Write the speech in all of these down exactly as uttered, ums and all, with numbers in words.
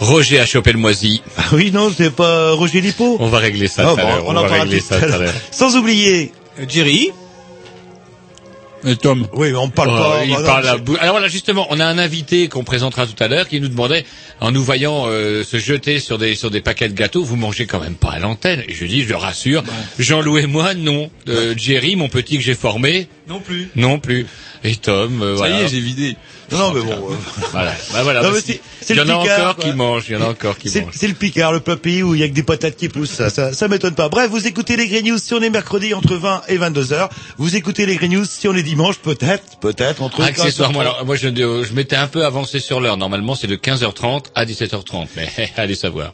Roger a chopé le moisi. Ah oui, non, c'est pas Roger Lippo. On va régler ça tout à l'heure. On va régler ça tout à l'heure. Sans oublier Jerry. Et Tom. Oui, mais on parle euh, pas. Il parle à bou- Alors là, justement, on a un invité qu'on présentera tout à l'heure qui nous demandait, en nous voyant euh, se jeter sur des sur des paquets de gâteaux, vous mangez quand même pas à l'antenne. Et je dis, je le rassure, non. Jean-Loup et moi, non. Euh, Jerry, mon petit que j'ai formé, non plus. Non plus. Et Tom, euh, ça voilà. Ça y est, j'ai vidé. Non, mais bon. Euh... Voilà. Bah, voilà. Non, mais c'est, c'est il y en a Picard, encore quoi. Qui mangent. Il y en a encore qui c'est, mangent. C'est le Picard, le plein pays où il y a que des patates qui poussent. Ça, ça, ça m'étonne pas. Bref, vous écoutez les Grignou si on est mercredi entre vingt et vingt-deux heures. Vous écoutez les Grignou si on est dimanche, peut-être, peut-être, entre quinze heures. Accessoirement. Alors, moi, je, je m'étais un peu avancé sur l'heure. Normalement, c'est de quinze heures trente à dix-sept heures trente. Mais, allez savoir.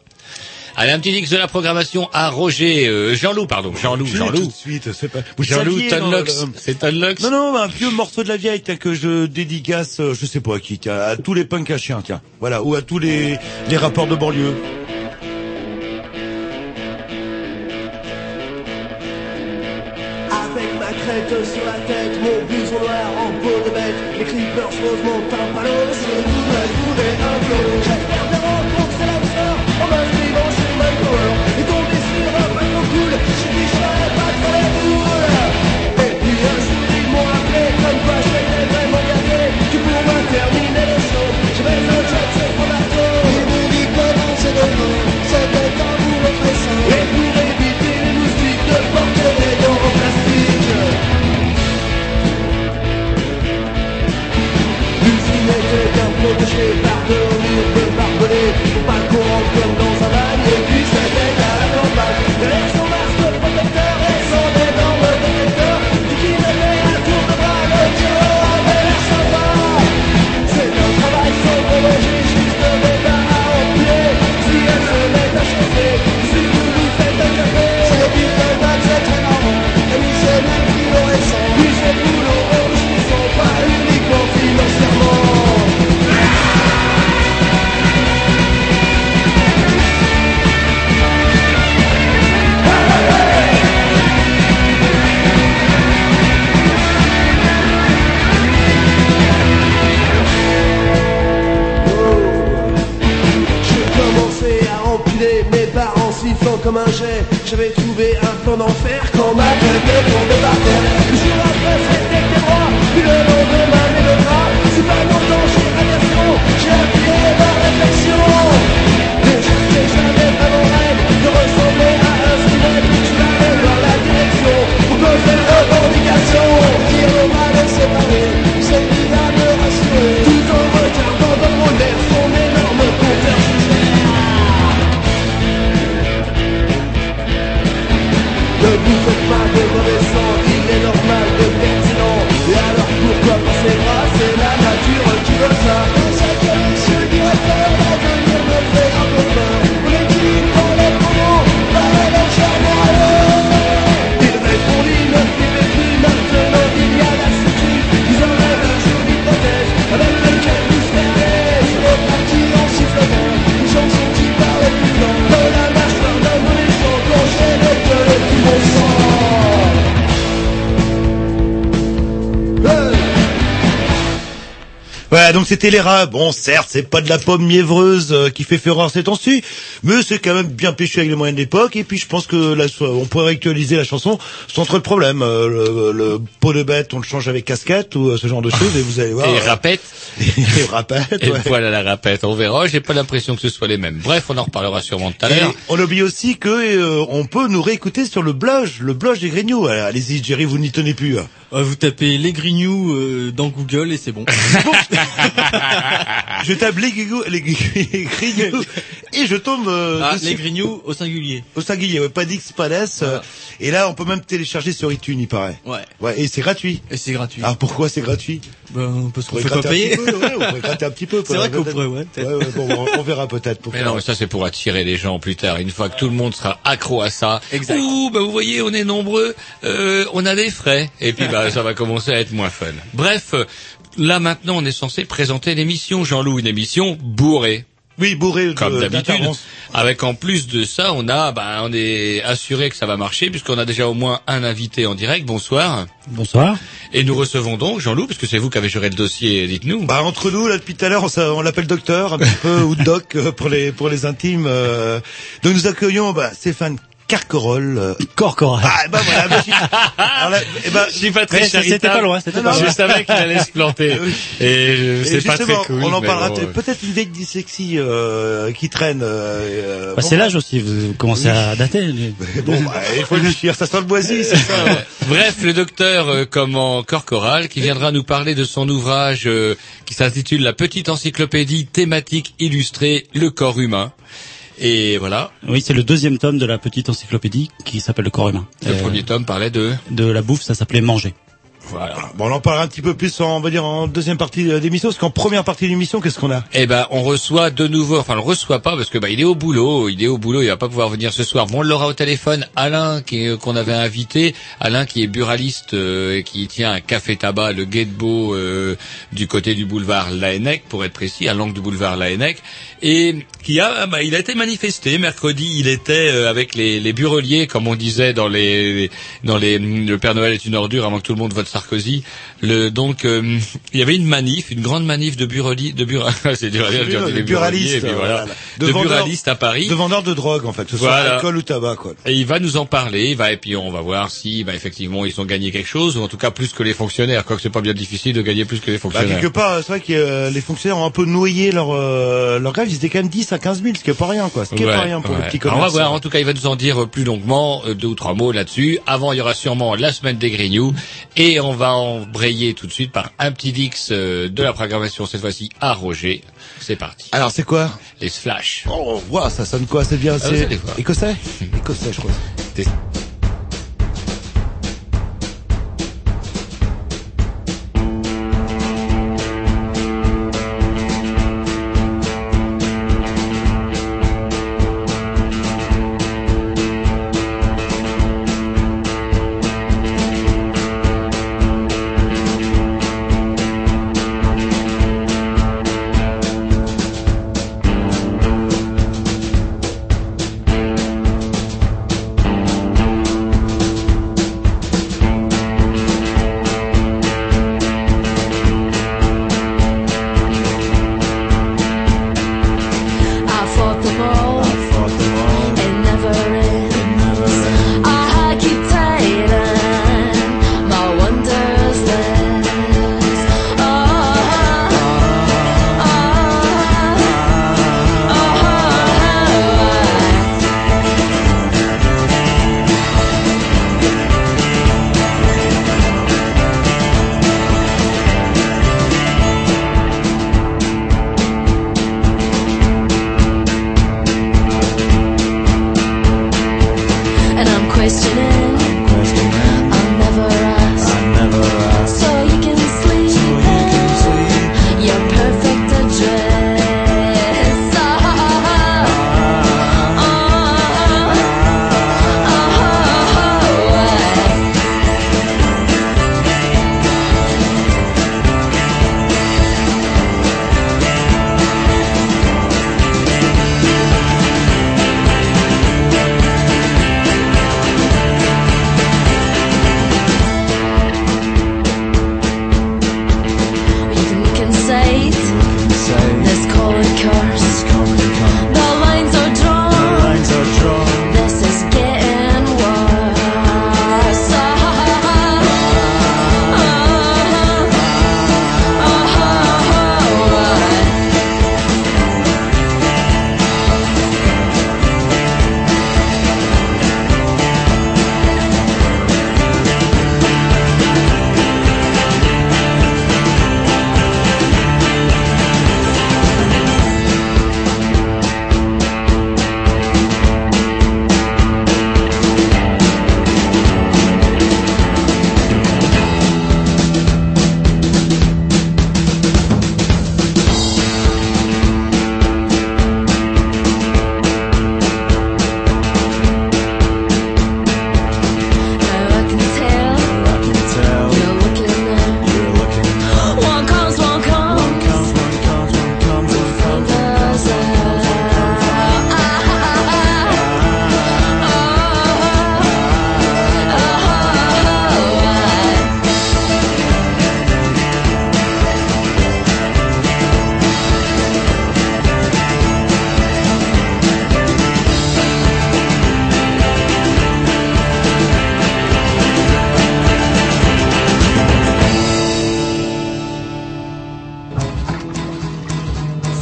Allez, un petit dix de la programmation à Roger, euh, Jean-Loup, pardon, Jean-Loup, Jean-Loup. Tout de suite, c'est pas, vous Jean-Loup, Tonlox, le... c'est Tonlox. Non, non, un vieux morceau de la vieille, tiens, que je dédicace, je sais pas à qui, tiens, à tous les punks à chiens, tiens. Voilà, ou à tous les, les rapports de banlieue. Avec ma crête sur la tête, mon blouson noir en peau de bête, les clippers roses, mon tympanos, le bout de la coulée, protégé par deux murs de barbelé, pas courant comme dans un bagne, et puis ça t'aide à la campagne. Derrière son masque protecteur et son énorme détecteur, du qui me fait à tour de bras, le tireur avait l'air sympa. C'est un travail sans prolonger, juste des tas à empiler. Si elle se met à chanter, si vous lui faites un café, c'est vite un bac, c'est très marrant, et puis c'est même qui l'aurait sans. Puis c'est tout l'orange, ils sont pas uniquement financièrement. Comme un jet, j'avais trouvé un plan d'enfer quand ma tête est tombée par terre. Le jour après c'était des rois, puis le lendemain et le bras. C'est pas longtemps j'ai radiation, j'ai appuyé ma réflexion. Mais je sais jamais pas mon rêve de ressembler à un squelette. Je vais aller dans la direction pour me faire revendication. Qui on m'a laissé parler, cette vie à me rassurer, tout en regardant dans mon air son énorme compteur jugé. Ne vous faites pas de mauvais sang, il est normal de pertinent. Et alors pourquoi Voilà, donc c'était les rats. Bon, certes, c'est pas de la pomme mièvreuse euh, qui fait fureur ces temps-ci, mais c'est quand même bien péché avec les moyens de l'époque. Et puis je pense que là, on pourrait actualiser la chanson sans trop de problème. Euh, le, le pot de bête, on le change avec casquette ou euh, ce genre de choses, et vous allez voir. Et euh, rapette. Et rapette. Et ouais. Voilà la rapette. On verra. J'ai pas l'impression que ce soit les mêmes. Bref, on en reparlera sûrement tout à l'heure. On oublie aussi que euh, on peut nous réécouter sur le blog, le blog des Grignou. Allez-y, Jerry, vous n'y tenez plus. Euh, vous tapez les Grignou euh, dans Google et c'est bon. Bon. Je tape les Grignou, les Grignou et je tombe euh, ah, les Grignou au singulier. Au singulier, ouais, pas d'X, pas d'S. Voilà. Euh, et là, on peut même télécharger sur iTunes, il paraît. Ouais. Ouais, et c'est gratuit. Et c'est gratuit. Ah, pourquoi c'est gratuit? Ben, parce qu'on peut pas payer. Peu, ouais, on pourrait gratter un petit peu. C'est vrai qu'on pourrait, ouais, ouais, ouais, bon, on verra peut-être. Pour mais non, mais ça c'est pour attirer les gens plus tard. Une fois que tout le monde sera accro à ça. Exact. Ouh, ben vous voyez, on est nombreux, euh, on a des frais. Et puis, bah, ça va commencer à être moins fun. Bref. Là, maintenant, on est censé présenter l'émission, Jean-Loup, une émission bourrée. Oui, bourrée. Comme d'habitude. Avec, en plus de ça, on a, bah, on est assuré que ça va marcher puisqu'on a déjà au moins un invité en direct. Bonsoir. Bonsoir. Et nous recevons donc Jean-Loup, puisque c'est vous qui avez géré le dossier, dites-nous. Bah, entre nous, là, depuis tout à l'heure, on, on l'appelle docteur, un petit peu, ou doc, pour les, pour les intimes. Euh... Donc, nous accueillons, bah, Stéphane Korcoral. Korcoral. Ah, bah, voilà, bah, je... Alors là, et bah, je suis pas très charitable. C'était pas loin, c'était non, pas loin. Je savais qu'il allait se planter. Et je, c'est pas très cool. On en parlera bon, peut-être une vieille dyslexie, euh, qui traîne, euh, bah, bon, c'est l'âge aussi, vous commencez oui. à dater. Mais... Bon, bah, il faut le dire, ça sent le boisier, c'est ça. Ouais. Bref, le docteur, euh, comment, Korcoral, qui viendra nous parler de son ouvrage, euh, qui s'intitule La Petite Encyclopédie Thématique Illustrée, Le Corps Humain. Et voilà. Oui, c'est le deuxième tome de la petite encyclopédie qui s'appelle Le Corps Humain. Le euh, premier tome parlait de de la bouffe, ça s'appelait Manger. Voilà. Bon, on en parlera un petit peu plus, en, on va dire, en deuxième partie d'émission, parce qu'en première partie d'émission, qu'est-ce qu'on a? Eh ben, on reçoit de nouveau, enfin, on le reçoit pas, parce que, bah, ben, il est au boulot, il est au boulot, il va pas pouvoir venir ce soir. Bon, on l'aura au téléphone, Alain, qui, qu'on avait invité, Alain, qui est buraliste, euh, et qui tient un café tabac, le Guetbeau, euh, du côté du boulevard Laennec, pour être précis, à l'angle du boulevard Laennec, et qui a, bah, il a été manifesté. Mercredi, il était, euh, avec les, les bureliers, comme on disait, dans les, dans les, le Père Noël est une ordure, avant que tout le monde vote Sarkozy, le, donc euh, il y avait une manif, une grande manif de buralistes, de bura, c'est dur à dire, dire des buralistes, voilà, voilà. de, de buralistes à Paris, de vendeurs de drogue en fait, que ce voilà. soit alcool ou tabac quoi. Et il va nous en parler, il va et puis on va voir si, bah, effectivement ils ont gagné quelque chose ou en tout cas plus que les fonctionnaires, quoique c'est pas bien difficile de gagner plus que les fonctionnaires. Bah, quelque part, c'est vrai que euh, les fonctionnaires ont un peu noyé leur euh, leur grève, ils étaient quand même dix à quinze mille, ce qui est pas rien quoi, ce qui ouais, est pas rien pour ouais. le petit commerce. On va voir, en tout cas il va nous en dire plus longuement deux ou trois mots là-dessus. Avant il y aura sûrement la semaine des Grignoux et on va embrayer tout de suite par un petit dix de la programmation, cette fois-ci à Roger. C'est parti. Alors, c'est quoi? Les Flash. Oh, waouh, ça sonne quoi? C'est bien, ah, c'est écossais? Écossais, je crois. T'es...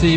C'est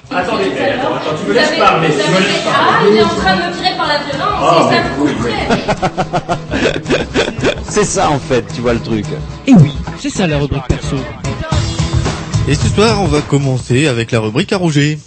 Attendez, attends, attends, tu me laisses parler. Ah, il est en train de me tirer par la violence, et ça coupe. C'est ça en fait, tu vois le truc. Et oui, c'est ça la rubrique perso. Et ce soir, on va commencer avec la rubrique à Roger.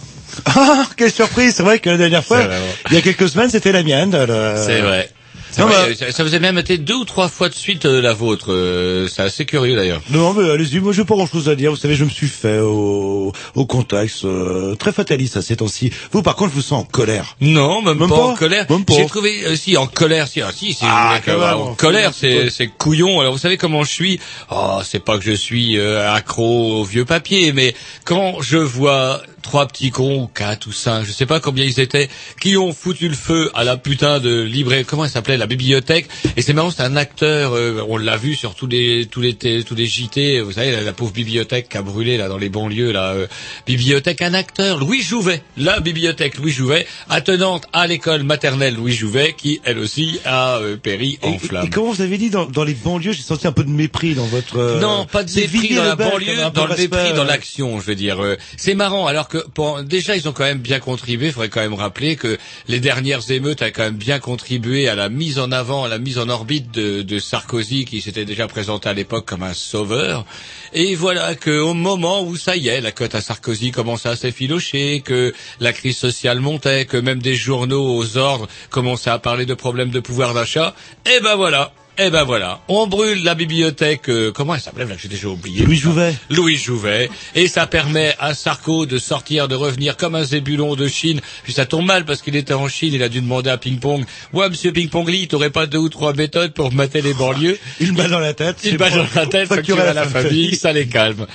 Ah, quelle surprise, c'est vrai que la dernière fois, il y a quelques semaines, c'était la mienne. Le... C'est vrai. Non, ouais, bah... ça vous a même été deux ou trois fois de suite euh, la vôtre. Euh, c'est assez curieux d'ailleurs. Non, mais allez-y, moi j'ai pas grand-chose à dire. Vous savez, je me suis fait au, au contexte euh, très fataliste à ces temps-ci. Vous, par contre, je vous sens en colère. Non, même, même pas, pas en colère. Même pas. J'ai trouvé euh, si en colère, si, ah, si, si ah, vous voulez, euh, en colère, c'est, c'est couillon. Alors vous savez comment je suis. Oh, c'est pas que je suis euh, accro au vieux papier, mais quand je vois trois petits cons, ou quatre ou cinq, je sais pas combien ils étaient, qui ont foutu le feu à la putain de librairie, comment elle s'appelait, la bibliothèque. Et c'est marrant, c'est un acteur, euh, on l'a vu sur tous les, tous les, tous les J T, vous savez, la, la pauvre bibliothèque qui a brûlé, là, dans les banlieues, là, euh, bibliothèque, un acteur, Louis Jouvet, la bibliothèque Louis Jouvet, attenante à l'école maternelle Louis Jouvet, qui, elle aussi, a euh, péri en flammes. Et comment vous avez dit, dans, dans les banlieues, j'ai senti un peu de mépris dans votre... Euh... Non, pas de c'est mépris dans la belle, banlieue, dans le mépris, dans l'action, je veux dire. Euh, c'est marrant, alors que Pour, déjà, ils ont quand même bien contribué. Il faudrait quand même rappeler que les dernières émeutes ont quand même bien contribué à la mise en avant, à la mise en orbite de, de Sarkozy, qui s'était déjà présenté à l'époque comme un sauveur. Et voilà qu'au moment où ça y est, la cote à Sarkozy commençait à s'effilocher, que la crise sociale montait, que même des journaux aux ordres commençaient à parler de problèmes de pouvoir d'achat, et ben voilà. Eh ben voilà, on brûle la bibliothèque, euh, comment elle s'appelait, là, j'ai déjà oublié. Louis Jouvet. Louis Jouvet. Et ça permet à Sarko de sortir, de revenir comme un zébulon de Chine. Puis ça tombe mal parce qu'il était en Chine, il a dû demander à Ping Pong, ouais, monsieur Ping Pong Lee, t'aurais pas deux ou trois méthodes pour mater les banlieues? Il bat dans la tête. Il bat dans la tête, facture à la famille, ça les calme.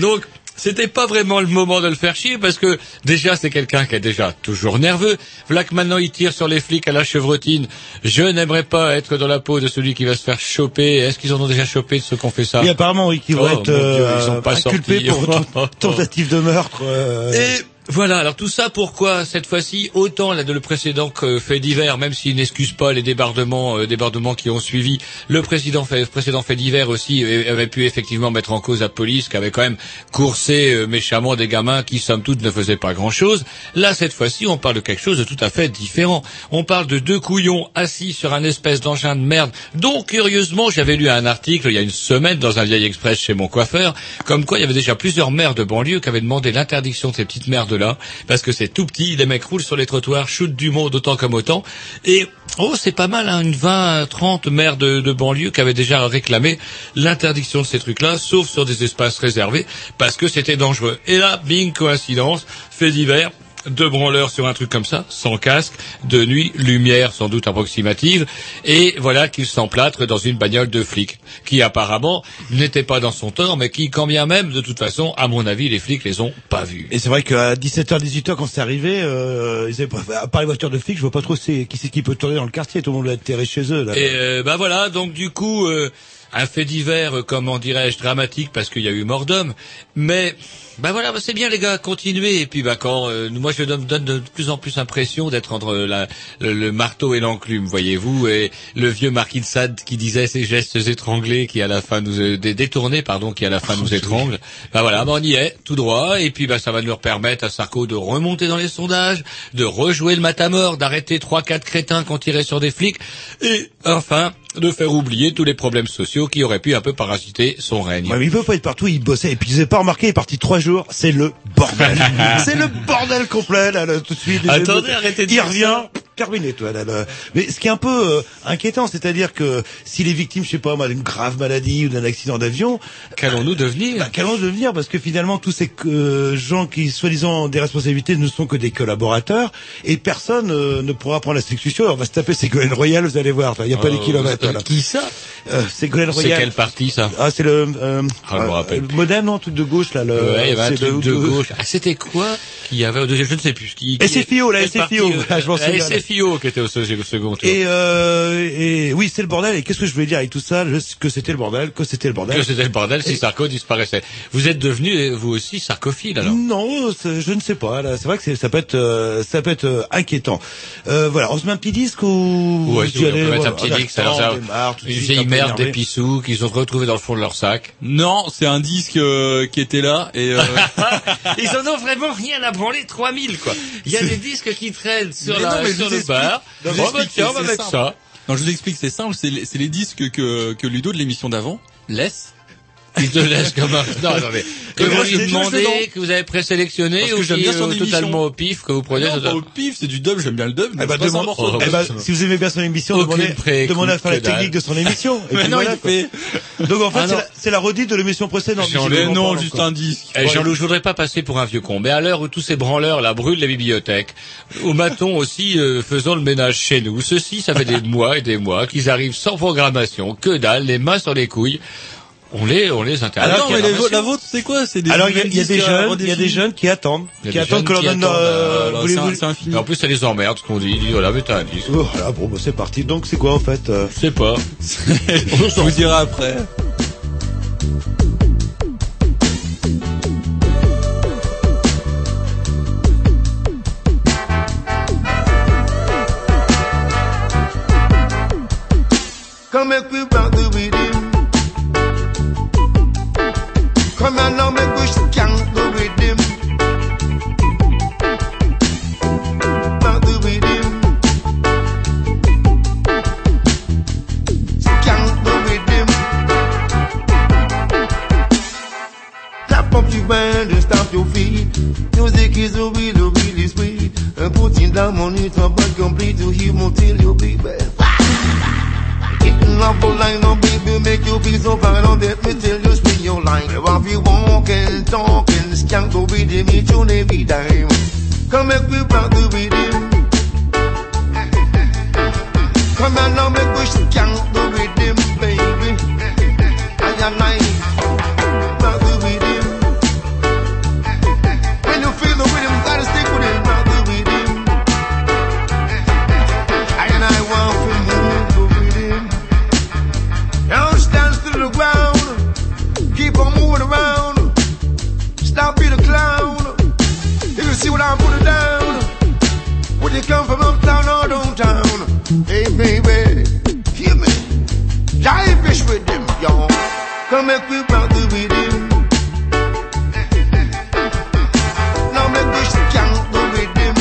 Donc, c'était pas vraiment le moment de le faire chier parce que déjà c'est quelqu'un qui est déjà toujours nerveux. Voilà que maintenant il tire sur les flics à la chevrotine. Je n'aimerais pas être dans la peau de celui qui va se faire choper. Est-ce qu'ils en ont déjà chopé de ceux qui ont fait ça? Oui, apparemment, oui, qui vont être inculpés pour tentative de meurtre. Euh... Et... Voilà, alors tout ça, pourquoi cette fois-ci, autant là de le précédent que fait divers, même s'il n'excuse pas les débordements, euh, débordements qui ont suivi, le précédent fait, précédent fait divers aussi euh, avait pu effectivement mettre en cause la police, qui avait quand même coursé euh, méchamment des gamins qui, somme toute, ne faisaient pas grand-chose. Là, cette fois-ci, on parle de quelque chose de tout à fait différent. On parle de deux couillons assis sur un espèce d'engin de merde, dont, curieusement, j'avais lu un article il y a une semaine dans un vieil express chez mon coiffeur, comme quoi il y avait déjà plusieurs maires de banlieue qui avaient demandé l'interdiction de ces petites merdes là, parce que c'est tout petit, les mecs roulent sur les trottoirs, shootent du monde autant comme autant, et oh, c'est pas mal, hein, une vingt, trente maires de, de banlieue qui avaient déjà réclamé l'interdiction de ces trucs-là, sauf sur des espaces réservés, parce que c'était dangereux. Et là, bing, coïncidence, fait divers, deux branleurs sur un truc comme ça, sans casque, de nuit, lumière sans doute approximative, et voilà qu'il s'emplâtre dans une bagnole de flics, qui apparemment n'était pas dans son tort, mais qui, quand bien même, de toute façon, à mon avis, les flics les ont pas vus. Et c'est vrai qu'à dix-sept heures, dix-huit heures, quand c'est arrivé, euh, ils avaient, à part les voitures de flics, je vois pas trop c'est, qui c'est qui peut tourner dans le quartier, tout le monde doit être terré chez eux, là. Et euh, bah voilà, donc du coup, euh, un fait divers, comment dirais-je, dramatique, parce qu'il y a eu mort d'homme, mais... Ben voilà, ben c'est bien les gars, continuez. Et puis ben quand euh, moi je donne, donne de plus en plus l'impression d'être entre la, le, le marteau et l'enclume, voyez-vous, et le vieux marquis de Sade qui disait ces gestes étranglés qui à la fin nous euh, détournés, pardon, qui à la fin nous étranglent. Ben voilà, ben on y est, tout droit. Et puis ben ça va nous permettre à Sarko de remonter dans les sondages, de rejouer le matamor, d'arrêter trois quatre crétins qui ont tiré sur des flics, et enfin de faire oublier tous les problèmes sociaux qui auraient pu un peu parasiter son règne. Ouais, mais il peut pas être partout, il bossait, et puis il s'est pas remarqué, il est parti trois jours. C'est le bordel. C'est le bordel complet, là, là tout de suite. Attendez, arrêtez de dire ça. Il revient. terminé, toi, là, là. Mais ce qui est un peu euh, inquiétant, c'est-à-dire que si les victimes, je sais pas moi, d'une grave maladie ou d'un accident d'avion, qu'allons-nous devenir bah, Qu'allons-nous devenir Parce que finalement, tous ces euh, gens qui, soi-disant, des responsabilités, ne sont que des collaborateurs, et personne euh, ne pourra prendre la succession. On va se taper Ségolène Royal, vous allez voir. Il n'y a pas euh, les kilomètres. Voilà. Qui ça euh, Ségolène Royal. C'est quel parti ça Ah, c'est le, euh, ah, euh, le modem, non, truc de gauche là. Le, ouais, bah, truc le, de gauche. Ah, c'était quoi qu'il y avait au deuxième Je ne sais plus. Qui, qui S F I O, la S F I O. Ah, je m'en souviens. S F I O qui était au second tour. Et, euh, et oui, c'est le bordel. Et qu'est-ce que je voulais dire avec tout ça? Que c'était le bordel, que c'était le bordel. Que c'était le bordel si et... Sarko disparaissait. Vous êtes devenu, vous aussi, sarcophile, alors? Non, je ne sais pas, là. C'est vrai que c'est, ça peut être, euh, ça peut être euh, inquiétant. Euh, voilà. On se met un petit disque ou... Ouais, si, on peut mettre un petit disque. Une vieille merde des pissous qu'ils ont retrouvé dans le fond de leur sac. Non, c'est un disque, euh, qui était là et, euh... Ils en ont vraiment rien à branler trois mille, quoi. Il y a des disques qui traînent sur la, sur le bar. Bon, bah, tiens, on va mettre ça. Non, je vous explique, c'est simple, c'est les, c'est les disques que, que Ludo de l'émission d'avant laisse. Il te laisse comme un... Non, attendez. Que vous lui demandez, que vous avez présélectionné, parce que ou j'aime bien son émission. Totalement au pif, que vous prenez... Non, totalement... pas au pif, c'est du dub, j'aime bien le dub. Eh bah, demande, oh, eh bah, si vous aimez bien son émission, demandez, demandez à faire la technique de son émission. Et puis non, voilà, fait... Donc, en fait, ah, c'est, la, c'est la redite de l'émission précédente. Jean-Louis, non, juste quoi. Un disque. Eh, Jean-Louis, je voudrais pas passer pour un vieux con, mais à l'heure où tous ces branleurs, là, brûlent la bibliothèque, au maton aussi, euh, faisons le ménage chez nous. Ceux-ci, ça fait des mois et des mois qu'ils arrivent sans programmation, que dalle, les mains sur les couilles. On les, on les interdit. Alors, mais les, la vôtre, c'est quoi? C'est des, alors, il y a, y a des jeunes, il y a des jeunes qui attendent, qui attendent que l'on donne, euh, voulez-vous? En plus, ça les emmerde, ce qu'on dit. Ils disent, voilà, mais t'as un disque. Voilà, bon, bah, c'est parti. Donc, c'est quoi, en fait? Euh... Je sais pas. On vous dira après. Come make me back to be Come and now make we skank the rhythm. Back the rhythm. Skank the rhythm. Clap up your band and stamp your feet. Music is a really, really sweet. And putting down on it, I'm back complete to hear more till you be back. Getting off the line, oh baby, make you feel so fine. Oh, let me tell you, spin your line. While we walk and talk and skank the rhythm each and every time. Come make we rock the rhythm. Come and now make we skank the rhythm, baby. I am nice, rock the rhythm. When you feel the rhythm, gotta stick with it, rock the rhythm. I and I want to move the rhythm. Don't stand still to the ground. Keep on moving around. Stop being a clown. You can see what I'm putting down. When you come from uptown or downtown. Hey baby, hear me. Jive fish with them, y'all. Come make we rock the rhythm. Now make this count the rhythm.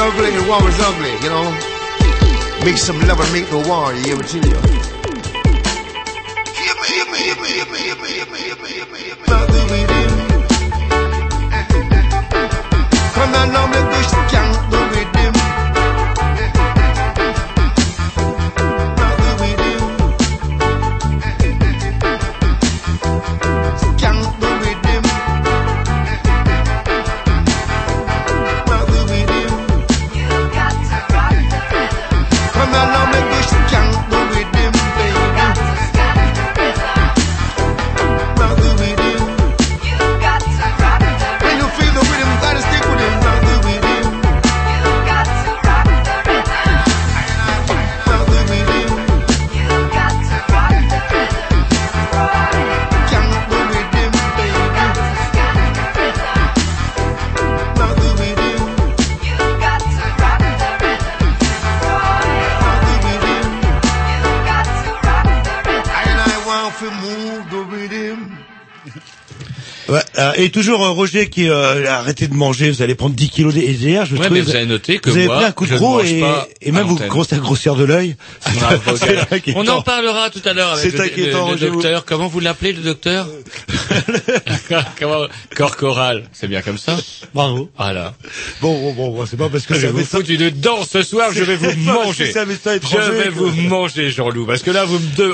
Ugly and war is ugly, you know. Make some love and make no war, you hear what you do. Hear me, hear me, hear me, hear me, hear me, hear me, hear me, hear me, hear me. Come on now, make this count the rhythm. Got to rock the rhythm. When you feel the rhythm, gotta stick with it. Rock the rhythm. Ouais, euh, et toujours euh, Roger qui euh, arrêtez de manger, vous allez prendre dix kilos d'hier. Je ouais, trouve, mais vous avez noté que vous moi, avez pris un coup de gros et, et même vous grossez la grossière de l'œil. On en parlera tout à l'heure avec le, le, le docteur. Vous. Comment vous l'appelez le docteur? Comment Korcoral, c'est bien comme ça. Bravo. Voilà. Bon, bon, bon, bon c'est pas parce que je vais vous foutre une danse ce soir, je vais vous manger. Je vais vous manger, Jean-Loup, parce que là vous me deux.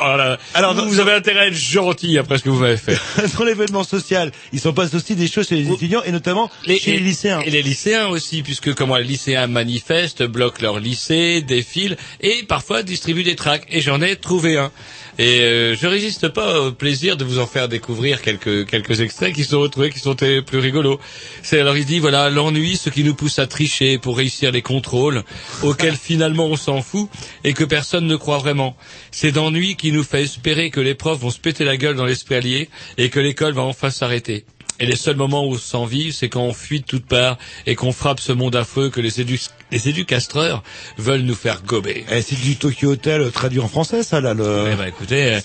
Alors vous avez intérêt à être gentil après ce que vous m'avez fait. Dans l'événement social. Il s'en passe aussi des choses chez les étudiants et notamment les, chez les lycéens. Et les lycéens aussi, puisque comment les lycéens manifestent, bloquent leur lycée, défilent et parfois distribuent des tracts. Et j'en ai trouvé un. Et euh, je résiste pas au plaisir de vous en faire découvrir quelques quelques extraits qui sont retrouvés, qui sont euh, plus rigolos. C'est alors il dit voilà l'ennui, ce qui nous pousse à tricher pour réussir les contrôles auxquels finalement on s'en fout et que personne ne croit vraiment. C'est d'ennui qui nous fait espérer que les profs vont se péter la gueule dans l'escalier et que l'école va enfin s'arrêter. Et les seuls moments où on s'en vit, c'est quand on fuit de toutes parts et qu'on frappe ce monde affreux que les édu les éducastreurs veulent nous faire gober. Eh, c'est du Tokyo Hotel traduit en français, ça, là, le... Eh ben, écoutez,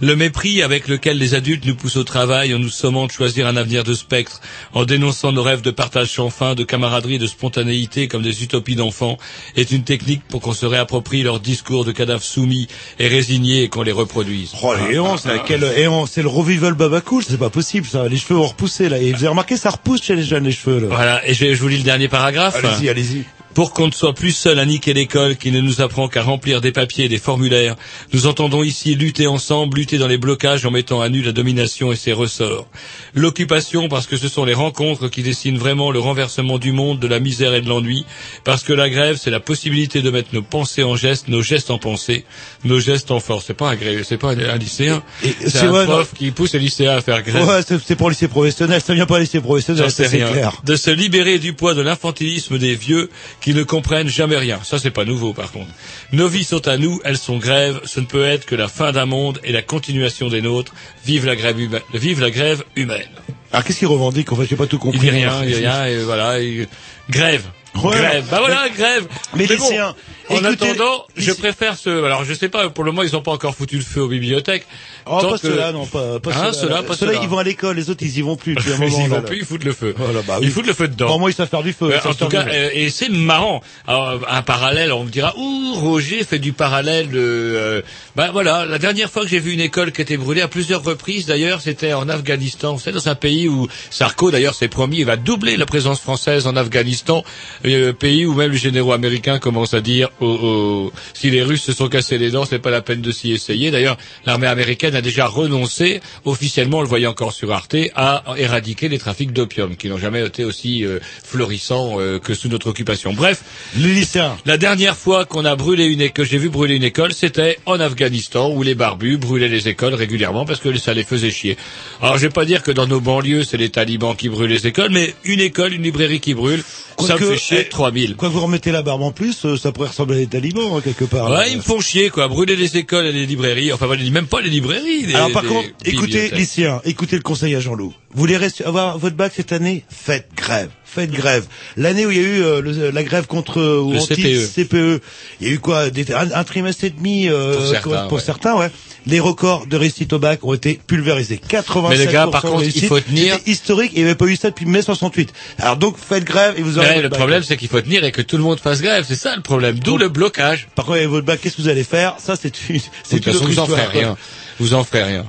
le mépris avec lequel les adultes nous poussent au travail en nous sommant de choisir un avenir de spectre, en dénonçant nos rêves de partage sans fin, de camaraderie, de spontanéité comme des utopies d'enfants, est une technique pour qu'on se réapproprie leurs discours de cadavres soumis et résignés et qu'on les reproduise. Oh, les héons, c'est laquelle... héons, c'est le revival babacool, c'est pas possible, ça, les cheveux vont repousser. Là. Et vous avez remarqué, ça repousse chez les jeunes les cheveux. Là. Voilà, et je, je vous lis le dernier paragraphe. Allez-y, allez-y. Pour qu'on ne soit plus seul à niquer l'école qui ne nous apprend qu'à remplir des papiers et des formulaires, nous entendons ici lutter ensemble, lutter dans les blocages en mettant à nu la domination et ses ressorts. L'occupation parce que ce sont les rencontres qui dessinent vraiment le renversement du monde, de la misère et de l'ennui, parce que la grève c'est la possibilité de mettre nos pensées en gestes, nos gestes en pensées, nos gestes en force. C'est pas un grève, c'est pas un lycéen, c'est un ouais, prof non. qui pousse les lycéens à faire grève. Ouais, c'est pour le lycée professionnel, ça vient pas le lycée professionnel, c'est clair. De se libérer du poids de l'infantilisme des vieux qui ne comprennent jamais rien. Ça, c'est pas nouveau, par contre. Nos vies sont à nous, elles sont grèves, ce ne peut être que la fin d'un monde et la continuation des nôtres. Vive la grève humaine. Vive la grève humaine. Alors, qu'est-ce qu'il revendique? En fait, j'ai pas tout compris. Il dit rien, il dit rien, et voilà, et... grève. Ouais. Grève. Bah voilà, mais... grève. Mais, mais lycéens. Bon, en écoutez, attendant, lycée... je préfère ce, alors, je sais pas, pour le moment, ils ont pas encore foutu le feu aux bibliothèques. Oh, pas que... ceux-là, non, pas, pas hein, ceux-là. Ceux-là, ceux ceux ils vont à l'école, les autres, ils y vont plus. Puis à un moment, ils y vont là, plus, là. Ils foutent le feu. Voilà, bah, oui. Ils foutent le feu dedans. Au moins, ils savent faire du feu. En tout cas, euh, et c'est marrant. Alors, un parallèle, on me dira, ouh, Roger fait du parallèle de, euh, bah voilà, la dernière fois que j'ai vu une école qui était brûlée à plusieurs reprises, d'ailleurs, c'était en Afghanistan. Vous savez, dans un pays où Sarko, d'ailleurs, s'est promis, il va doubler la présence française en Afghanistan, euh, pays où même les généraux américains commencent à dire, oh, oh, si les Russes se sont cassés les dents, c'est pas la peine de s'y essayer. D'ailleurs, l'armée américaine a déjà renoncé, officiellement, on le voyait encore sur Arte, à éradiquer les trafics d'opium, qui n'ont jamais été aussi euh, florissants euh, que sous notre occupation. Bref, les lycéens. La dernière fois qu'on a brûlé une que j'ai vu brûler une école, c'était en Afghanistan, où les barbus brûlaient les écoles régulièrement parce que ça les faisait chier. Alors, je vais pas dire que dans nos banlieues, c'est les talibans qui brûlent les écoles, mais une école, une librairie qui brûle, quoi ça que, me fait chier trois mille. Quoi que vous remettez la barbe en plus, euh, ça pourrait ressembler à des talibans, hein, quelque part. Ouais, là, ils me font chier, quoi. Brûler les écoles et les librairies. Enfin, même pas les librairies. Les, Alors, par contre, écoutez, lycéens, écoutez le conseil à Jean-Loup. Vous voulez avoir votre bac cette année? Faites grève. Faites grève. L'année où il y a eu euh, le, la grève contre euh, ou anti-C P E, il y a eu quoi des, un, un trimestre et demi euh, pour, certains, quoi, pour ouais. certains, ouais. Les records de réussite au bac ont été pulvérisés. quatre-vingt-sept pour cent. Mais les gars, par contre, il faut tenir. C'était historique. Et il n'y avait pas eu ça depuis mai soixante-huit. Alors donc, faites grève et vous aurez. Ouais, le bac. Problème, c'est qu'il faut tenir et que tout le monde fasse grève. C'est ça le problème. D'où le blocage. Par contre, avec votre bac, qu'est-ce que vous allez faire? Ça, c'est une. C'est une autre histoire. Vous en ferez rien. Vous en ferez rien.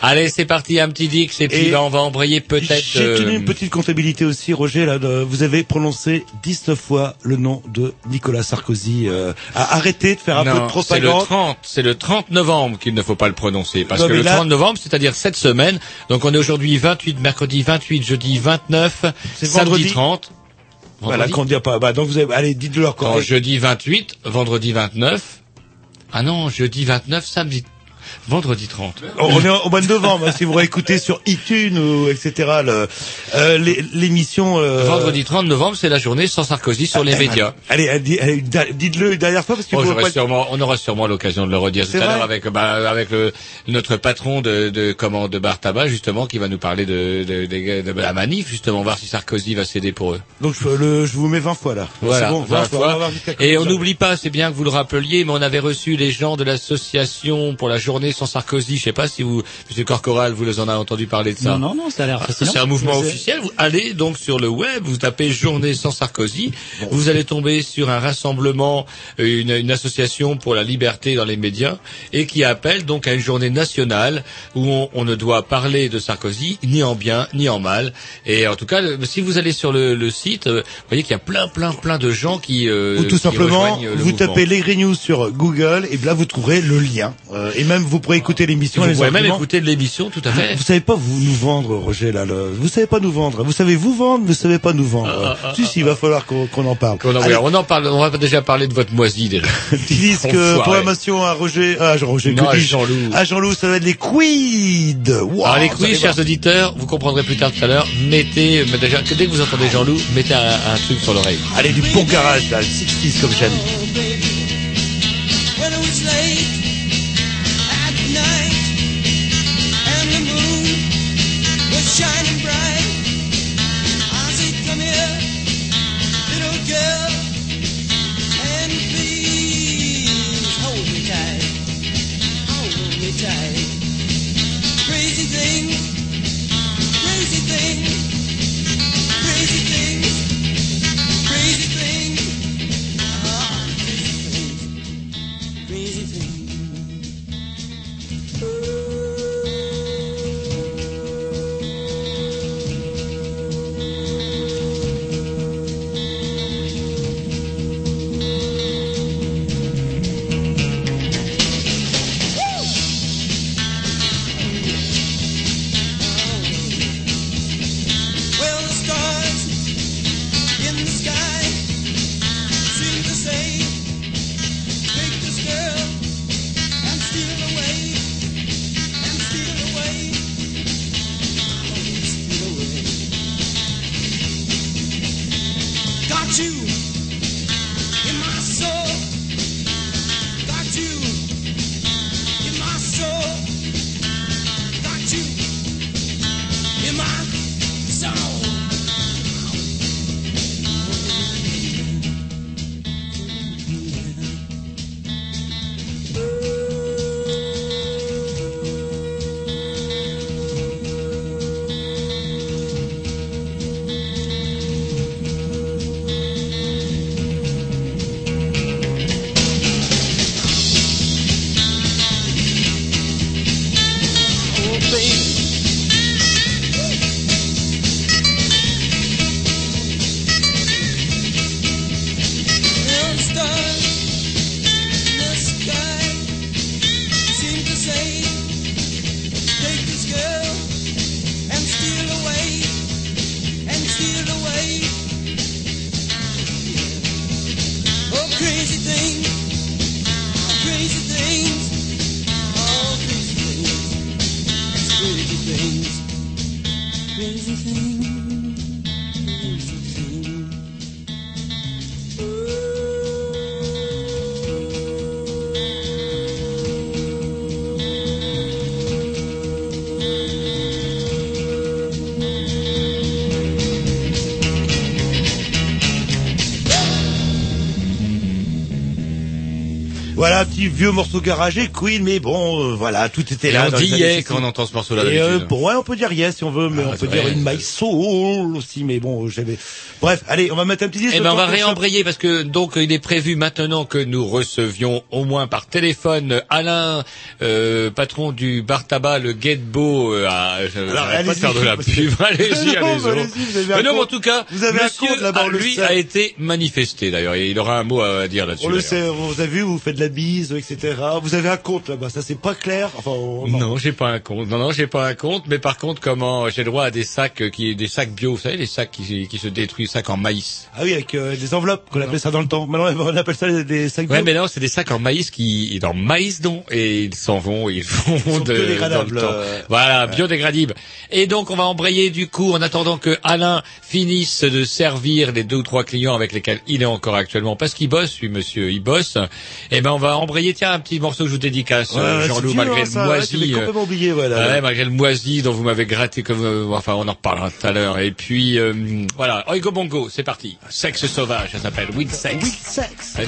Allez, c'est parti, un petit dix, et puis là, on va embrayer peut-être... J'ai tenu euh... une petite comptabilité aussi, Roger, là, de, vous avez prononcé dix-neuf fois le nom de Nicolas Sarkozy. Euh, à arrêter de faire un non, peu de propagande. C'est le, le trente novembre qu'il ne faut pas le prononcer, parce non, que le là... trente novembre, c'est-à-dire cette semaine, donc on est aujourd'hui vingt-huit, mercredi vingt-huit, jeudi vingt-neuf, samedi vendredi. trente. Vendredi. Voilà, qu'on ne dit pas. Bah, donc vous avez... Allez, dites-le leur quand même. Jeudi vingt-huit, vendredi vingt-neuf. Ah non, jeudi vingt-neuf, samedi vendredi trente. On est au mois de novembre, hein, si vous réécoutez sur iTunes ou et cetera l'émission. Euh, euh... Vendredi trente novembre, c'est la journée sans Sarkozy sur ah, les médias. Allez, allez, allez dites-le une dernière fois parce que oh, pas... sûrement, on aura sûrement l'occasion de le redire tout à l'heure avec bah, avec le, notre patron de de comment de Bar Tabac justement qui va nous parler de de, de, de, de la manif justement voir si Sarkozy va céder pour eux. Donc je, le, je vous mets vingt fois là. Voilà, bon, vingt, vingt fois. fois. On et on n'oublie pas, c'est bien que vous le rappeliez, mais on avait reçu les gens de l'association pour la journée journée sans Sarkozy. Je ne sais pas si vous, M. Korcoral, vous en avez entendu parler de ça. Non, non, non, ça a l'air fascinant. C'est un mouvement officiel. Vous allez donc sur le web, vous tapez journée sans Sarkozy. Bon. Vous allez tomber sur un rassemblement, une, une association pour la liberté dans les médias et qui appelle donc à une journée nationale où on, on ne doit parler de Sarkozy ni en bien ni en mal. Et en tout cas, le, si vous allez sur le, le site, vous voyez qu'il y a plein, plein, plein de gens qui euh, ou tout qui simplement, vous mouvement. Tapez les Grignou sur Google et là vous trouverez le lien. Euh, et même vous pourrez écouter l'émission. Vous pourrez même écouter l'émission, tout à fait. Vous, vous savez pas vous nous vendre, Roger, là. Le, vous savez pas nous vendre. Vous savez vous vendre, mais vous savez pas nous vendre. Ah, ah, si, ah, si, il va falloir qu'on, qu'on en parle. Qu'on en, allez, on en parle. On va déjà parler de votre moisie déjà. Petit disque programmation à Roger, à Roger, non, à Jean-Loup. À Jean-Loup, ça va être les quid. Wow, alors les quid, chers auditeurs, vous comprendrez plus tard tout à l'heure. Mettez, mais déjà, dès que vous entendez Jean-Loup, mettez un, un truc sur l'oreille. Allez du bon garage là, soixante-dix comme j'aime. When it was late at night and the moon was shining bright, I said, come here, little girl, and please hold me tight, hold me tight. Crazy thing, crazy thing, crazy thing, crazy thing. Vieux morceau garagé, Queen, mais bon, euh, voilà, tout était là. Et on dit yeah quand on entend ce morceau-là. Et euh, bon, ouais, on peut dire yeah si on veut, mais ah, on peut vrai, dire in my soul aussi, mais bon, j'avais. Bref, allez, on va mettre un petit disque. Eh ben, on va réembrayer parce que donc il est prévu maintenant que nous recevions au moins par téléphone Alain, euh, patron du bar tabac le Guetbo. Euh, euh, Alors, allez-y, pas de faire de la pub. Allez-y, allez-y. Mais non, mais en tout cas, vous avez monsieur, un compte, là-bas, lui, sait. A été manifesté d'ailleurs. Il aura un mot à dire là-dessus. On le sait. Vous avez vu, vous faites de la bise. Etc. Vous avez un compte là-bas, ça c'est pas clair. Enfin, on... Non, j'ai pas un compte. Non, non, j'ai pas un compte. Mais par contre, comment j'ai le droit à des sacs qui, des sacs bio, vous savez, les sacs qui, qui se détruisent, sacs en maïs. Ah oui, avec euh, des enveloppes qu'on non. appelait ça dans le temps. Maintenant, on appelle ça des sacs bio. Ouais, mais non, c'est des sacs en maïs qui, en maïs donc, et ils s'en vont, ils font ils sont de, biodégradables. Dans le temps. Voilà, ouais. Biodégradibles. Et donc, on va embrayer du coup en attendant que Alain finisse de servir les deux ou trois clients avec lesquels il est encore actuellement, parce qu'il bosse, lui, monsieur, il bosse. Et ben, on va embrayer. Tiens, un petit morceau que je vous dédicace, ouais, Jean-Loup, malgré dur, le moisi. Ouais, complètement oublié, voilà. Euh, ouais, malgré le moisi dont vous m'avez gratté comme, euh, enfin, on en reparlera tout à l'heure. Et puis, euh, voilà. Oigo Bongo, c'est parti. Sexe sauvage, ça s'appelle. With Sex. With Sex. Allez,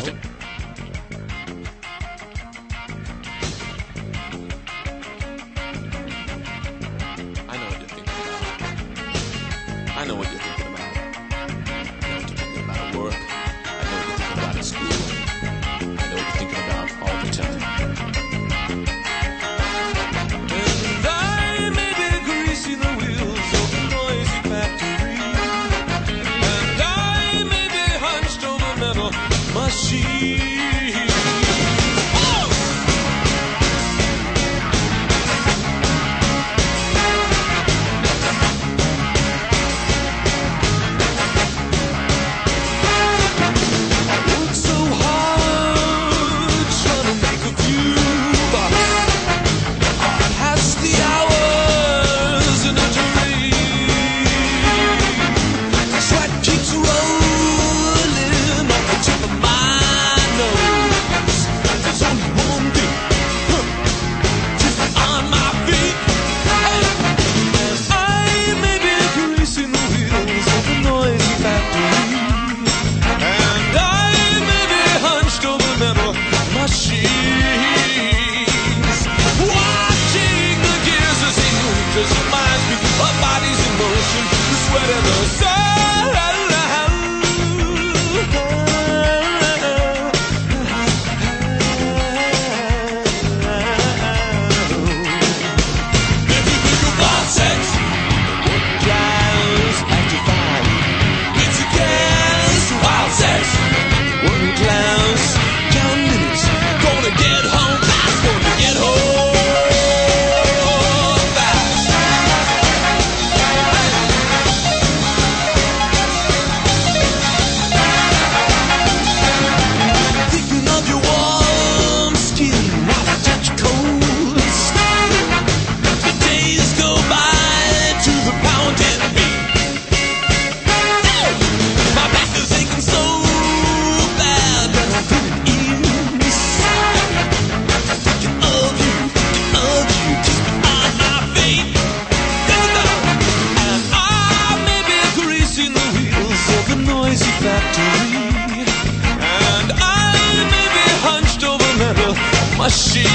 machines.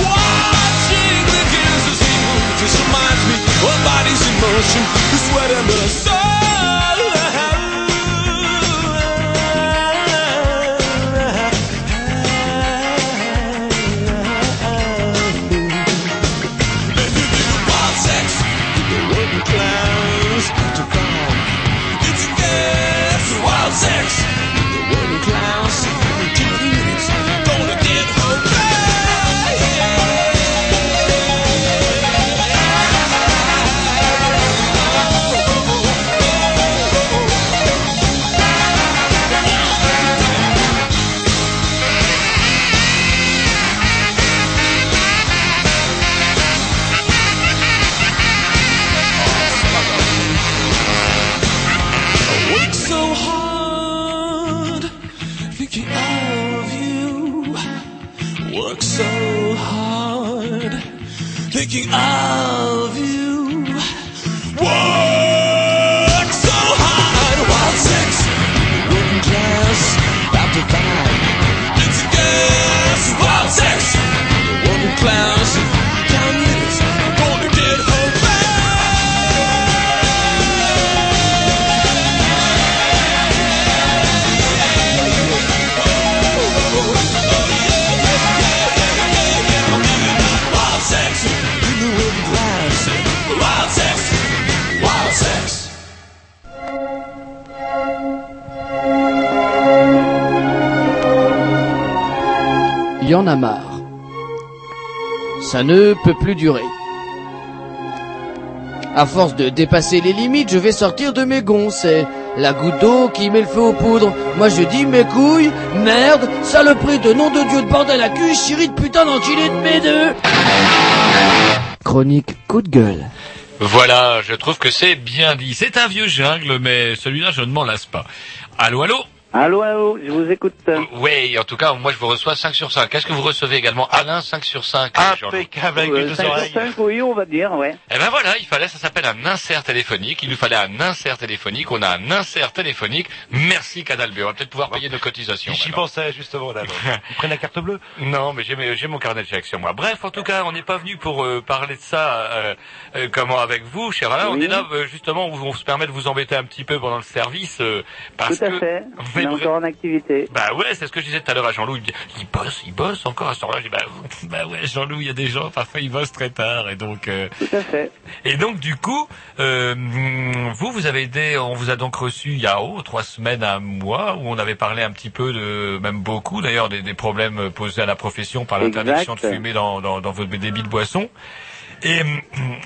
Watching the dancers people just reminds me of bodies in motion, the sweat and the soul. And if you want sex with the wooden clowns to come, it's this wild sex. Thinking of you, work so hard. Wild sex, wooden dress, about to find. It's a guess. Wild sex, wooden clowns, down minutes, golden dead hope. Il y en a marre. Ça ne peut plus durer. À force de dépasser les limites, je vais sortir de mes gonds. C'est la goutte d'eau qui met le feu aux poudres. Moi je dis mes couilles, merde, saloperie de nom de Dieu de bordel à cul, chérie de putain d'enculé de mes deux. Chronique coup de gueule. Voilà, je trouve que c'est bien dit. C'est un vieux jungle, mais celui-là, je ne m'en lasse pas. Allô, allô? Allô, allô, je vous écoute. Oui, en tout cas, moi, je vous reçois cinq sur cinq. Est-ce que vous recevez également Alain cinq sur cinq? Impeccable, avec deux oreilles. cinq sur cinq, oui, on va dire, ouais. Eh ben voilà, il fallait, ça s'appelle un insert téléphonique. Il nous fallait un insert téléphonique. On a un insert téléphonique. Merci, Canal B. On va peut-être pouvoir payer nos cotisations. J'y pensais, justement, d'abord. Vous prenez la carte bleue? Non, mais j'ai, j'ai mon carnet de chèques sur moi. Bref, en tout cas, on n'est pas venu pour euh, parler de ça, euh, euh, comment, avec vous, cher Alain. Oui. On est là, euh, justement, où on se permet de vous embêter un petit peu pendant le service, euh, parce que... Tout à fait. On est encore en activité. Bah ouais, c'est ce que je disais tout à l'heure à Jean-Louis. Il bosse, il bosse encore à ce temps-là. Je dis, bah, bah ouais, Jean-Louis, il y a des gens, enfin, il bosse très tard. Et donc, euh... Tout à fait. Et donc, du coup, euh, vous, vous avez aidé, on vous a donc reçu il y a, oh, trois semaines, un mois, où on avait parlé un petit peu de, même beaucoup d'ailleurs, des, des problèmes posés à la profession par l'interdiction de fumer dans, dans, dans vos débits de boissons. Et,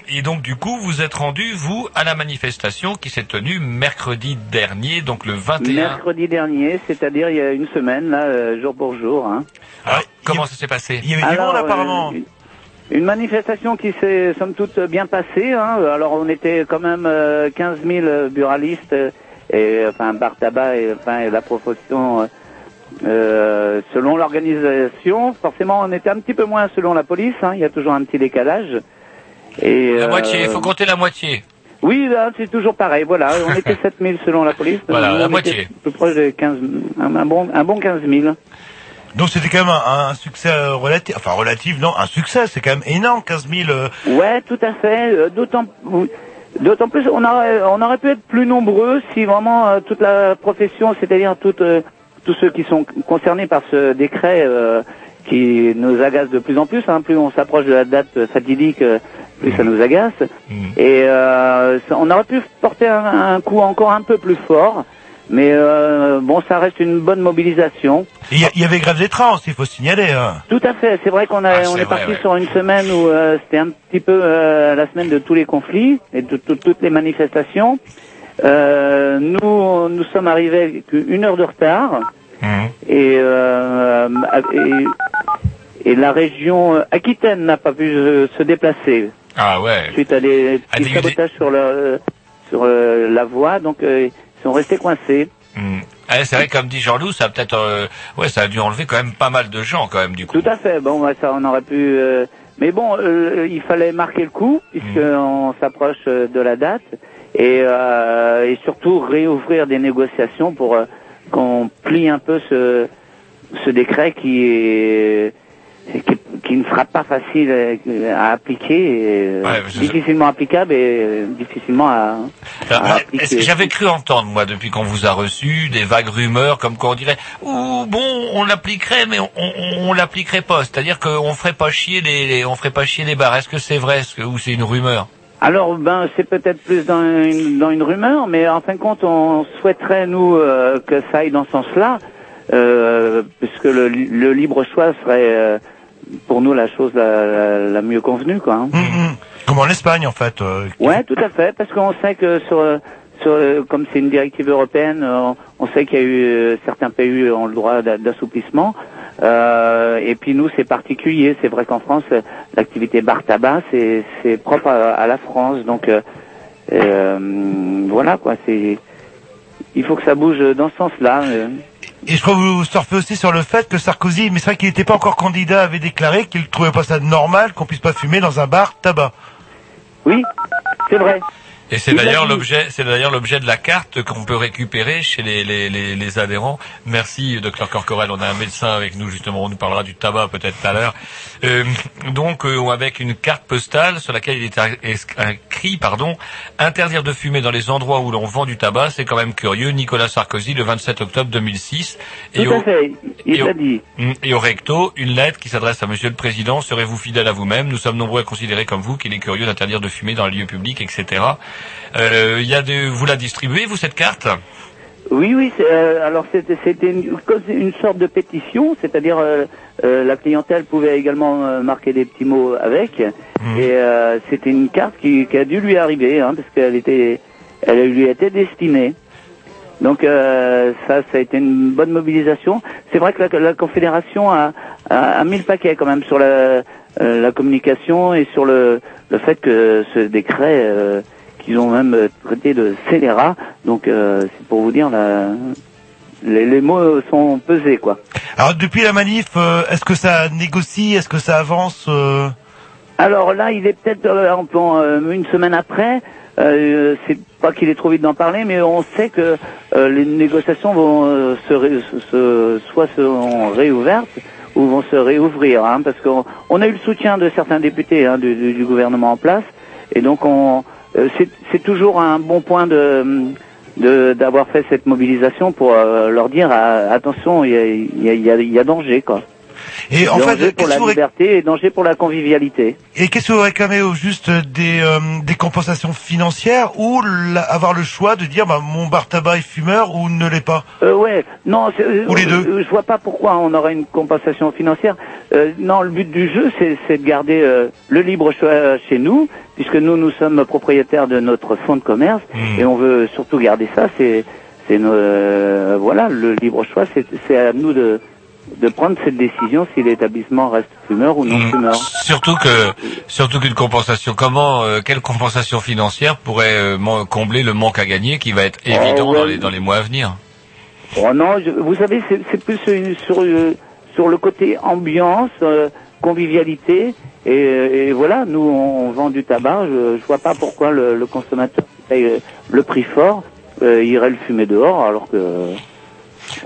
et donc, du coup, vous êtes rendu, vous, à la manifestation qui s'est tenue mercredi dernier, donc le vingt et un... Mercredi dernier, c'est-à-dire il y a une semaine, là, euh, jour pour jour. Hein. Alors, Alors, comment il... ça s'est passé? Il y avait Alors, du monde, apparemment. Euh, une manifestation qui s'est, somme toute, bien passée. Hein. Alors, on était quand même euh, quinze mille buralistes, et enfin, bar tabac, et, enfin, et la profession... Euh, Euh, selon l'organisation, forcément, on était un petit peu moins selon la police. Hein, il y a toujours un petit décalage. Et, la euh, moitié, il faut compter la moitié. Oui, là, c'est toujours pareil. Voilà, on était sept mille selon la police. Voilà, la moitié. Plus proche de quinze, un, un bon, un bon quinze mille. Donc c'était quand même un, un succès relatif, enfin relatif, non, un succès. C'est quand même énorme, quinze mille. Euh... Ouais, tout à fait. D'autant. D'autant plus, on aurait, on aurait pu être plus nombreux si vraiment euh, toute la profession, c'est-à-dire toute. Euh, Tous ceux qui sont concernés par ce décret euh, qui nous agace de plus en plus, hein, plus on s'approche de la date fatidique, plus mmh. ça nous agace. Mmh. Et euh, ça, on aurait pu porter un, un coup encore un peu plus fort, mais euh, bon, ça reste une bonne mobilisation. Il y, y avait grève des trains aussi, il faut signaler. Hein. Tout à fait, c'est vrai qu'on a, ah, on est, est parti ouais. sur une semaine où euh, c'était un petit peu euh, la semaine de tous les conflits et de, de toutes les manifestations. Euh, nous, nous sommes arrivés avec une heure de retard mmh. et, euh, et, et la région Aquitaine n'a pas pu se déplacer. Ah ouais. Suite à des petits ah, sabotages des... sur, le, sur la voie, donc euh, ils sont restés coincés. Mmh. Ah, c'est vrai, comme dit Jean-Loup, ça a peut-être, euh, ouais, ça a dû enlever quand même pas mal de gens quand même du coup. Tout à fait. Bon, ouais, ça on aurait pu, euh... mais bon, euh, il fallait marquer le coup puisque mmh. on s'approche de la date. Et, euh, et surtout réouvrir des négociations pour euh, qu'on plie un peu ce ce décret qui est Qui, qui ne sera pas facile à appliquer, et ouais, difficilement applicable et difficilement à, Alors, à appliquer. J'avais cru entendre, moi, depuis qu'on vous a reçu, des vagues rumeurs, comme qu'on dirait, ou bon, on l'appliquerait, mais on, on, on l'appliquerait pas. C'est-à-dire qu'on ferait pas chier les, les, on ferait pas chier les bars. Est-ce que c'est vrai, est-ce que, ou c'est une rumeur? Alors, ben, c'est peut-être plus dans une, dans une rumeur, mais en fin de compte, on souhaiterait, nous, euh, que ça aille dans ce sens-là, euh, puisque le, le libre choix serait, euh, pour nous, la chose la, la, la mieux convenue, quoi. Hein. Mmh, mmh. Comme en Espagne, en fait. Euh... Ouais, tout à fait, parce qu'on sait que sur, sur comme c'est une directive européenne, on, on sait qu'il y a eu certains pays ont le droit d'assouplissement. Euh, et puis nous, c'est particulier. C'est vrai qu'en France, l'activité bar-tabac, c'est, c'est propre à, à la France. Donc euh, euh, voilà, quoi. C'est, il faut que ça bouge dans ce sens-là. Euh. Et je crois que vous surfez aussi sur le fait que Sarkozy, mais c'est vrai qu'il n'était pas encore candidat, avait déclaré qu'il ne trouvait pas ça normal qu'on puisse pas fumer dans un bar tabac. Oui, c'est vrai. Et c'est d'ailleurs l'objet, c'est d'ailleurs l'objet de la carte qu'on peut récupérer chez les, les, les, les adhérents. Merci, docteur Korcoral. On a un médecin avec nous, justement. On nous parlera du tabac peut-être tout à l'heure. Euh, donc, euh, avec une carte postale sur laquelle il est inscrit, pardon, interdire de fumer dans les endroits où l'on vend du tabac, c'est quand même curieux. Nicolas Sarkozy, le vingt-sept octobre deux mille six. Et tout à au, fait. Il et, au, dit. et au recto, une lettre qui s'adresse à monsieur le président. Serez-vous fidèle à vous-même? Nous sommes nombreux à considérer comme vous qu'il est curieux d'interdire de fumer dans les lieux publics, et cetera. Euh, y a de, vous la distribuez, vous, cette carte? Oui, oui. C'est, euh, alors, c'était, c'était une, une sorte de pétition, c'est-à-dire euh, euh, la clientèle pouvait également euh, marquer des petits mots avec. Mmh. Et euh, c'était une carte qui, qui a dû lui arriver, hein, parce qu'elle était, elle lui était destinée. Donc, euh, ça, ça a été une bonne mobilisation. C'est vrai que la, la Confédération a, a, a mis le paquet quand même sur la, euh, la communication et sur le, le fait que ce décret. Euh, qu'ils ont même traité de scélérat, donc euh, c'est pour vous dire, la... les, les mots sont pesés, quoi. Alors depuis la manif, euh, est-ce que ça négocie, est-ce que ça avance euh... Alors là, il est peut-être euh, en plan, euh, une semaine après, euh, c'est pas qu'il est trop vite d'en parler, mais on sait que euh, les négociations vont euh, se, ré... se soit seront réouvertes, ou vont se réouvrir, hein, parce qu'on on a eu le soutien de certains députés, hein, du, du gouvernement en place, et donc on C'est, c'est toujours un bon point de, de d'avoir fait cette mobilisation pour euh, leur dire euh, attention, il y a, y, a, y, a, y a danger, quoi. Et en danger fait, pour la liberté ré... et danger pour la convivialité. Et qu'est-ce que vous réclamez au juste des euh, des compensations financières ou avoir le choix de dire bah mon bar tabac est fumeur ou ne l'est pas? Euh, ouais, non, c'est, ou les deux. Je, je vois pas pourquoi on aurait une compensation financière. Euh, non, le but du jeu, c'est, c'est de garder euh, le libre choix chez nous. Puisque nous, nous sommes propriétaires de notre fonds de commerce, mmh. et on veut surtout garder ça, c'est, c'est nos, euh, voilà, le libre choix, c'est, c'est à nous de, de prendre cette décision si l'établissement reste fumeur ou non mmh. fumeur. Surtout que, surtout qu'une compensation, comment, euh, quelle compensation financière pourrait euh, combler le manque à gagner qui va être évident oh, ouais. dans les, dans les mois à venir? Oh non, je, vous savez, c'est, c'est plus euh, sur, euh, sur le côté ambiance, euh, convivialité, et, et voilà, nous on vend du tabac, je, je vois pas pourquoi le, le consommateur paye le prix fort, euh, irait le fumer dehors, alors que...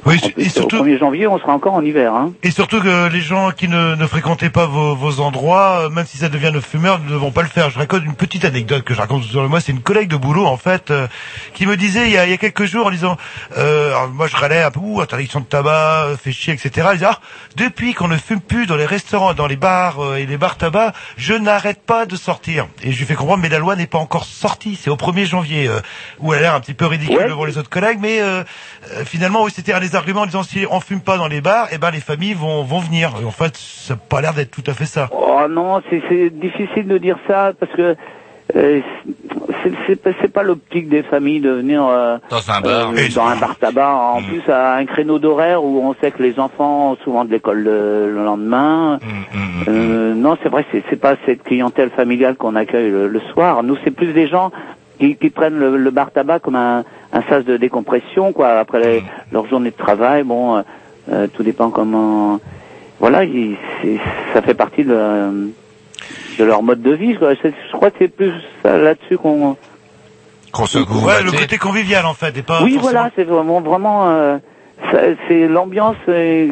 Oui, en plus, et surtout, au premier janvier, on sera encore en hiver. Hein. Et surtout que les gens qui ne, ne fréquentaient pas vos, vos endroits, même si ça devient le fumeur, ne vont pas le faire. Je raconte une petite anecdote que je raconte sur le mois. C'est une collègue de boulot, en fait, euh, qui me disait il y a, il y a quelques jours en disant euh, alors moi je râlais un peu, ouh, interdiction de tabac, fait chier, et cetera. Elle disait ah, depuis qu'on ne fume plus dans les restaurants, dans les bars euh, et les bars tabac, je n'arrête pas de sortir. Et je lui fais comprendre, mais la loi n'est pas encore sortie. C'est au premier janvier, euh, où elle a l'air un petit peu ridicule ouais. devant les autres collègues, mais euh, euh, finalement, oui, c'était les arguments en disant si on fume pas dans les bars, eh ben les familles vont vont venir. Et en fait, ça n'a pas l'air d'être tout à fait ça. Oh non, c'est, c'est difficile de dire ça parce que euh, c'est, c'est, c'est pas l'optique des familles de venir euh, dans un bar, euh, dans un bar tabac. En mmh. plus, à un créneau d'horaire où on sait que les enfants ont souvent de l'école le, le lendemain. Mmh, mmh, euh, non, c'est vrai, c'est, c'est pas cette clientèle familiale qu'on accueille le, le soir. Nous, c'est plus des gens qui, qui prennent le, le bar tabac comme un un sas de décompression, quoi, après les, leur journée de travail, bon, euh, tout dépend comment... Voilà, il, c'est, ça fait partie de, de leur mode de vie, quoi. Je, je crois que c'est plus ça, là-dessus qu'on... Qu'on se goûte. Ouais, le côté convivial, en fait, et pas... Oui, forcément... voilà, c'est vraiment... vraiment euh, c'est l'ambiance et...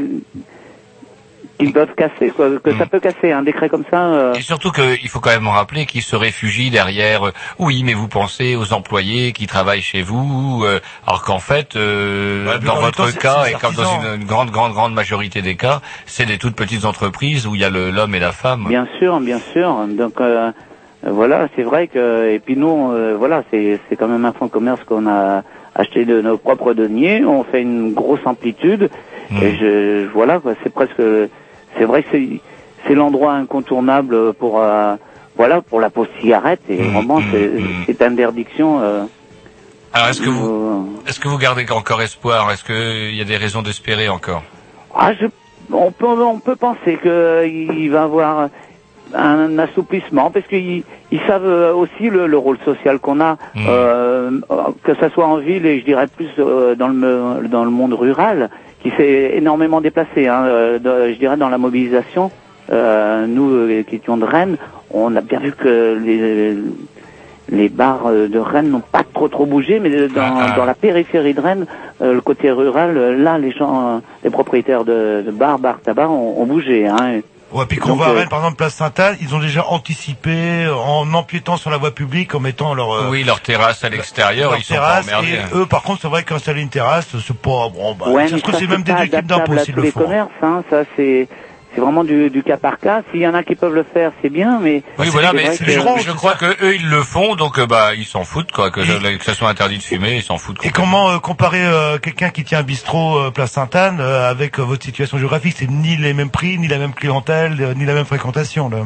qu'ils doivent casser, quoi, que mmh. ça peut casser un décret comme ça. Euh... Et surtout qu'il faut quand même rappeler qu'ils se réfugient derrière. Euh, oui, mais vous pensez aux employés qui travaillent chez vous, euh, alors qu'en fait, euh, ouais, dans, dans votre temps, cas c'est, c'est et comme dans une, une grande, grande, grande majorité des cas, c'est des toutes petites entreprises où il y a le, l'homme et la femme. Bien sûr, bien sûr. Donc euh, voilà, c'est vrai que et puis nous, euh, voilà, c'est c'est quand même un fonds de commerce qu'on a acheté de nos propres deniers. On fait une grosse amplitude mmh. et je voilà, quoi, c'est presque. C'est vrai que c'est, c'est l'endroit incontournable pour euh, voilà pour la pause cigarette et mmh, vraiment mmh, c'est, mmh. cette interdiction. Euh, Alors est-ce que vous euh, est-ce que vous gardez encore espoir? Est-ce que il y a des raisons d'espérer encore? Ah, je, on peut on peut penser que il va avoir un assouplissement parce qu'ils ils savent aussi le, le rôle social qu'on a mmh. euh, que ça soit en ville et je dirais plus euh, dans le dans le monde rural. Qui s'est énormément déplacé, hein, euh, je dirais dans la mobilisation. Euh, nous euh, qui étions de Rennes, on a bien vu que les les bars de Rennes n'ont pas trop trop bougé, mais dans, ah, ah. dans la périphérie de Rennes, euh, le côté rural, euh, là les gens, euh, les propriétaires de, de bars, bars, tabac ont, ont bougé. Hein. Ouais, puis qu'on voit à Rennes, par exemple, place Saint-Anne, ils ont déjà anticipé en empiétant sur la voie publique, en mettant leur euh, oui leur terrasse à l'extérieur, leur ils terrasse, sont pas emmerdés. Et eux, par contre, c'est vrai qu'installer une terrasse, c'est pas bon. Bah, ouais, ça se trouve, c'est même déductible d'impôts s'ils le font. Commerces, hein, ça c'est c'est vraiment du, du cas par cas. S'il y en a qui peuvent le faire, c'est bien, mais oui, c'est, voilà, c'est mais c'est c'est gros, je, je crois que eux, ils le font, donc bah ils s'en foutent quoi, que et, que ça soit interdit de fumer, ils s'en foutent. Et comment euh, comparer euh, quelqu'un qui tient un bistrot euh, place Sainte-Anne euh, avec euh, votre situation géographique, c'est ni les mêmes prix, ni la même clientèle, euh, ni la même fréquentation là.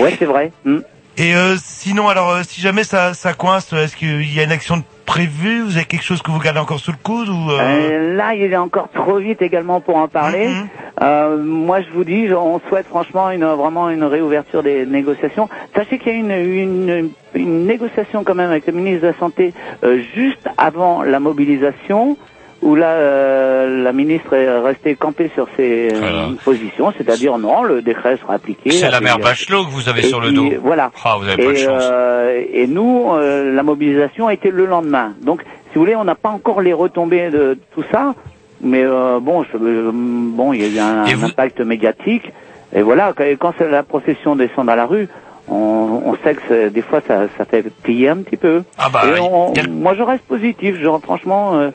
Ouais, c'est vrai. Mmh. Et euh, sinon, alors euh, si jamais ça ça coince, est-ce qu'il y a une action de prévu? Vous avez quelque chose que vous gardez encore sous le coude ou euh... Euh, là, il est encore trop vite également pour en parler. Mm-hmm. Euh, moi, je vous dis, on souhaite franchement une vraiment une réouverture des négociations. Sachez qu'il y a une une, une négociation quand même avec le ministre de la Santé euh, juste avant la mobilisation, où là, euh, la ministre est restée campée sur ses voilà. positions, c'est-à-dire non, le décret sera appliqué. C'est la mère Bachelot que vous avez sur puis, le dos. Voilà. Ah, vous avez et, pas de chance. Euh, et nous, euh, la mobilisation était le lendemain. Donc, si vous voulez, on n'a pas encore les retombées de tout ça, mais euh, bon, je, euh, bon, il y a eu un, vous... un impact médiatique. Et voilà, quand la procession descend dans la rue, On, on sait que des fois, ça, ça fait plier un petit peu. Ah bah, et on, y a... moi, je reste positif. Genre, franchement. Euh,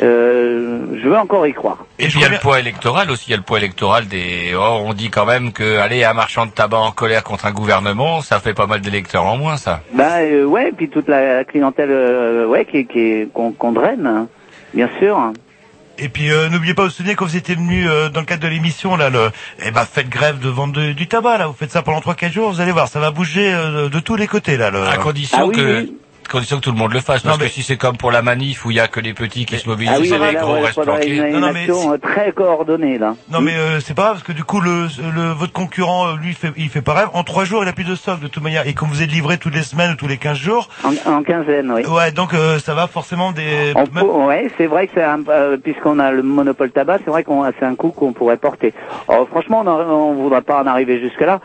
Euh, je veux encore y croire. Et puis il y a le poids électoral aussi, il y a le poids électoral des. Oh, on dit quand même que aller à un marchand de tabac en colère contre un gouvernement, ça fait pas mal d'électeurs en moins, ça. Bah euh, ouais, et puis toute la clientèle, euh, ouais, qui, qui qu'on, qu'on draine, hein, bien sûr. Et puis euh, n'oubliez pas, vous vous souvenez quand vous étiez venu euh, dans le cadre de l'émission là, le, eh ben faites grève de vente de, du tabac là, vous faites ça pendant trois quatre jours, vous allez voir, ça va bouger euh, de tous les côtés là. Le... À condition ah, oui, que. Oui. Condition que tout le monde le fasse, parce non, mais... que si c'est comme pour la manif où il y a que les petits qui se mobilisent, ah oui, c'est voilà, les gros ouais, restent planqués. Une, une non, action non, mais... très coordonnée là. Non mmh. mais euh, c'est pas grave parce que du coup le, le votre concurrent lui fait, il fait pas rêve. En trois jours il a plus de stock de toute manière et comme vous êtes livré toutes les semaines ou tous les quinze jours. En, en quinzaine, oui. Ouais donc euh, ça va forcément des. On même... peut, ouais c'est vrai que c'est un, euh, puisqu'on a le monopole tabac c'est vrai qu'on c'est un coup qu'on pourrait porter. Alors, franchement on ne voudra pas en arriver jusque là.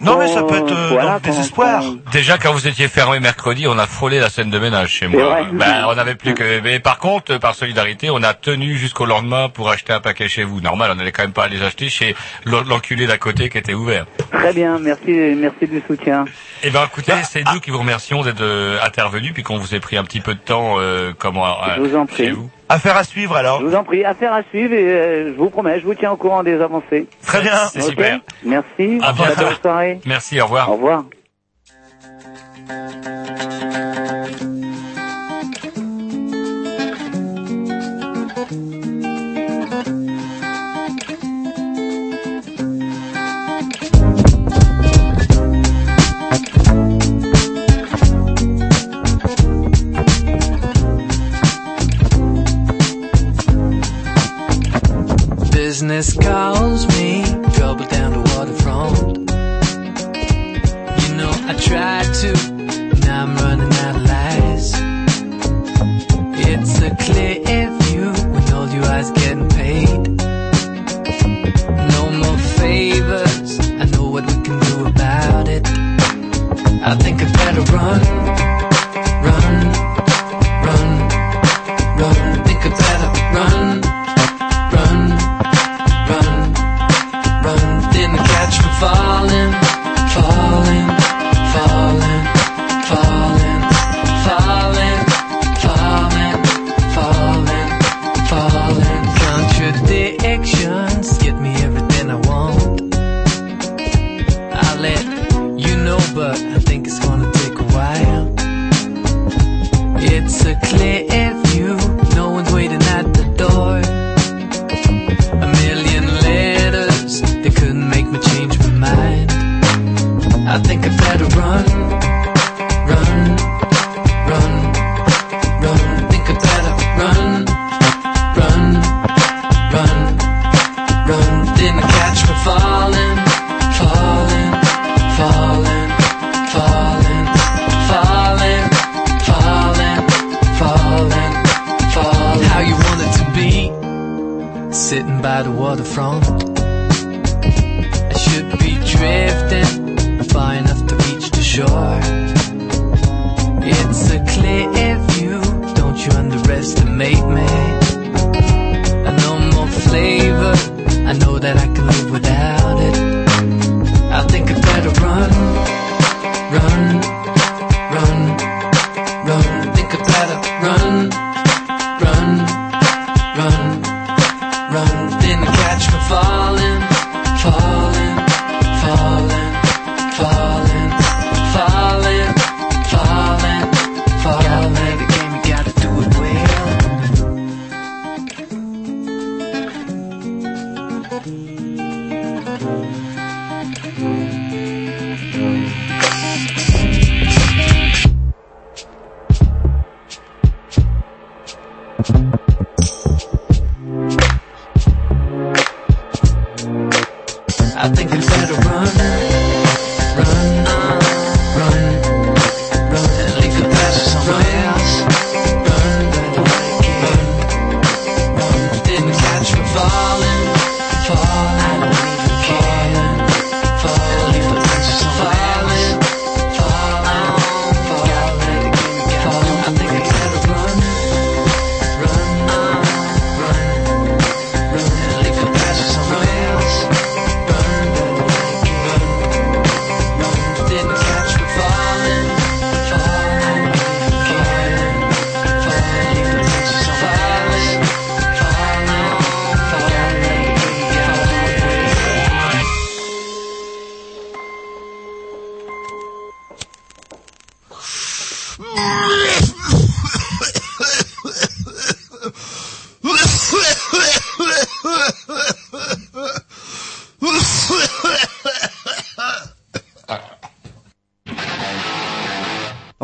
Non, mais ça peut être euh, voilà, des espoirs. Déjà, quand vous étiez fermé mercredi, on a frôlé la scène de ménage chez moi. Ben, on n'avait plus que... Mais par contre, par solidarité, on a tenu jusqu'au lendemain pour acheter un paquet chez vous. Normal, on n'allait quand même pas aller les acheter chez l'enculé d'à côté qui était ouvert. Très bien, merci merci du soutien. Eh ben, écoutez, ah, c'est nous ah, qui vous remercions d'être euh, intervenus, puis qu'on vous ait pris un petit peu de temps euh, comment, euh, je vous en prie. Chez vous. Affaire à suivre alors. Je vous en prie, affaire à suivre et euh, je vous promets, je vous tiens au courant des avancées. Très bien, c'est okay. Super. Merci. À bientôt. Bonne soirée. Merci, au revoir. Au revoir. Business calls me, trouble down the waterfront. You know I tried to, now I'm running out of lies. It's a clear view when all your eyes getting paid. No more favors, I know what we can do about it. I think I better run, run, run, run. I think I better run. sitting by the waterfront. I should be drifting far enough to reach the shore. It's a clear view, don't you underestimate me. I know more flavor, I know that I can live without it. I think I better run, run, run, run. I think I better run, run, run, run. Then I catch me falling, falling, falling, falling, falling, falling, falling. Gotta play the game, you gotta do it well. I think I better run.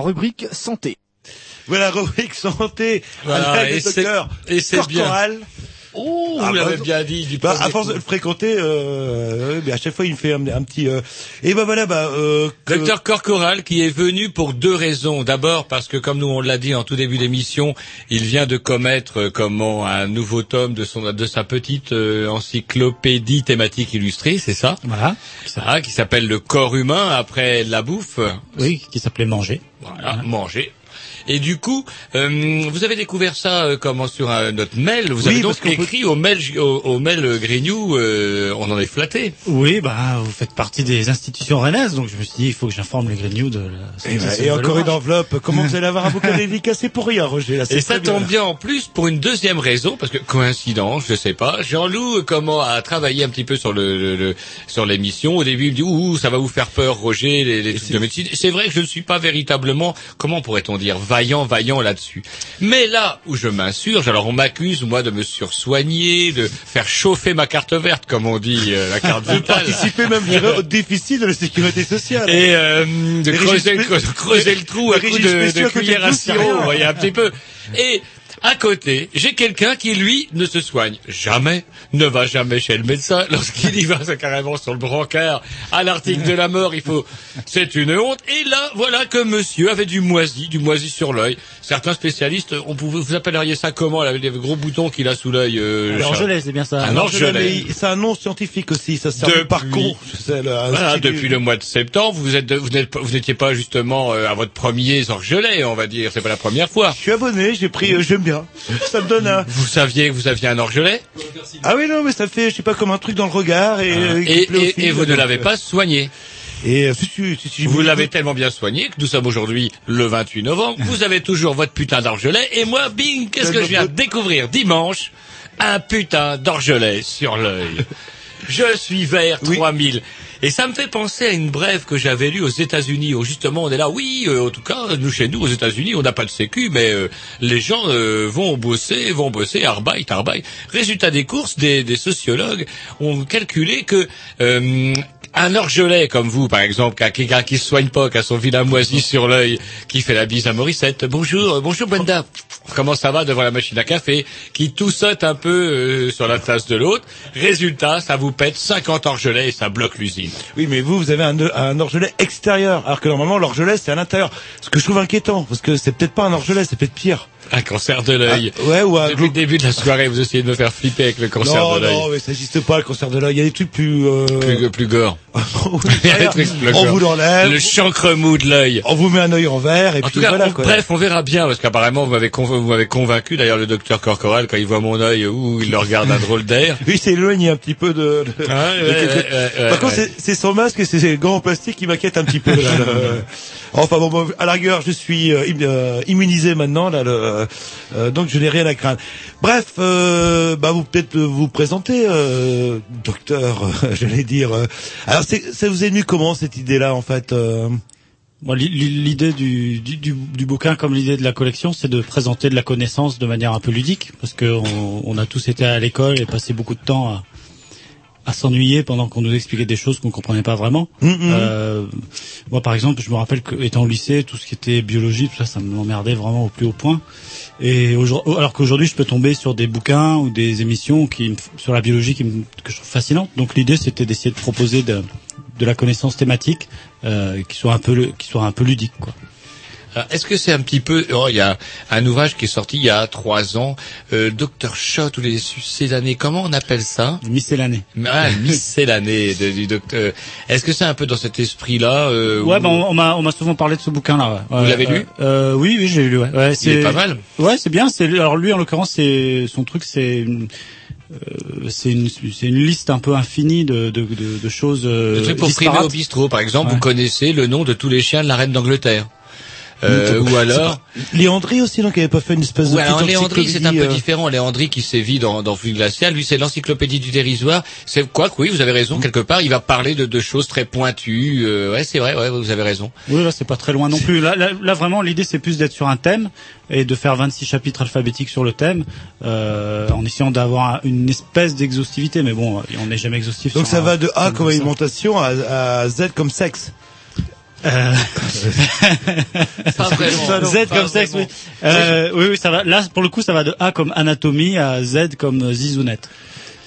Rubrique santé. Voilà, rubrique santé. Voilà, avec le docteur Korcoral. Oh, ah, vous l'avez bah, bien dit. Du bah, à force de le fréquenter, euh, euh, à chaque fois il me fait un, un petit. Euh, et ben bah, voilà, bah. Euh, que... Docteur Korcoral qui est venu pour deux raisons. D'abord parce que, comme nous on l'a dit en tout début d'émission, il vient de commettre euh, comment un nouveau tome de son de sa petite euh, encyclopédie thématique illustrée, c'est ça. Voilà. Ça, ah, qui s'appelle Le corps humain après la bouffe. Oui, qui s'appelait Manger. Voilà, voilà. Manger. Et du coup, euh, vous avez découvert ça euh, comment sur un, notre mail. Vous oui, avez donc écrit peut... au mail, au, au mail Grignou. Euh, on en est flatté. Oui, bah vous faites partie des institutions rennaises, donc je me suis dit il faut que j'informe le Grignou de. La... Et, bah, et encore une enveloppe. Comment vous allez avoir un bouquin dédicacé pour rien, Roger là, et ça tombe bien en plus pour une deuxième raison, parce que coïncidence, je sais pas. Jean-Loup comment a travaillé un petit peu sur le, le, le sur l'émission. Au début, il me dit ouh ça va vous faire peur, Roger, les, les trucs de médecine. C'est vrai que je ne suis pas véritablement. Comment pourrait-on dire? Vaillant, vaillant là-dessus. Mais là où je m'insurge, alors on m'accuse, moi, de me sursoigner, de faire chauffer ma carte verte, comme on dit, euh, la carte vitale. Participer même au déficit de la sécurité sociale. Et euh, de, creuser, de creuser le trou à coups de, de cuillère à sirop, vous voyez, un petit peu. Et... à côté, j'ai quelqu'un qui, lui, ne se soigne jamais, ne va jamais chez le médecin. Lorsqu'il y va, c'est carrément sur le brancard, à l'article de la mort, il faut... C'est une honte. Et là, voilà que monsieur avait du moisi, du moisi sur l'œil. Certains spécialistes, on pouvait, vous appelleriez ça comment, là, les gros boutons qu'il a sous l'œil euh, un orgelet, c'est bien ça. Un orgelet. C'est un nom scientifique aussi, ça sert de parcours. Voilà, depuis le mois de septembre, vous êtes, vous n'êtes, vous n'étiez pas justement euh, à votre premier orgelet, on va dire. C'est pas la première fois. Je suis abonné, j'ai pris... Euh, j'aime bien. Ça me donne un... Vous saviez que vous aviez un orgelet? Ah oui, non, mais ça fait, je sais pas, comme un truc dans le regard et... Ah. Et, et, et vous ne l'avez pas soigné? Et si, si, si, vous l'avez tellement bien soigné que nous sommes aujourd'hui le vingt-huit novembre, vous avez toujours votre putain d'orgelet et moi, bing, qu'est-ce que je viens de découvrir dimanche? Un putain d'orgelet sur l'œil. Je suis vert trois mille. Oui. Et ça me fait penser à une brève que j'avais lue aux États-Unis où justement on est là, oui, euh, en tout cas, nous chez nous aux États-Unis, on n'a pas de sécu, mais euh, les gens euh, vont bosser, vont bosser, arbeit, arbeit. Résultat des courses, des, des sociologues ont calculé que euh, un orgelet comme vous, par exemple, quelqu'un qui se soigne pas, qui a son vilain moisi sur l'œil, qui fait la bise à Morissette, bonjour, bonjour Brenda, comment ça va devant la machine à café, qui tout saute un peu euh, sur la tasse de l'autre. Résultat, ça vous pète cinquante orgelets et ça bloque l'usine. Oui, mais vous, vous avez un, un orgelet extérieur, alors que normalement l'orgelet c'est à l'intérieur. Ce que je trouve inquiétant, parce que c'est peut-être pas un orgelet, c'est peut-être pire. Un cancer de l'œil. Ah, ouais, ou un... Depuis le début de la soirée, vous essayez de me faire flipper avec le cancer non, de l'œil. Non, non, mais ça n'existe pas, le cancer de l'œil. Il y a des trucs plus... Euh... Plus, plus gore. Il y a des trucs plus gore. On vous l'enlève. Le chancre mou de l'œil. On vous met un œil en verre, et en puis tout cas, voilà, on, quoi. Bref, on verra bien, parce qu'apparemment, vous m'avez convaincu, vous m'avez convaincu. D'ailleurs, le docteur Korcoral, quand il voit mon œil, ouh, il le regarde un drôle d'air. Lui, s'éloigne un petit peu de... de... Ah, ouais, de... Ouais, ouais, ouais, Par ouais, contre, ouais. C'est, c'est son masque et ses gants en plastique qui m'inquiètent un petit peu. Là, euh... Enfin bon, bon, à la rigueur, je suis euh, immunisé maintenant, là, le... Euh, donc je n'ai rien à craindre. Bref, euh, bah vous peut-être vous présenter, euh, docteur, euh, j'allais dire. Euh, alors, c'est, ça vous est venu comment cette idée-là, en fait euh... bon, l'idée du, du, du, du bouquin, comme l'idée de la collection, c'est de présenter de la connaissance de manière un peu ludique, parce que on, on a tous été à l'école et passé beaucoup de temps à, à s'ennuyer pendant qu'on nous expliquait des choses qu'on comprenait pas vraiment. Mm-hmm. Euh, moi, par exemple, je me rappelle qu'étant au lycée, tout ce qui était biologie, tout ça, ça m'emmerdait vraiment au plus haut point. Et aujourd'hui, alors qu'aujourd'hui, je peux tomber sur des bouquins ou des émissions qui, sur la biologie qui, que je trouve fascinante. Donc, l'idée, c'était d'essayer de proposer de, de la connaissance thématique, euh, qui soit un peu, qui soit un peu ludique, quoi. Alors, est-ce que c'est un petit peu... Oh, il y a un ouvrage qui est sorti il y a trois ans, euh, Docteur Shot ou les Miscellanées. Comment on appelle ça ? Miscellanées. Ah, Miscellanées du docteur. Est-ce que c'est un peu dans cet esprit-là euh, Ouais, où... ben bah, on, on m'a on m'a souvent parlé de ce bouquin-là. Ouais. Vous ouais, l'avez euh, lu euh, Oui, oui, j'ai lu. Ouais. Ouais, c'est... Il est pas mal. Ouais, c'est bien. C'est alors lui en l'occurrence, c'est son truc, c'est. Euh, c'est une c'est une liste un peu infinie de de de, de choses. Euh, de trucs pour priver au bistrot, par exemple, ouais. Vous connaissez le nom de tous les chiens de la reine d'Angleterre. Euh, ou alors Léandri aussi, donc il avait pas fait une espèce de ouais, alors Léandri c'est un peu euh... différent. Léandri qui sévit dans dans Flux glacial, lui c'est l'encyclopédie du dérisoire. C'est quoi que oui, vous avez raison, quelque part il va parler de de choses très pointues. Euh, ouais, c'est vrai, ouais, vous avez raison. Oui, là c'est pas très loin non plus. Là là, là vraiment l'idée c'est plus d'être sur un thème et de faire vingt-six chapitres alphabétiques sur le thème, euh, en essayant d'avoir une espèce d'exhaustivité, mais bon, on n'est jamais exhaustif. Donc ça un, va de A comme alimentation à, à Z comme sexe. Euh... vraiment, Z comme sexe, oui. Euh, oui, oui, ça va. Là, pour le coup, ça va de A comme anatomie à Z comme zizounette.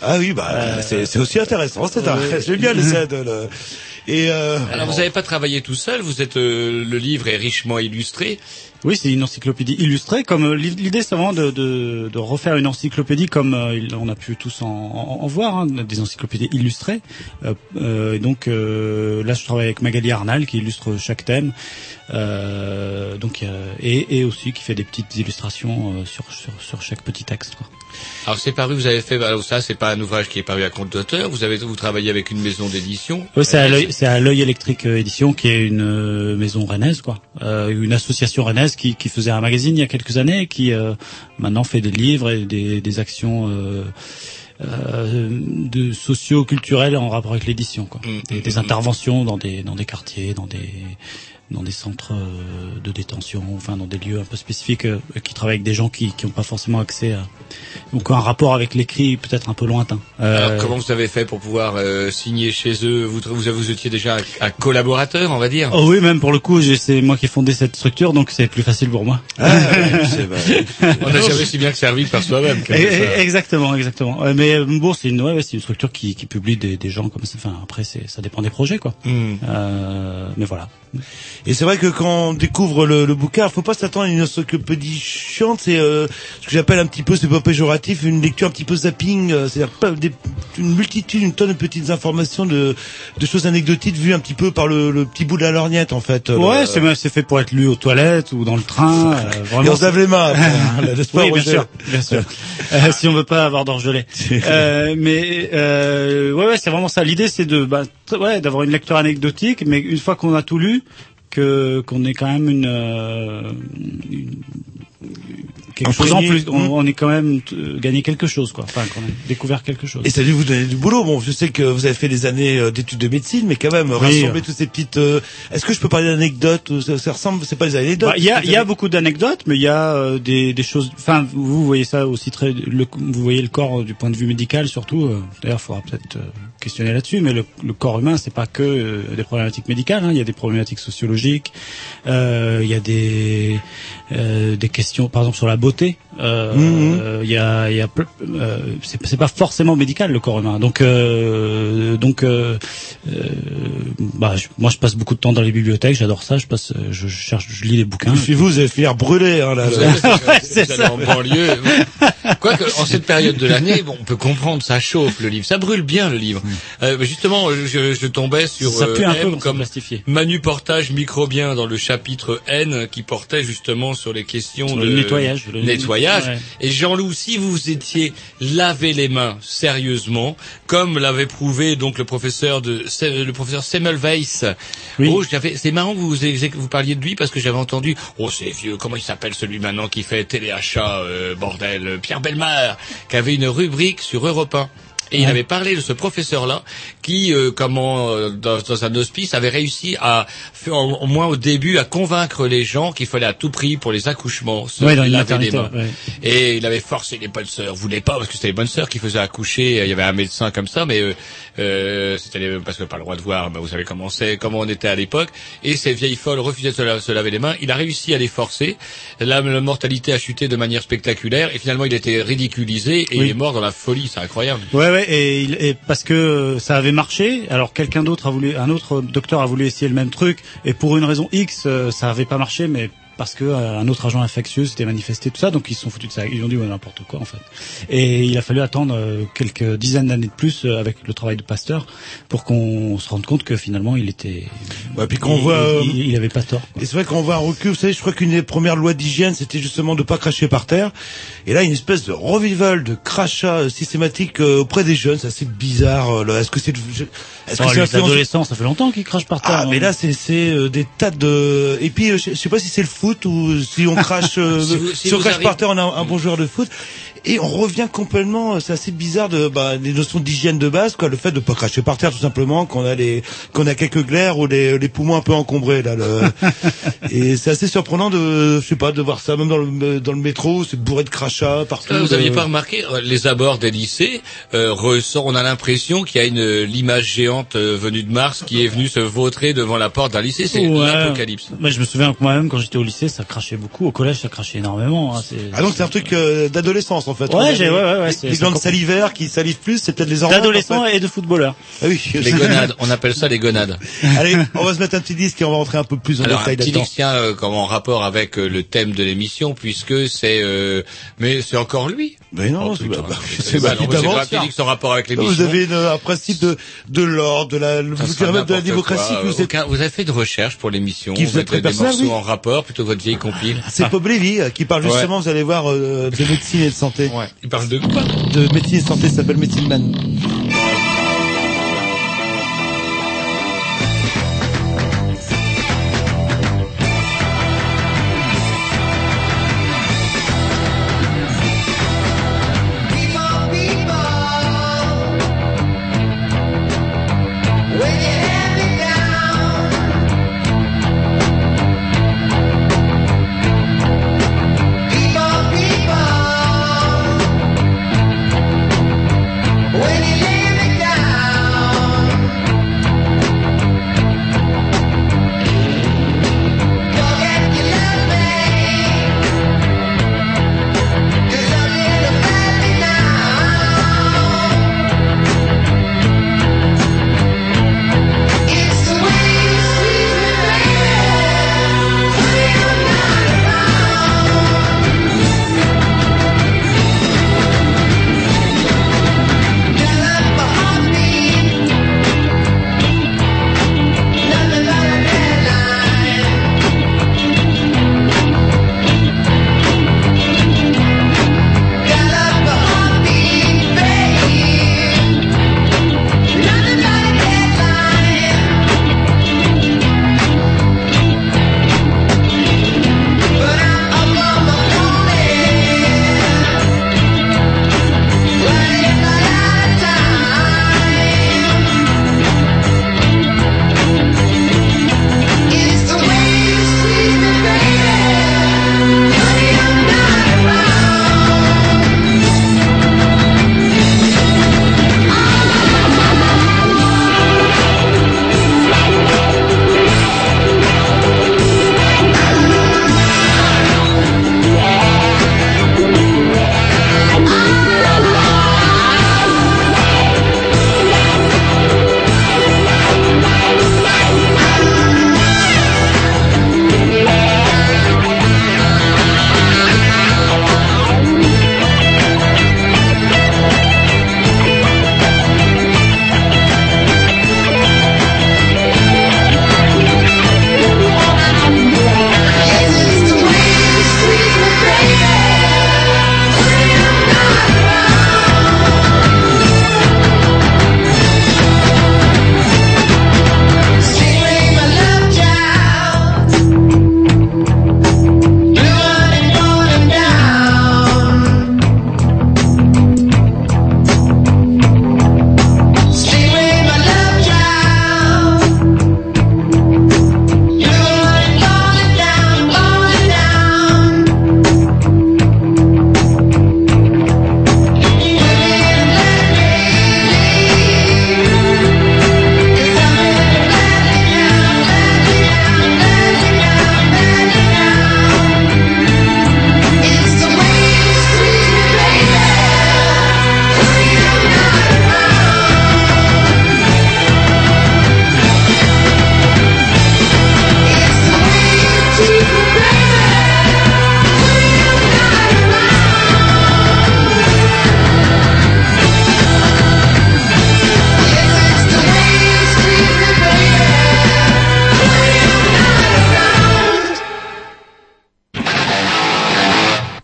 Ah oui, bah, euh... c'est, c'est aussi intéressant. C'est un... euh... J'aime bien les Z. Le... Et euh... Alors, vous n'avez pas travaillé tout seul. Vous êtes euh, le livre est richement illustré. Oui, c'est une encyclopédie illustrée. Comme l'idée, c'est vraiment de, de, de refaire une encyclopédie comme euh, on a pu tous en, en, en voir, hein, des encyclopédies illustrées. Euh, euh, et donc euh, là, je travaille avec Magali Arnal qui illustre chaque thème, euh, donc euh, et, et aussi qui fait des petites illustrations euh, sur, sur sur chaque petit texte, quoi. Alors c'est paru, vous avez fait alors ça, c'est pas un ouvrage qui est paru à compte d'auteur. Vous avez vous travaillez avec une maison d'édition. Oui, c'est à l'œil, c'est à l'œil Électrique Édition, qui est une euh, maison rennaise, quoi, euh, une association rennaise. Qui, qui faisait un magazine il y a quelques années, qui euh, maintenant fait des livres et des, des actions euh, euh, de socio-culturelles en rapport avec l'édition, quoi. Mmh, mmh, des interventions dans des dans des quartiers, dans des dans des centres de détention, enfin dans des lieux un peu spécifiques, euh, qui travaillent avec des gens qui qui n'ont pas forcément accès à, ou qui ont un rapport avec l'écrit peut-être un peu lointain. Euh, Alors comment vous avez fait pour pouvoir euh, signer chez eux? Vous vous, vous étiez déjà un collaborateur, on va dire. Oh oui, même pour le coup, j'ai, c'est moi qui ai fondé cette structure, donc c'est plus facile pour moi. Ah, ouais, c'est, bah, on n'a jamais si bien que servi par soi-même. Exactement, exactement. Mais bon, c'est une ouais, c'est une structure qui qui publie des des gens comme ça. Enfin après, c'est ça dépend des projets, quoi. Mm. Euh, mais voilà. Et c'est vrai que quand on découvre le, le bouquin, faut pas s'attendre à une encyclopédie chiante. C'est euh, ce que j'appelle un petit peu, c'est pas péjoratif, une lecture un petit peu zapping, euh, c'est-à-dire pas des, une multitude, une tonne de petites informations, de, de choses anecdotiques vues un petit peu par le, le petit bout de la lorgnette, en fait. Ouais, euh, c'est même, c'est fait pour être lu aux toilettes ou dans le train. Euh, vraiment, et on se lave les mains. Après, n'est-ce pas, oui, bien sûr, bien sûr. euh, si on veut pas avoir d'engelé. euh, mais euh, ouais, ouais, c'est vraiment ça. L'idée, c'est de, bah, t- ouais, d'avoir une lecture anecdotique, mais une fois qu'on a tout lu. Que, qu'on est quand même une, euh, une quelque chose en plus, on, on est quand même euh, gagné quelque chose, quoi. Enfin, qu'on a découvert quelque chose. Et ça a dû vous donner du boulot. Bon, je sais que vous avez fait des années d'études de médecine, mais quand même oui, rassembler euh... toutes ces petites. Euh, est-ce que je peux parler d'anecdotes? Ça, ça ressemble, c'est pas des anecdotes. Il bah, y a, il y a beaucoup d'anecdotes, mais il y a euh, des, des choses. Enfin, vous voyez ça aussi très. Le, vous voyez le corps euh, du point de vue médical surtout. Euh, d'ailleurs, il faudra peut-être. Euh, questionner là-dessus, mais le, le corps humain, c'est pas que euh, des problématiques médicales, hein. Il y a des problématiques sociologiques, euh, il y a des euh, des questions, par exemple sur la beauté. Euh, mmh. euh, il y a, il y a, euh, c'est, c'est pas forcément médical le corps humain. Donc, euh, donc, euh, euh, bah, je, moi, je passe beaucoup de temps dans les bibliothèques. J'adore ça. Je passe, je, je cherche, je lis les bouquins. Si vous, vous allez finir brûlé, hein, là. Vous allez, ouais, c'est vous allez en banlieue. Quoique, en cette période de l'année, bon, on peut comprendre, ça chauffe le livre, ça brûle bien le livre. Euh, justement, je, je tombais sur ça pue un euh, M, peu comme manuportage microbien dans le chapitre N qui portait justement sur les questions sur de le nettoyage, le nettoyage. Ouais. Et Jean-Loup, si vous étiez lavé les mains sérieusement, comme l'avait prouvé donc le professeur de le professeur Semmelweis. Oui. Oh, j'avais, c'est marrant que vous vous parliez de lui parce que j'avais entendu. Oh, c'est vieux. Comment il s'appelle celui maintenant qui fait téléachat, euh, bordel, Pierre Bellemare, qui avait une rubrique sur Europe un. Et il avait parlé de ce professeur-là qui, euh, comment, euh, dans, dans un hospice, avait réussi à, au moins au début, à convaincre les gens qu'il fallait à tout prix pour les accouchements se ouais, laver les mains. Ouais. Et il avait forcé les bonnes sœurs, voulait pas parce que c'était les bonnes sœurs qui faisaient accoucher. Il y avait un médecin comme ça, mais euh, euh, c'était les, parce que pas le droit de voir. Ben vous savez comment c'est, comment on était à l'époque. Et ces vieilles folles refusaient de se, la, se laver les mains. Il a réussi à les forcer. La, la mortalité a chuté de manière spectaculaire. Et finalement, il a été ridiculisé et oui. Il est mort dans la folie. C'est incroyable. Ouais, ouais. Et, et parce que ça avait marché, alors quelqu'un d'autre a voulu, un autre docteur a voulu essayer le même truc, et pour une raison X, ça avait pas marché, mais parce que euh, un autre agent infectieux s'était manifesté, tout ça, donc ils se sont foutus de ça, ils ont dit ouais, n'importe quoi en fait. Et il a fallu attendre euh, quelques dizaines d'années de plus euh, avec le travail de Pasteur pour qu'on se rende compte que finalement il était, ouais, puis qu'on il, voit, euh... il, il avait pas tort. Quoi. Et c'est vrai qu'on voit un recul, vous savez, je crois qu'une des premières lois d'hygiène c'était justement de pas cracher par terre. Et là une espèce de revival de crachat systématique euh, auprès des jeunes, c'est assez bizarre. Euh, là. Est-ce que c'est, est-ce que c'est l'adolescence, ça fait longtemps qu'ils crachent par terre. Ah mais hein, là c'est c'est euh, des tas de, et puis euh, je sais pas si c'est le foot ou si on crache euh, si vous, si si on crache arrive... par terre on a un, un bon joueur de foot et on revient complètement, c'est assez bizarre de bah des notions d'hygiène de base quoi, le fait de pas cracher par terre tout simplement, qu'on a les qu'on a quelques glaires ou les les poumons un peu encombrés là le... et c'est assez surprenant de je sais pas de voir ça même dans le dans le métro, c'est bourré de crachats partout. Vous n'aviez de... pas remarqué les abords des lycées euh, ressort, on a l'impression qu'il y a une l'image géante euh, venue de Mars qui est venue se vautrer devant la porte d'un lycée, c'est ouais. L'apocalypse. Moi je me souviens moi-même quand j'étais au lycée, ça crachait beaucoup, au collège ça crachait énormément hein, c'est... Ah donc c'est un truc euh, d'adolescence en fait. Ouais, j'ai, ouais, ouais, ouais. C'est, les glandes salivaires qui salivent plus, c'est peut-être les hormones. D'adolescents en fait. Et de footballeurs. Ah oui. Les gonades, on appelle ça les gonades. Allez, on va se mettre un petit disque et on va rentrer un peu plus en alors, détail là-dedans. Un petit là-dedans. Disque, tiens, euh, en rapport avec euh, le thème de l'émission, puisque c'est, euh, mais c'est encore lui. Mais non, oh, c'est pas, bah, c'est pas, c'est pas un disque en rapport avec l'émission. Vous avez une, un principe de, de l'ordre, de la, de la démocratie que vous êtes. Vous avez fait une recherche pour l'émission. Vous avez des morceaux en rapport, plutôt que votre vieille compile. C'est Paul Lévy qui parle justement, vous allez voir, de médecine et de santé. Ouais. Il parle de quoi ? De médecine et santé, ça s'appelle Médecine Man. When you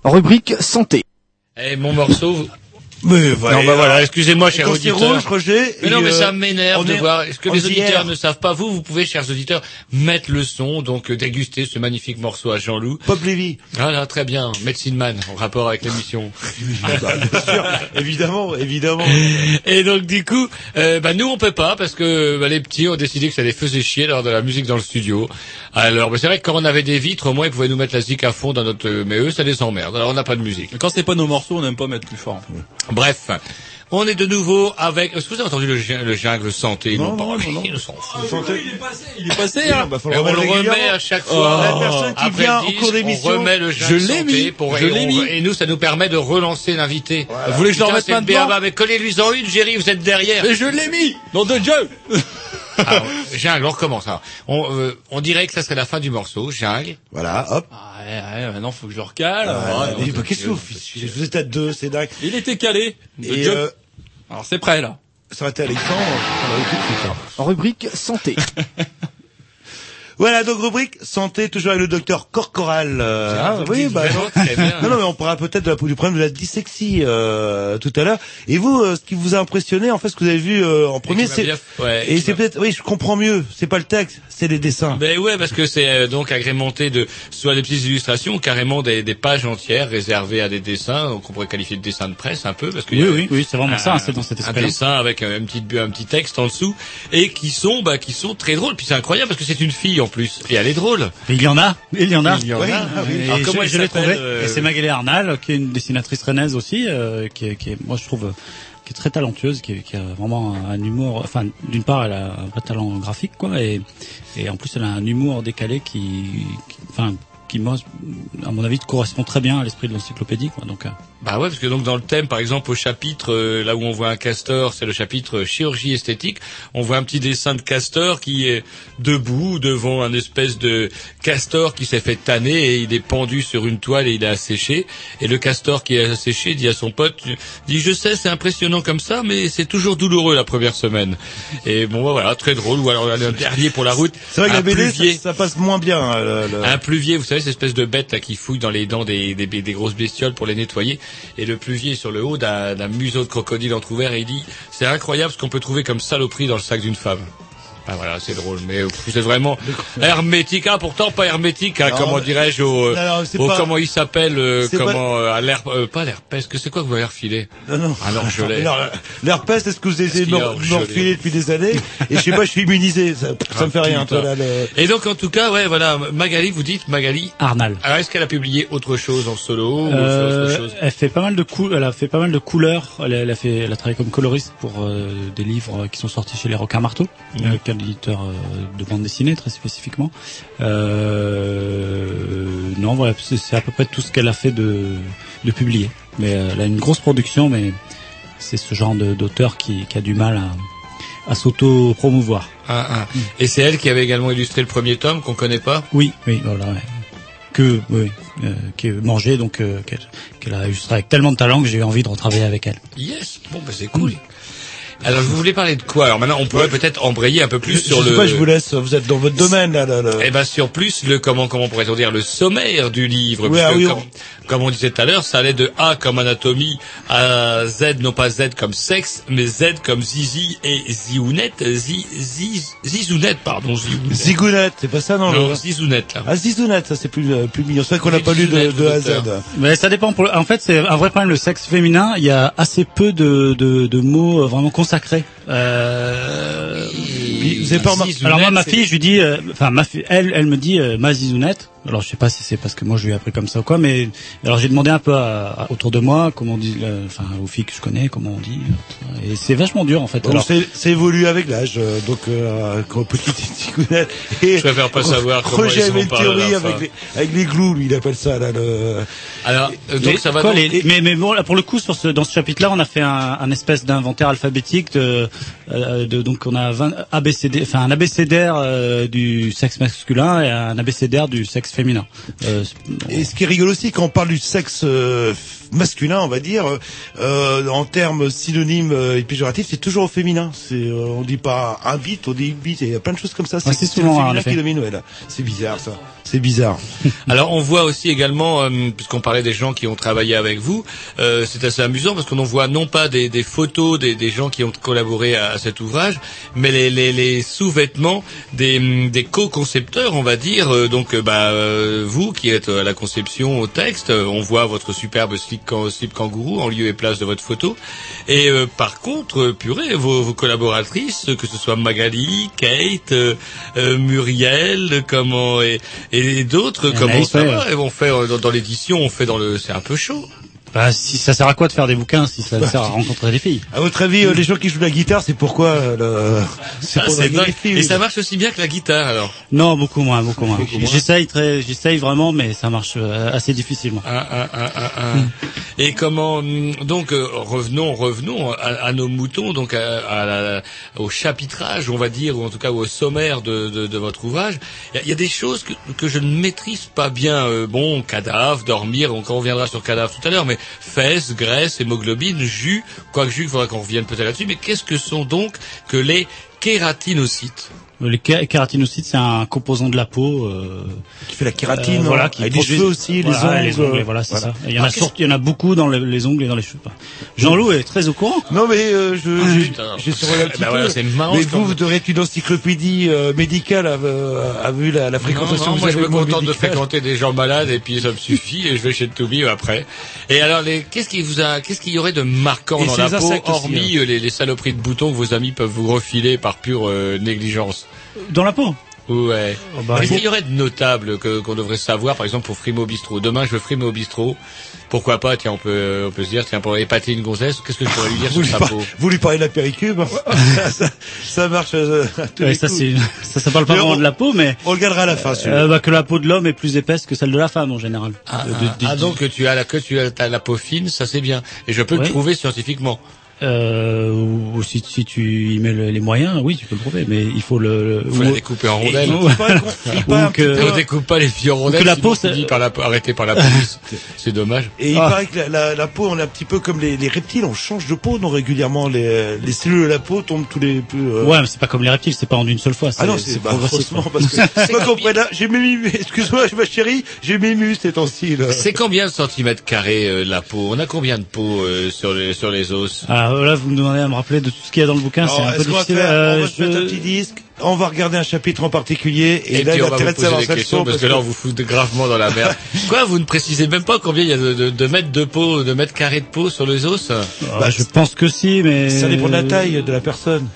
rubrique santé. Eh, mon morceau... Mais voilà. Non, bah voilà, excusez-moi, chers auditeurs. C'est rouge, Roger. Mais non, mais ça m'énerve de voir. Est-ce que les auditeurs ne savent pas? Vous, vous pouvez, chers auditeurs, mettre le son, donc, déguster ce magnifique morceau à Jean-Loup. Paul Lévy. Ah, là, très bien. Medicine Man, en rapport avec l'émission. Bah, bien sûr. Évidemment, évidemment. Et donc, du coup, euh, bah, nous, on peut pas, parce que, bah, les petits ont décidé que ça les faisait chier d'avoir de la musique dans le studio. Alors, bah, c'est vrai que quand on avait des vitres, au moins, ils pouvaient nous mettre la zik à fond dans notre, mais eux, ça les emmerde. Alors, on n'a pas de musique. Quand c'est pas nos morceaux, on n'aime pas mettre plus fort. Bref, on est de nouveau avec... Est-ce que vous avez entendu le, g- le jungle santé? Non, non, non, non. Il s'en fout. Ah, oui, il est passé, il est passé. Hein. Bah, on le remet à chaque fois. Oh, la personne qui après vient disque, au cours d'émission, on remet le jungle santé. Pour, je et, l'ai on, mis. Et nous, ça nous permet de relancer l'invité. Voilà. Vous voulez que je le remette maintenant? Mais collez-lui-en une, Géry, vous êtes derrière. Mais je l'ai mis, nom de Dieu. Alors, jungle, on recommence. Alors, on, euh, on dirait que ça serait la fin du morceau, jungle. Voilà, hop. Ah, ouais, ouais, maintenant faut que je le recale. Ah, ouais, ouais, bah, qu'est-ce que vous faites? Vous êtes à deux, c'est dingue. Il était calé. Et euh... Alors c'est prêt là. Ça va être Alexandre. En rubrique santé. Voilà, donc rubrique santé, toujours avec le docteur Korcoral. Euh, ah, oui, bah non. non, non, mais on parlera peut-être de la, du problème de la dyslexie euh, tout à l'heure. Et vous, euh, ce qui vous a impressionné, en fait, ce que vous avez vu euh, en premier, c'est bien, ouais, et c'est peut-être, oui, je comprends mieux. C'est pas le texte, c'est les dessins. Ben ouais, parce que c'est euh, donc agrémenté de soit des petites illustrations, carrément des, des pages entières réservées à des dessins. Donc on pourrait qualifier de dessin de presse un peu, parce que oui, oui, oui, c'est vraiment un, ça, c'est dans cet esprit. Un dessin avec un, un petit un petit texte en dessous et qui sont, bah, qui sont très drôles. Puis c'est incroyable parce que c'est une fille en plus. Et elle est drôle. Mais il y en a. Il y en a. Il y en a. Oui. Ah, oui. Alors, comment je, je l'ai trouvé euh... Et c'est Magali Arnal, qui est une dessinatrice rennaise aussi, euh, qui, est, qui est, moi je trouve, qui est très talentueuse, qui, est, qui a vraiment un, un humour. Enfin, d'une part, elle a un vrai talent graphique, quoi, et, et en plus, elle a un humour décalé qui, qui enfin. qui, à mon avis, correspond très bien à l'esprit de l'encyclopédie, quoi. Donc, euh... bah ouais, parce que donc dans le thème, par exemple, au chapitre euh, là où on voit un castor, c'est le chapitre chirurgie esthétique. On voit un petit dessin de castor qui est debout devant un espèce de castor qui s'est fait tanner et il est pendu sur une toile et il est asséché. Et le castor qui est asséché dit à son pote, dit je sais, c'est impressionnant comme ça, mais c'est toujours douloureux la première semaine. Et bon, bah, voilà, très drôle. Ou alors un dernier pour la route. C'est vrai que la B D, ça, ça passe moins bien. Hein, le, le... Un pluvier, vous savez. Cette espèce de bête là qui fouille dans les dents des, des, des grosses bestioles pour les nettoyer, et le pluvier sur le haut d'un, d'un museau de crocodile entrouvert, et il dit c'est incroyable ce qu'on peut trouver comme saloperie dans le sac d'une femme. Ah voilà, c'est drôle, mais c'est vraiment hermétique. Ah pourtant pas hermétique, hein, non, comment dirais-je au, non, non, au pas, comment il s'appelle, euh, comment euh, à l'herpès, euh, pas l'herpès, que c'est quoi que vous avez refilé? Non non. Ah non, je l'ai. Non, l'herpès, c'est ce que vous essayez de m'enfiler depuis des années, et je sais pas, je suis immunisé, ça, ça me fait rien. Toi, là, le... Et donc en tout cas, ouais, voilà, Magali, vous dites Magali Arnal. Alors est-ce qu'elle a publié autre chose en solo euh, ou autre chose? Elle fait pas mal de cou- elle a fait pas mal de couleurs. Elle, elle a fait, elle a travaillé comme coloriste pour euh, des livres qui sont sortis chez les Requins Marteaux. Mmh. Euh, éditeur de bande dessinée très spécifiquement. Euh, non, voilà, c'est, c'est à peu près tout ce qu'elle a fait de, de publier. Mais elle a une grosse production, mais c'est ce genre de, d'auteur qui, qui a du mal à, à s'auto-promouvoir. Ah, ah. Mmh. Et c'est elle qui avait également illustré le premier tome qu'on connaît pas? Oui, oui, voilà. Ouais. Que, oui, euh, qui est mangé, donc euh, qu'elle, qu'elle a illustré avec tellement de talent que j'ai eu envie de retravailler avec elle. Yes, bon, bah c'est cool. Mmh. Alors, vous voulez parler de quoi? Alors maintenant, on pourrait peut-être embrayer un peu plus je, sur je sais le... Pas, je vous laisse, vous êtes dans votre domaine, là, là, là. Eh ben, sur plus, le, comment, comment pourrait-on dire, le sommaire du livre. Oui, ah, oui, comme, on... comme on disait tout à l'heure, ça allait de A comme anatomie à Z, non pas Z comme sexe, mais Z comme zizi et ziounette, zi, ziz, zizounette, pardon, ziounette. Zigounette, c'est pas ça, non? Non, zizounette, là. Ah, zizounette, ça, c'est plus, plus mignon. C'est vrai qu'on n'a pas lu de, de A à Z. Mais ça dépend pour le... en fait, c'est un vrai problème, le sexe féminin. Il y a assez peu de, de, de mots vraiment consacrés. Sacré. Euh... Vous avez pas remarqué. Alors moi, ma fille, je lui dis, euh, enfin ma fille, elle, elle me dit euh, ma zizounette. Alors je sais pas si c'est parce que moi je lui ai appris comme ça ou quoi, mais alors j'ai demandé un peu à, à, autour de moi comment on dit, euh, enfin aux filles que je connais comment on dit, et c'est vachement dur en fait. Bon, alors c'est, c'est évolue avec l'âge, euh, donc euh, petite zigounette. Je préfère pas savoir comment ils sont parlés. Avec les, avec les glous, lui il appelle ça là. Le... Alors euh, donc les, ça va. Quoi, donc... les, mais mais bon là pour le coup sur ce dans ce chapitre-là on a fait un, un espèce d'inventaire alphabétique de, euh, de donc on a vingt A B C D, enfin un abécédaire euh, du sexe masculin et un abécédaire du sexe féminin. Euh, et ce qui est rigolo aussi, quand on parle du sexe euh, masculin, on va dire, euh, en termes synonymes et péjoratifs, c'est toujours au féminin. C'est, euh, on dit pas un bit, on dit bit, et il y a plein de choses comme ça. C'est, ouais, c'est, c'est souvent le féminin qui domine, ouais, là. C'est bizarre, ça. C'est bizarre. Alors, on voit aussi également, euh, puisqu'on parlait des gens qui ont travaillé avec vous, euh, c'est assez amusant parce qu'on en voit non pas des, des photos des, des gens qui ont collaboré à, à cet ouvrage, mais les, les, les sous-vêtements des, des co-concepteurs, on va dire. Euh, donc, bah, euh, vous qui êtes à la conception, au texte, on voit votre superbe slip, can, slip kangourou en lieu et place de votre photo. Et euh, par contre, euh, purée, vos, vos collaboratrices, que ce soit Magali, Kate, euh, euh, Muriel, comment et, et Et d'autres, comment ça va? On fait dans, dans l'édition, on fait dans le, c'est un peu chaud. Bah, si ça sert à quoi de faire des bouquins si ça bah, sert à rencontrer des filles? À votre avis, euh, les gens qui jouent de la guitare, c'est pourquoi le... c'est, ah, pour c'est dingue. Filles, et oui. Ça marche aussi bien que la guitare alors? Non, beaucoup moins, beaucoup moins. Beaucoup j'essaye très, j'essaye vraiment, mais ça marche assez difficilement. Ah, ah, ah, ah, ah. Et comment donc revenons, revenons à, à nos moutons, donc à, à la, au chapitrage, on va dire, ou en tout cas au sommaire de, de, de votre ouvrage. Il y, y a des choses que, que je ne maîtrise pas bien. Euh, bon, cadavre, dormir. On, on reviendra sur cadavre tout à l'heure, mais fesses, graisse, hémoglobine, jus, quoique jus, il faudra qu'on revienne peut-être là-dessus, mais qu'est-ce que sont donc que les kératinocytes? Les kératinocytes, c'est un composant de la peau euh, qui fait la kératine, euh, voilà, qui et produit... les cheveux aussi, voilà, les ongles, les ongles, voilà, c'est voilà. Ça. Il y en a sorti, il y en a beaucoup dans les, les ongles et dans les cheveux. Jean-Loup est très au courant. Non mais euh, je ah, j'ai, j'ai survolé un petit bah peu. Voilà, c'est marrant, mais vous, vous devriez une encyclopédie euh, médicale à, euh, à vu la, la fréquentation. Non, non, que vous moi, avez je me contente de fréquenter des gens malades et puis ça me suffit et je vais chez le Toubib après. Et alors, les, qu'est-ce qui vous a, qu'est-ce qu'il y aurait de marquant et dans la peau hormis les, les saloperies de boutons que vos amis peuvent vous refiler par pure négligence? Dans la peau. Ouais. Oh bah, est-ce qu'il y aurait de notables que, qu'on devrait savoir, par exemple, pour frimer au bistrot? Demain, je veux frimer au bistrot. Pourquoi pas? Tiens, on peut, on peut se dire, tiens, pour épater une gonzesse, qu'est-ce que je pourrais lui dire sur sa peau? Vous lui parlez de la péricube? ça, ça, ça marche. Euh, ouais, ça, c'est, ça, ça parle pas mais vraiment on, de la peau, mais. On le gardera à la fin, celui-là. Euh, bah, que la peau de l'homme est plus épaisse que celle de la femme, en général. Ah, de, de, ah, de, ah donc, que tu as la, que tu as la peau fine, ça c'est bien. Et je peux ouais. le prouver scientifiquement. Euh, ou, ou si, si tu y mets le, les moyens, oui, tu peux le prouver, mais il faut le, il faut ou, la découper en rondelles. Ou, donc, euh, on découpe pas les filles en rondelles. Que la peau, c'est... Par la, arrêté par la police. C'est dommage. Et ah. il paraît que la, la, la peau, on est un petit peu comme les, les reptiles, on change de peau, non, régulièrement, les, les cellules de la peau tombent tous les, euh... Ouais, mais c'est pas comme les reptiles, c'est pas en une seule fois. C'est, ah non, c'est, c'est bah, progressivement, parce que, c'est pas compris là, j'ai m'ému, excuse-moi, ma chérie, j'ai m'ému ces temps-ci, là. C'est combien de centimètres carrés, euh, la peau? On a combien de peau, euh, sur les, sur les os? Ah. Là, vous me demandez à me rappeler de tout ce qu'il y a dans le bouquin. Alors, c'est un peu difficile. Faire, euh, on va se je... mettre un petit disque. On va regarder un chapitre en particulier. Et, et là, il va vous poser des questions parce que, que là, on vous fout gravement dans la merde. Quoi, vous ne précisez même pas combien il y a de, de, de mètres de peau, de mètres carrés de peau sur les os? Bah, bah, je pense que si, mais... Ça dépend de la taille de la personne.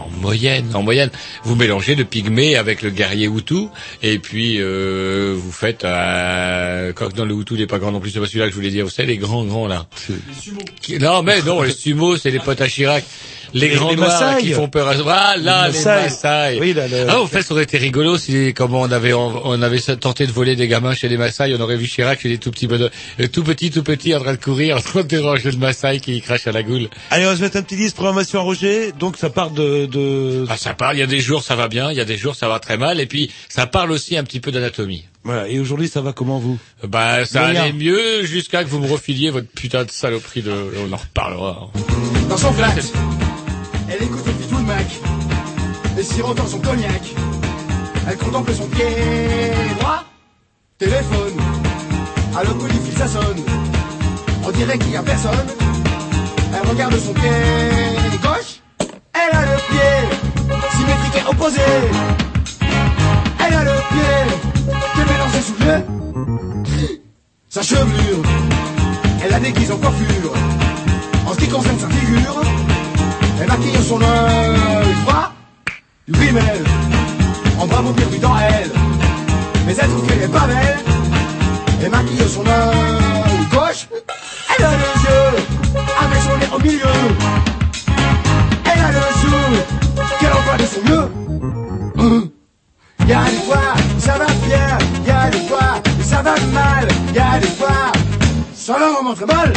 En moyenne, en moyenne, vous mélangez le pygmée avec le guerrier Hutu, et puis euh, vous faites, euh, quoi que dans le Hutu, il n'est pas grand non plus, c'est pas celui-là que je voulais dire, vous savez, les grands, grands là. Les sumos. Non, mais non, les sumos, c'est les potes à Chirac. Les mais grands les noirs Maasai. Qui font peur à... Ah là, les, les Maasai. Oui, là, le... Ah, en fait, ça aurait été rigolo si, comment on avait, on avait tenté de voler des gamins chez les Maasai, on aurait vu Chirac chez les tout petits bonheurs, tout petits, tout petits, en train de courir, en train de déranger le Maasai qui crache à la goule. Allez, on va se mettre un petit disque, programmation à Roger, donc ça part de, de... Ah, ça part, il y a des jours ça va bien, il y a des jours ça va très mal, et puis ça parle aussi un petit peu d'anatomie. Voilà. Et aujourd'hui, ça va comment, vous? Bah, ça allait mieux jusqu'à que vous me refiliez votre putain de saloperie de, on en reparlera. Dans son flash. Elle écoute le bidou de Mac, dessirant dans son cognac. Elle contemple son pied droit. Téléphone. À le coup du fil, ça sonne. On dirait qu'il y a personne. Elle regarde son pied gauche. Elle a le pied symétrique et opposé. Elle a le pied que mélangé sous le. Sa chevelure. Elle la déguise en coiffure. En ce qui concerne sa figure. Elle maquille son œil froid du rimel. On va vomir du dans elle. Mais elle trouve qu'elle est pas belle. Elle maquille son œil gauche. Elle a le yeux avec son nez au milieu. Elle a le yeux qu'elle envoie de son mieux. Y'a des fois ça va bien, y'a des fois ça va mal, y'a des fois ça va vraiment très mal.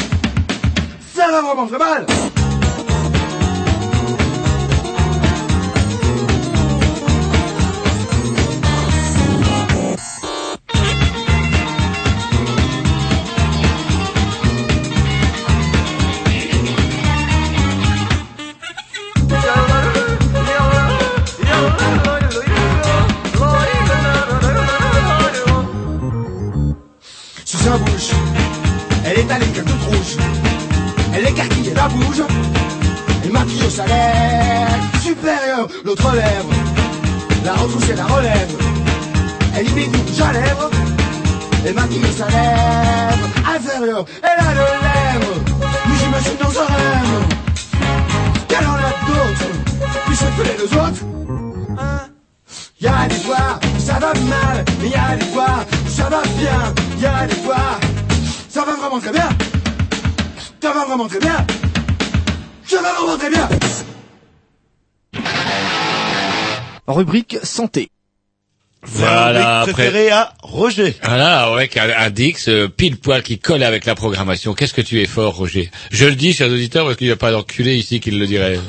Ça va vraiment très mal. métallique toute rouge. Elle écarquille la bouche, elle maquille au salaire supérieur l'autre lèvre, la retrousse et la relève. Elle imite une rouge à lèvres, elle maquille au salaire inférieur. Elle a deux lèvres, mais j'imagine dans un rêve qu'elle en a d'autres, plus que les deux autres. Hein? Y'a des fois où ça va mal, mais y'a des fois où ça va bien. Y'a des fois, ça va vraiment très bien. Ça va vraiment très bien. Ça va vraiment très bien. Rubrique santé. Voilà, préféré à Roger. Voilà, ouais, un Dix euh, pile poil qui colle avec la programmation. Qu'est-ce que tu es fort, Roger. Je le dis, chers auditeurs, parce qu'il n'y a pas d'enculé ici qui le dirait.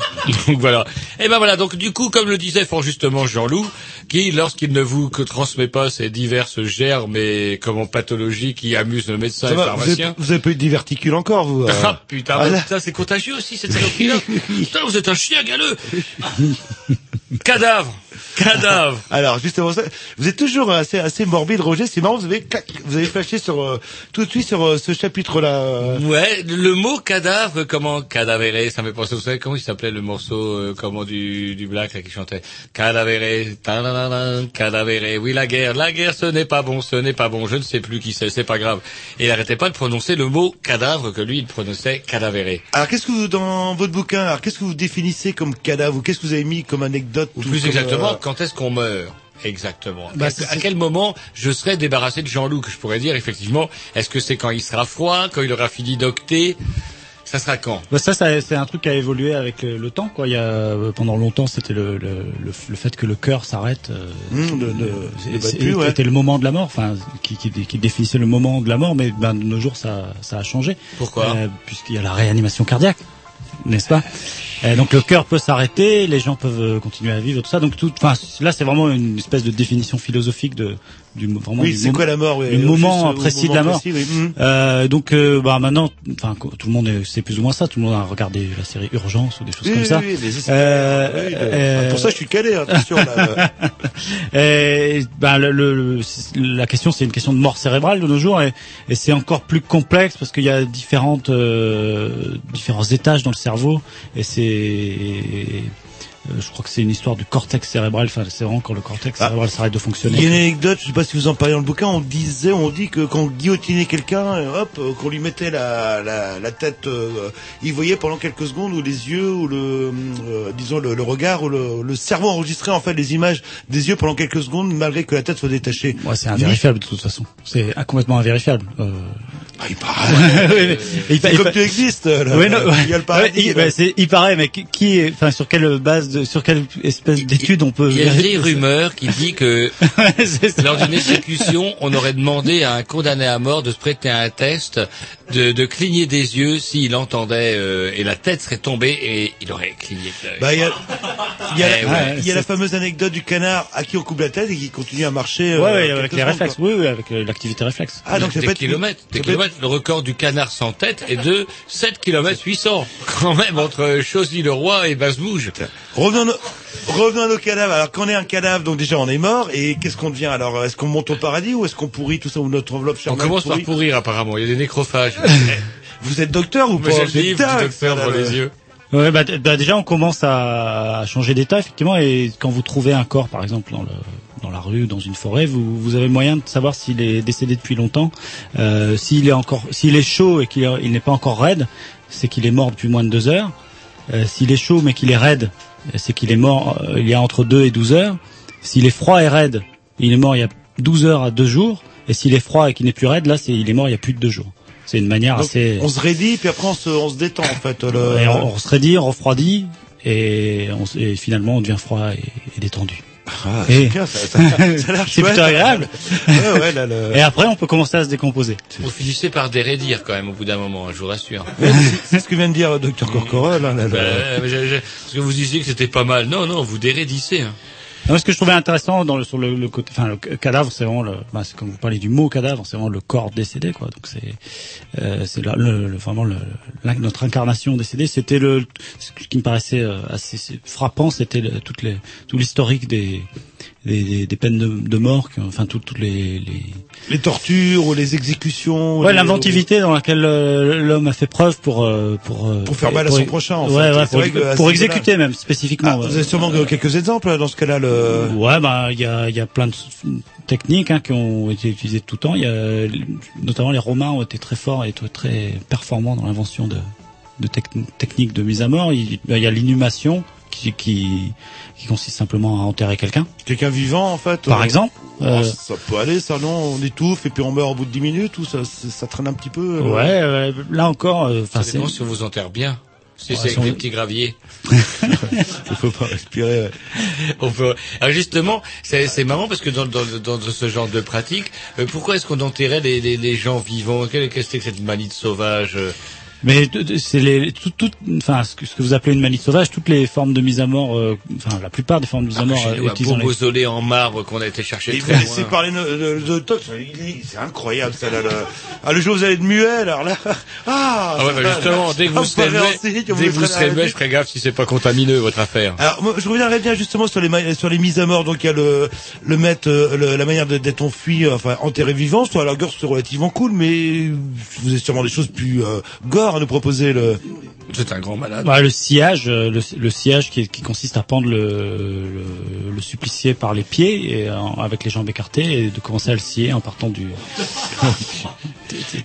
Donc voilà. Et ben voilà. Donc du coup, comme le disait fort justement Jean-Loup, qui, lorsqu'il ne vous que transmet pas ces diverses germes et comment pathologies qui amusent le médecin ça et le pharmacien. Vous avez pas eu de diverticule encore, vous euh... Ah putain, ah, là... putain, c'est contagieux aussi cette salopie-là. Putain, vous êtes un chien galeux. Cadavre. Cadavre. Alors justement, vous êtes toujours assez assez morbide, Roger. C'est marrant, vous avez clac, vous avez flashé sur euh, tout de suite sur euh, ce chapitre-là. Euh... Ouais, le mot cadavre, comment cadavéré, ça me fait penser. Vous savez comment il s'appelait le morceau euh, comment du du Black là, qui chantait cadavéré, cadavéré. Oui, la guerre, la guerre, ce n'est pas bon, ce n'est pas bon. Je ne sais plus qui c'est, c'est pas grave. Et il n'arrêtait pas de prononcer le mot cadavre que lui il prononçait cadavéré. Alors qu'est-ce que vous dans votre bouquin, alors qu'est-ce que vous définissez comme cadavre ou qu'est-ce que vous avez mis comme anecdote ou plus exactement? Quand est-ce qu'on meurt? Exactement. Bah, à quel moment je serais débarrassé de Jean-Loup, que je pourrais dire, effectivement, est-ce que c'est quand il sera froid, quand il aura fini d'octer? Ça sera quand? Bah ça, ça, c'est un truc qui a évolué avec le temps, quoi. Il y a, pendant longtemps, c'était le, le, le, le fait que le cœur s'arrête. Euh, mmh, le, le, c'était ouais. le moment de la mort, enfin, qui, qui, qui définissait le moment de la mort, mais ben, de nos jours, ça, ça a changé. Pourquoi? Euh, puisqu'il y a la réanimation cardiaque. N'est-ce pas? Et donc le cœur peut s'arrêter, les gens peuvent continuer à vivre, tout ça. Donc tout, enfin là c'est vraiment une espèce de définition philosophique de du vraiment. Oui, du c'est moment, quoi la mort? Oui, le moment précis de la mort. Précis, oui. euh, donc euh, bah maintenant, enfin tout le monde c'est plus ou moins ça. Tout le monde a regardé la série Urgence ou des choses oui, comme oui, ça. Oui, mais c'est euh, euh, oui, euh, euh, pour ça je suis calé, attention. Là, et, ben le, le, la question c'est une question de mort cérébrale de nos jours et, et c'est encore plus complexe parce qu'il y a différentes euh, différents étages dans le cerveau. Et c'est, et je crois que c'est une histoire du cortex cérébral. Enfin, c'est vraiment quand le cortex ah, cérébral s'arrête de fonctionner. Il y a une anecdote, je sais pas si vous en parlez dans le bouquin. On disait, on dit que quand on guillotinait quelqu'un, hop, qu'on lui mettait la la, la tête, euh, il voyait pendant quelques secondes ou les yeux ou le, euh, disons le, le regard ou le, le cerveau enregistrait en fait les images des yeux pendant quelques secondes, malgré que la tête soit détachée. Ouais, c'est invérifiable de toute façon. C'est complètement invérifiable. Euh... Ah, il paraît. euh, il paraît. Comme il tu existes. Là, ouais, non, ouais. Il y a le paradis. Ouais, il, bah, c'est, il paraît, mais qui, qui est, enfin, sur quelle base, de, sur quelle espèce d'étude on peut. Il y a des rumeurs qui disent que lors d'une exécution, on aurait demandé à un condamné à mort de se prêter à un test, de, de cligner des yeux s'il entendait, euh, et la tête serait tombée et il aurait cligné. Bah, il y a, il y a, eh, la, ouais, il y a la fameuse anecdote du canard à qui on coupe la tête et qui continue à marcher. Ouais, euh, ouais avec les secondes, réflexes. Quoi. Oui, oui, avec euh, l'activité réflexe. Ah, donc, donc des kilomètres. Le record du canard sans tête est de sept kilomètres huit cents. Quand même, entre Chosy-le-Roi et Basse-Bouge. Revenons, revenons à nos cadavres. Alors, quand on est un cadavre, donc déjà, on est mort. Et qu'est-ce qu'on devient? Alors, est-ce qu'on monte au paradis ou est-ce qu'on pourrit tout ça ou notre enveloppe charnelle? On commence par pourrir, apparemment. Il y a des nécrophages. Vous êtes docteur ou pas? J'ai le livre du docteur dans les yeux. Ouais, bah, bah, déjà, on commence à, à changer d'état, effectivement. Et quand vous trouvez un corps, par exemple, dans le... dans la rue, dans une forêt, vous, vous avez moyen de savoir s'il est décédé depuis longtemps. Euh, s'il est encore, s'il est chaud et qu'il est, il n'est pas encore raide, c'est qu'il est mort depuis moins de deux heures. Euh, s'il est chaud mais qu'il est raide, c'est qu'il est mort euh, il y a entre deux et douze heures. S'il est froid et raide, il est mort il y a douze heures à deux jours. Et s'il est froid et qu'il n'est plus raide, là, c'est, il est mort il y a plus de deux jours. C'est une manière donc, assez... On se raidit, puis après on se, on se détend, en fait. Le... Et on, on se raidit, on refroidit, et, on, et finalement on devient froid et, et détendu. Ah, et... ça, ça, ça a l'air c'est plutôt agréable. Ouais, ouais, là, le... Et après, on peut commencer à se décomposer. Vous finissez par dérédire quand même au bout d'un moment, je vous rassure. C'est ce que vient de dire docteur Korcoral. Hein, là, bah, le... je, je... Parce que vous disiez que c'était pas mal. Non, non, vous dérédissez. Hein. Non, ce que je trouvais intéressant dans le, sur le, le côté, enfin, le cadavre, c'est vraiment le, ben, c'est quand vous parlez du mot cadavre, c'est vraiment le corps décédé, quoi. Donc c'est, euh, c'est là, le, le, vraiment le, le, notre incarnation décédée. C'était le, ce qui me paraissait assez frappant, c'était le, toutes les, tout l'historique des, des, des, des peines de, de mort, que, enfin toutes toutes les, les les tortures ou les exécutions. Ouais, les... l'inventivité dans laquelle euh, l'homme a fait preuve pour euh, pour pour faire mal pour, à son prochain. En ouais, fait. Ouais, pour, pour, pour exécuter là... même spécifiquement. Ah, ouais. Vous avez sûrement euh, quelques exemples dans ce cas-là. Le... Ouais, bah il y a il y a plein de techniques hein, qui ont été utilisées tout le temps. Il y a notamment les Romains ont été très forts et très performants dans l'invention de de tec- techniques de mise à mort. Il, il y a l'inhumation. Qui, qui, qui consiste simplement à enterrer quelqu'un. Quelqu'un vivant, en fait. Par euh, exemple. Euh, ça peut aller, ça, non? On étouffe et puis on meurt au bout de dix minutes ou ça, ça traîne un petit peu. Euh... Ouais, euh, là encore, euh, ça dépend si on vous enterre bien. Si ouais, c'est avec des petits graviers. Il faut pas respirer. Ouais. On peut... Alors justement, c'est, c'est marrant parce que dans, dans, dans ce genre de pratique, euh, pourquoi est-ce qu'on enterrait les, les, les gens vivants? Qu'est-ce que c'est que cette manie de sauvage? Mais c'est les toutes toutes enfin ce que, ce que vous appelez une manie sauvage, toutes les formes de mise à mort, euh, enfin la plupart des formes de mise à mort ah, euh, utilisant les mausolées en marbre qu'on a été chercher et très vous loin. C'est parler de, de, de tox, c'est incroyable ça là, là. Ah le jour où vous allez de muet alors là. Ah, ah ouais, bah, justement, dès que vous serez dès que vous serez je ferai gaffe si c'est pas contamineux votre affaire. Alors moi, je reviendrai bien justement sur les sur les mises à mort, donc il y a le le mettre le, la manière d'être enfui, enfin enterré vivant, soit à la gorge c'est relativement cool, mais vous avez sûrement des choses plus euh, gore à nous proposer. Le c'est un grand malade. Bah, le sillage, le, le sillage qui, qui consiste à pendre le, le, le supplicié par les pieds et en, avec les jambes écartées et de commencer à le scier en partant du.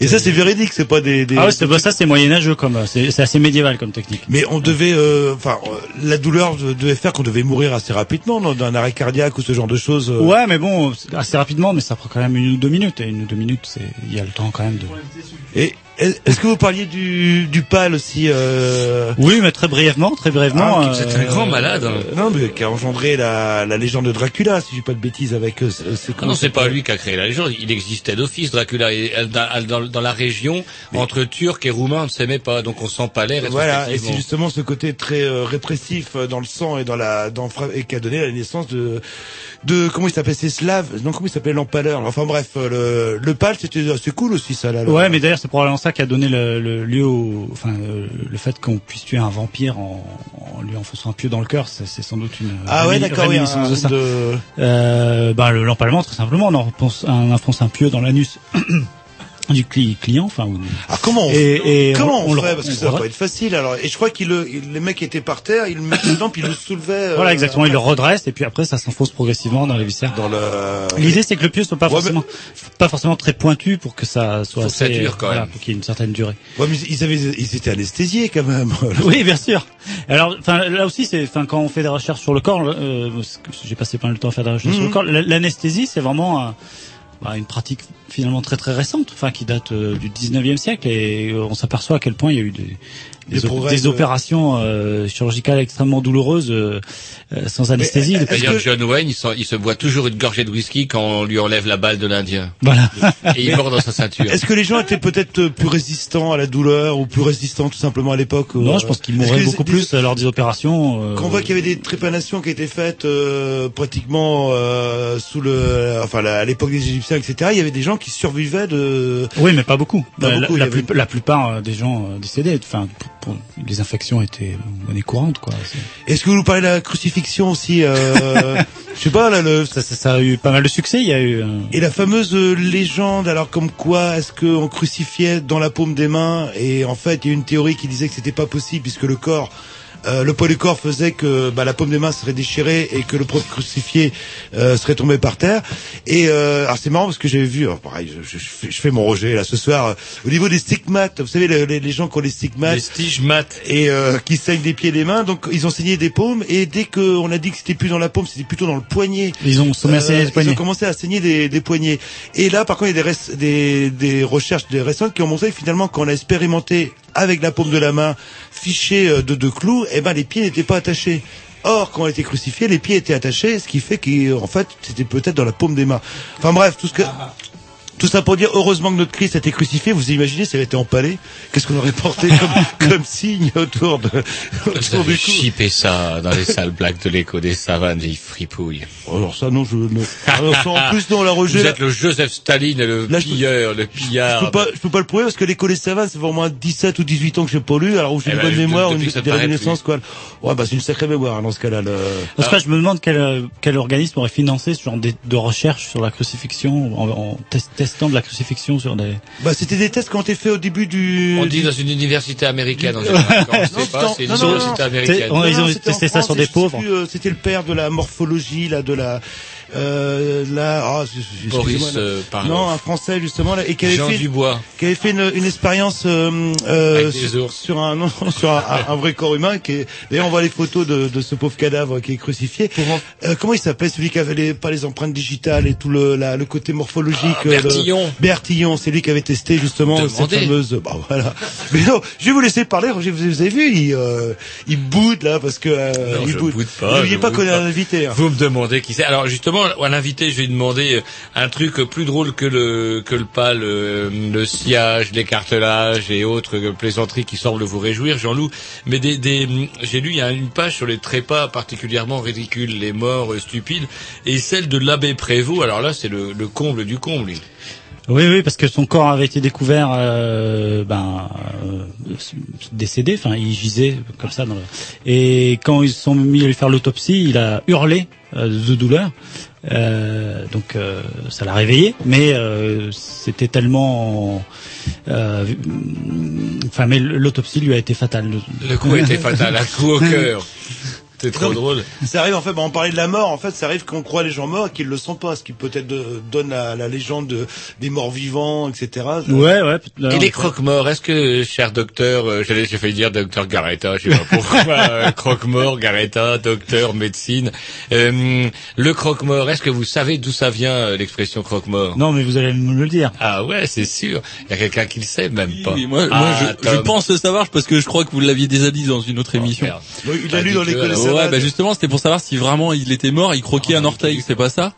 Et ça c'est véridique, c'est pas des. des... Ah ouais, c'est, bah, ça c'est moyenâgeux comme, c'est, c'est assez médiéval comme technique. Mais on devait, enfin, euh, la douleur devait faire qu'on devait mourir assez rapidement non, d'un arrêt cardiaque ou ce genre de choses. Euh... Ouais, mais bon, assez rapidement, mais ça prend quand même une ou deux minutes. Et une ou deux minutes, c'est, il y a le temps quand même de. Et est-ce que vous parliez du, du pal aussi euh... Oui, mais très brièvement, très brièvement. Ah, c'est euh, un grand malade. Hein. Euh, non, mais qui a engendré la, la légende de Dracula, si je dis pas de bêtises avec eux. C'est, c'est ah non, c'est pas lui qui a créé la légende. Il existait d'office, Dracula. Et, dans, dans la région, mais... entre Turcs et Roumains, on ne s'aimait pas, donc on s'empalait respectivement. Voilà, et c'est justement ce côté très euh, répressif dans le sang et dans la, dans, et qui a donné la naissance de, de, comment il s'appelait, ces Slaves, non, comment il s'appelait l'empaleur. Enfin bref, le, le pal, c'était assez cool aussi, ça, là. là. Ouais, mais d'ailleurs, c'est probablement ça qui a donné le, le lieu au, enfin le, le fait qu'on puisse tuer un vampire en, en lui enfonçant un pieu dans le cœur, c'est, c'est sans doute une ah ouais d'accord oui, un, de ça. De... Euh, ben le, l'empalement très simplement, on enfonce un, un, un pieu dans l'anus du client, enfin. Ou... Ah comment on et, fait, et comment on, on, on ferait parce que ça va pas être facile alors. Et je crois qu'il le, les mecs étaient par terre, ils le mettaient dedans puis ils le soulevaient. Voilà exactement, euh, ils le redressent et puis après ça s'enfonce progressivement dans les viscères. Dans le... L'idée c'est que le pieu soit pas ouais, forcément, mais... pas forcément très pointu pour que ça soit. Faut assez, que ça dure quand voilà, même. Pour qu'il y ait une certaine durée. Ouais mais ils avaient, ils étaient anesthésiés quand même. Oui bien sûr. Alors enfin là aussi c'est, enfin quand on fait des recherches sur le corps, euh, j'ai passé plein de temps à faire des recherches mmh. sur le corps. L'anesthésie c'est vraiment. Euh, une pratique finalement très très récente, enfin qui date euh, du dix-neuvième siècle et euh, on s'aperçoit à quel point il y a eu des, des, des, op- des opérations euh, chirurgicales extrêmement douloureuses euh, sans anesthésie. D'ailleurs que... John Wayne il, il se boit toujours une gorgée de whisky quand on lui enlève la balle de l'Indien. Voilà. Et il mord dans sa ceinture. Est-ce que les gens étaient peut-être plus résistants à la douleur ou plus résistants tout simplement à l'époque? Non, euh... je pense qu'ils mouraient beaucoup des... plus lors des opérations. Euh... Quand on voit qu'il y avait des trépanations qui étaient faites euh, pratiquement euh, sous le, enfin la, à l'époque des Égyptiens, et cetera. Il y avait des gens qui survivaient de. Oui, mais pas beaucoup. Pas la, beaucoup la, avait... la plupart des gens décédés, enfin, pour, pour, les infections étaient monnaie courante, quoi. C'est... Est-ce que vous nous parlez de la crucifixion aussi euh... Je sais pas, là, le... ça, ça, ça a eu pas mal de succès. Il y a eu. Euh... Et la fameuse légende, alors comme quoi, est-ce qu'on crucifiait dans la paume des mains? Et en fait, il y a une théorie qui disait que c'était pas possible puisque le corps. Euh, le poids du corps faisait que bah, la paume des mains serait déchirée et que le prof crucifié euh, serait tombé par terre. Et euh, alors c'est marrant parce que j'avais vu, alors pareil, je, je, je, fais, je fais mon Roger là ce soir. Euh, au niveau des stigmates, vous savez les, les, les gens qui ont les stigmates, les stigmates et euh, qui saignent des pieds et des mains, donc ils ont saigné des paumes. Et dès qu'on a dit que c'était plus dans la paume, c'était plutôt dans le poignet. Ils ont commencé euh, à saigner des poignets. Ils ont commencé à saigner des, des poignets. Et là, par contre, il y a des, res- des, des recherches des récentes qui ont montré que finalement, quand on a expérimenté avec la paume de la main fichée de deux clous, eh ben les pieds n'étaient pas attachés. Or, quand on était crucifié, les pieds étaient attachés, ce qui fait qu'en fait, c'était peut-être dans la paume des mains. Enfin bref, tout ce que... Tout ça pour dire, heureusement que notre Christ a été crucifié. Vous imaginez, s'il avait été empalé, qu'est-ce qu'on aurait porté comme, comme signe autour, de, autour du cou. Chipé ça dans les sales blagues de l'écho des savanes, vieille fripouille. Alors ça, non, je... Non. Alors ça, en plus, non, on l'a rejeté. Vous êtes le Joseph Staline et le Là, pilleur, je, le pillard. Je peux pas, je peux pas le prouver parce que l'écho des savanes, c'est vraiment dix-sept ou dix-huit ans que j'ai pas lu. Alors, j'ai eh une bah, bonne mémoire, une des renaissances, quoi. Ouais, bah, c'est une sacrée mémoire, dans ce cas-là. Le... Parce que ah. je me demande quel, quel organisme aurait financé ce genre de, de recherche sur la crucifixion en, en test testant de la crucifixion sur des... Bah, c'était des tests qui ont été faits au début du... On dit dans une université américaine, en général. Quand on sait pas, c'est une université américaine. Non, ils ont testé ça sur des pauvres. C'était le père de la morphologie, là, de la... Euh, là, oh, Boris, euh, non, un Français justement, là, et qui avait Jean fait, Dubois. qui avait fait une, une expérience euh, euh, sur, sur un, non, sur un, un vrai corps humain. Qui est, d'ailleurs, on voit les photos de, de ce pauvre cadavre qui est crucifié. Comment, euh, comment il s'appelait celui qui avait les, pas les empreintes digitales et tout le, la, le côté morphologique. Ah, Bertillon. Le, Bertillon, c'est lui qui avait testé justement Demandez. cette fameuse. Bah voilà. Mais non, je vais vous laisser parler. Vous avez vu, il, euh, il boude là parce que euh, non, il boude. boude pas, N'oubliez pas qu'on a un invité. Hein. Vous me demandez qui c'est. Alors justement. À l'invité, je lui ai demandé un truc plus drôle que le que le pas, le, le sillage, l'écartelage et autres plaisanteries qui semblent vous réjouir, Jean-Loup. Mais des, des, j'ai lu il y a une page sur les trépas particulièrement ridicules, les morts stupides, et celle de l'abbé Prévost. Alors là, c'est le, le comble du comble. Oui, oui, parce que son corps avait été découvert, euh, ben, euh, décédé. Enfin, il gisait comme ça. Dans le... Et quand ils sont mis à lui faire l'autopsie, il a hurlé euh, de douleur. Euh, donc, euh, ça l'a réveillé. Mais euh, c'était tellement, euh, enfin, mais l'autopsie lui a été fatale. Le coup était fatal, un coup au cœur. C'est trop non, drôle. Ça arrive en fait, bah, on parlait de la mort, en fait, ça arrive qu'on croit les gens morts et qu'ils le sont pas, ce qui peut-être de, donne la, la légende de, des morts vivants, et cetera. Ouais, ouais. Et les croque-morts, est-ce que, cher docteur, euh, j'ai failli dire docteur Garetta, je sais pas pourquoi, euh, croque-mort, Garetta, docteur, médecine, euh, le croque-mort, est-ce que vous savez d'où ça vient, euh, l'expression croque-mort? Non, mais vous allez me le dire. Ah ouais, c'est sûr. Il y a quelqu'un qui le sait même oui, pas. Oui, moi, ah, moi je, je pense le savoir parce que je crois que vous l'aviez déjà dit dans une autre oh, émission. Merde. Il l'a lu dans les connaissances. Ouais, bah justement, c'était pour savoir si vraiment il était mort, il croquait oh, un orteil, c'est pas ça?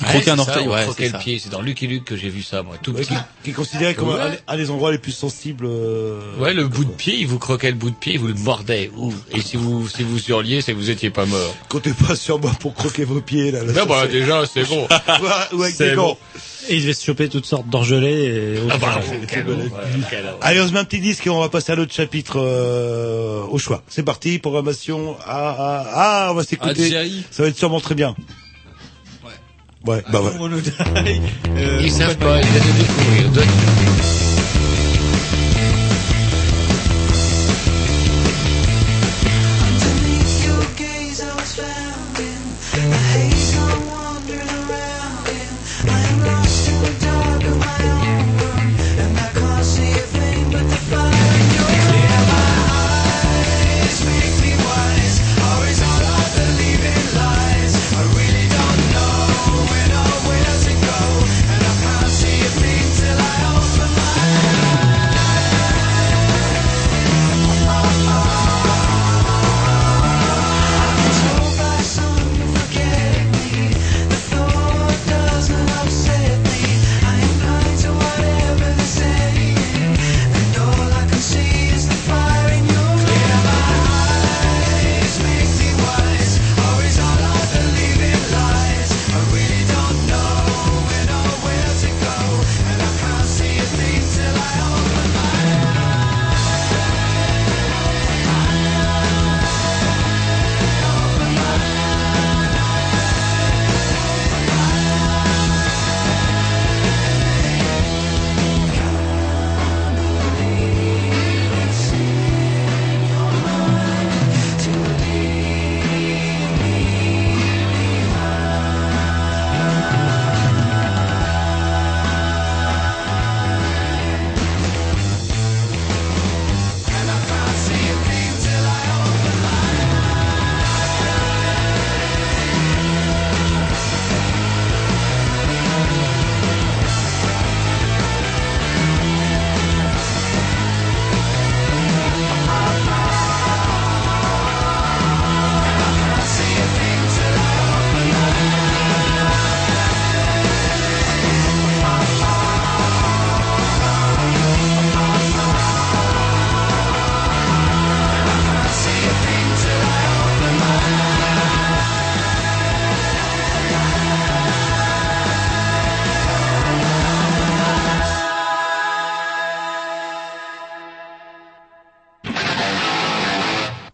Il croquait ouais, un orteil, ça, ouais, croquait le pied, c'est dans Lucky Luke que j'ai vu ça, moi, tout ouais, petit. Qui, qui est considéré comme ouais. un, un des endroits les plus sensibles. Euh... Ouais, le bout de pied, il vous croquait le bout de pied, il vous le mordait. Ouf. Et si vous, si vous hurliez, c'est que vous étiez pas mort. Comptez pas sur moi pour croquer vos pieds, là. là non, bah, déjà, c'est bon. ouais, ouais, c'est bon. bon. Et il devait se choper toutes sortes d'orgelets et autres. Ah bah, cadeau, ouais, cadeau. Allez, on se met un petit disque et on va passer à l'autre chapitre, euh, au choix. C'est parti, programmation. Ah, ah, ah, on va s'écouter. Ah, ça va être sûrement très bien. Ouais, bah ouais. Euh, ils savent pas, ils allaient découvrir. Deux.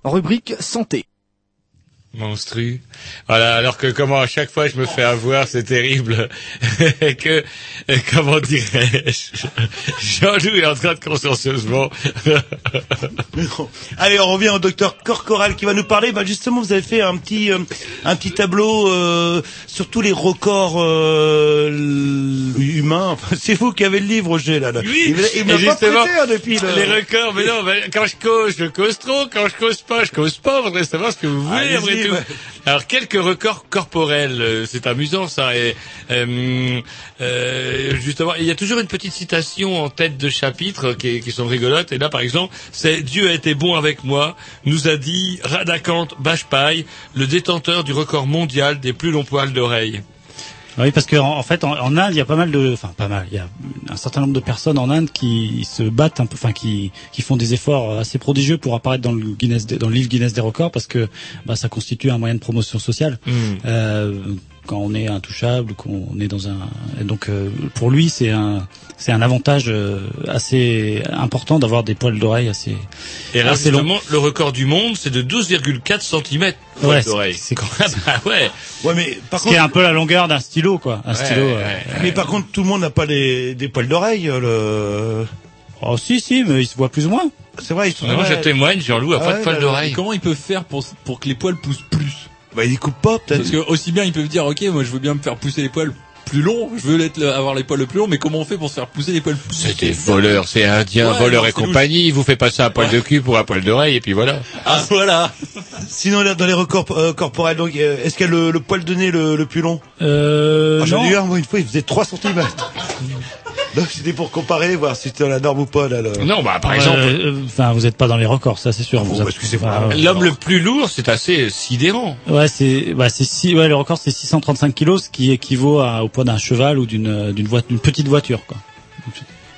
Rubrique santé. Monstru. Voilà, alors que comment à chaque fois je me fais avoir, c'est terrible. Et que, et comment dirais-je, Jean-Louis est en train de consciencieusement. Allez, on revient au docteur Korcoral qui va nous parler. Bah, justement, vous avez fait un petit, euh, un petit tableau euh, sur tous les records euh, humains. Enfin, c'est vous qui avez le livre, j'ai là. là. Oui, il m'a pas prêté hein, depuis. Le... Les records, mais non, mais quand je cause, je cause trop. Quand je cause pas, je cause pas. Vous voudrez savoir ce que vous voulez. Allez-y. Alors, quelques records corporels, c'est amusant ça. Et, euh, euh, justement, il y a toujours une petite citation en tête de chapitre qui, qui sont rigolotes. Et là, par exemple, c'est « Dieu a été bon avec moi », nous a dit Radakant Bajpai, le détenteur du record mondial des plus longs poils d'oreille. Oui, parce que en, en fait, en, en Inde, il y a pas mal de, enfin pas mal, il y a un certain nombre de personnes en Inde qui se battent un peu, enfin qui qui font des efforts assez prodigieux pour apparaître dans le Guinness, dans le livre Guinness des records, parce que bah ça constitue un moyen de promotion sociale. Mmh. Euh, quand on est intouchable, qu'on est dans un, donc euh, pour lui c'est un c'est un avantage euh, assez important d'avoir des poils d'oreille assez et alors assez longs. Le record du monde c'est de douze virgule quatre centimètres poils d'oreille. C'est quand même bah ouais. Ouais mais par contre c'est un peu la longueur d'un stylo quoi, un ouais, stylo. Ouais, euh, ouais. Mais par contre tout le monde n'a pas des des poils d'oreille le Oh si si mais ils se voient plus ou moins. C'est vrai, ils sont Moi je témoigne, Jean-Louis a ah, pas ouais, de poils d'oreille. Comment il peut faire pour pour que les poils poussent plus? Bah, ils coupent pas, peut-être. Parce que, aussi bien, ils peuvent dire, ok, moi, je veux bien me faire pousser les poils plus longs, je veux être, avoir les poils le plus longs, mais comment on fait pour se faire pousser les poils plus longs? C'est des voleurs, c'est indien, ouais, voleurs et compagnie, louche. Vous faites passer un poil de cul pour un poil d'oreille, et puis voilà. Ah, voilà. Sinon, là, dans les records, euh, corporels, donc, euh, est-ce qu'il y a le, le poil de nez le, le plus long? Euh, ah, j'en ai eu un, moi, une fois, il faisait trois centimètres. Donc, c'était pour comparer, voir si c'était la norme ou pas, là, le... Non, bah, par exemple. Enfin, euh, vous êtes pas dans les records, ça, c'est sûr. Vous, vous avez... excusez-moi. L'homme le plus lourd, c'est assez sidérant. Ouais, c'est, bah, c'est si, ouais, le record, c'est six cent trente-cinq kilos, ce qui équivaut à, au poids d'un cheval ou d'une, d'une voiture, d'une petite voiture, quoi.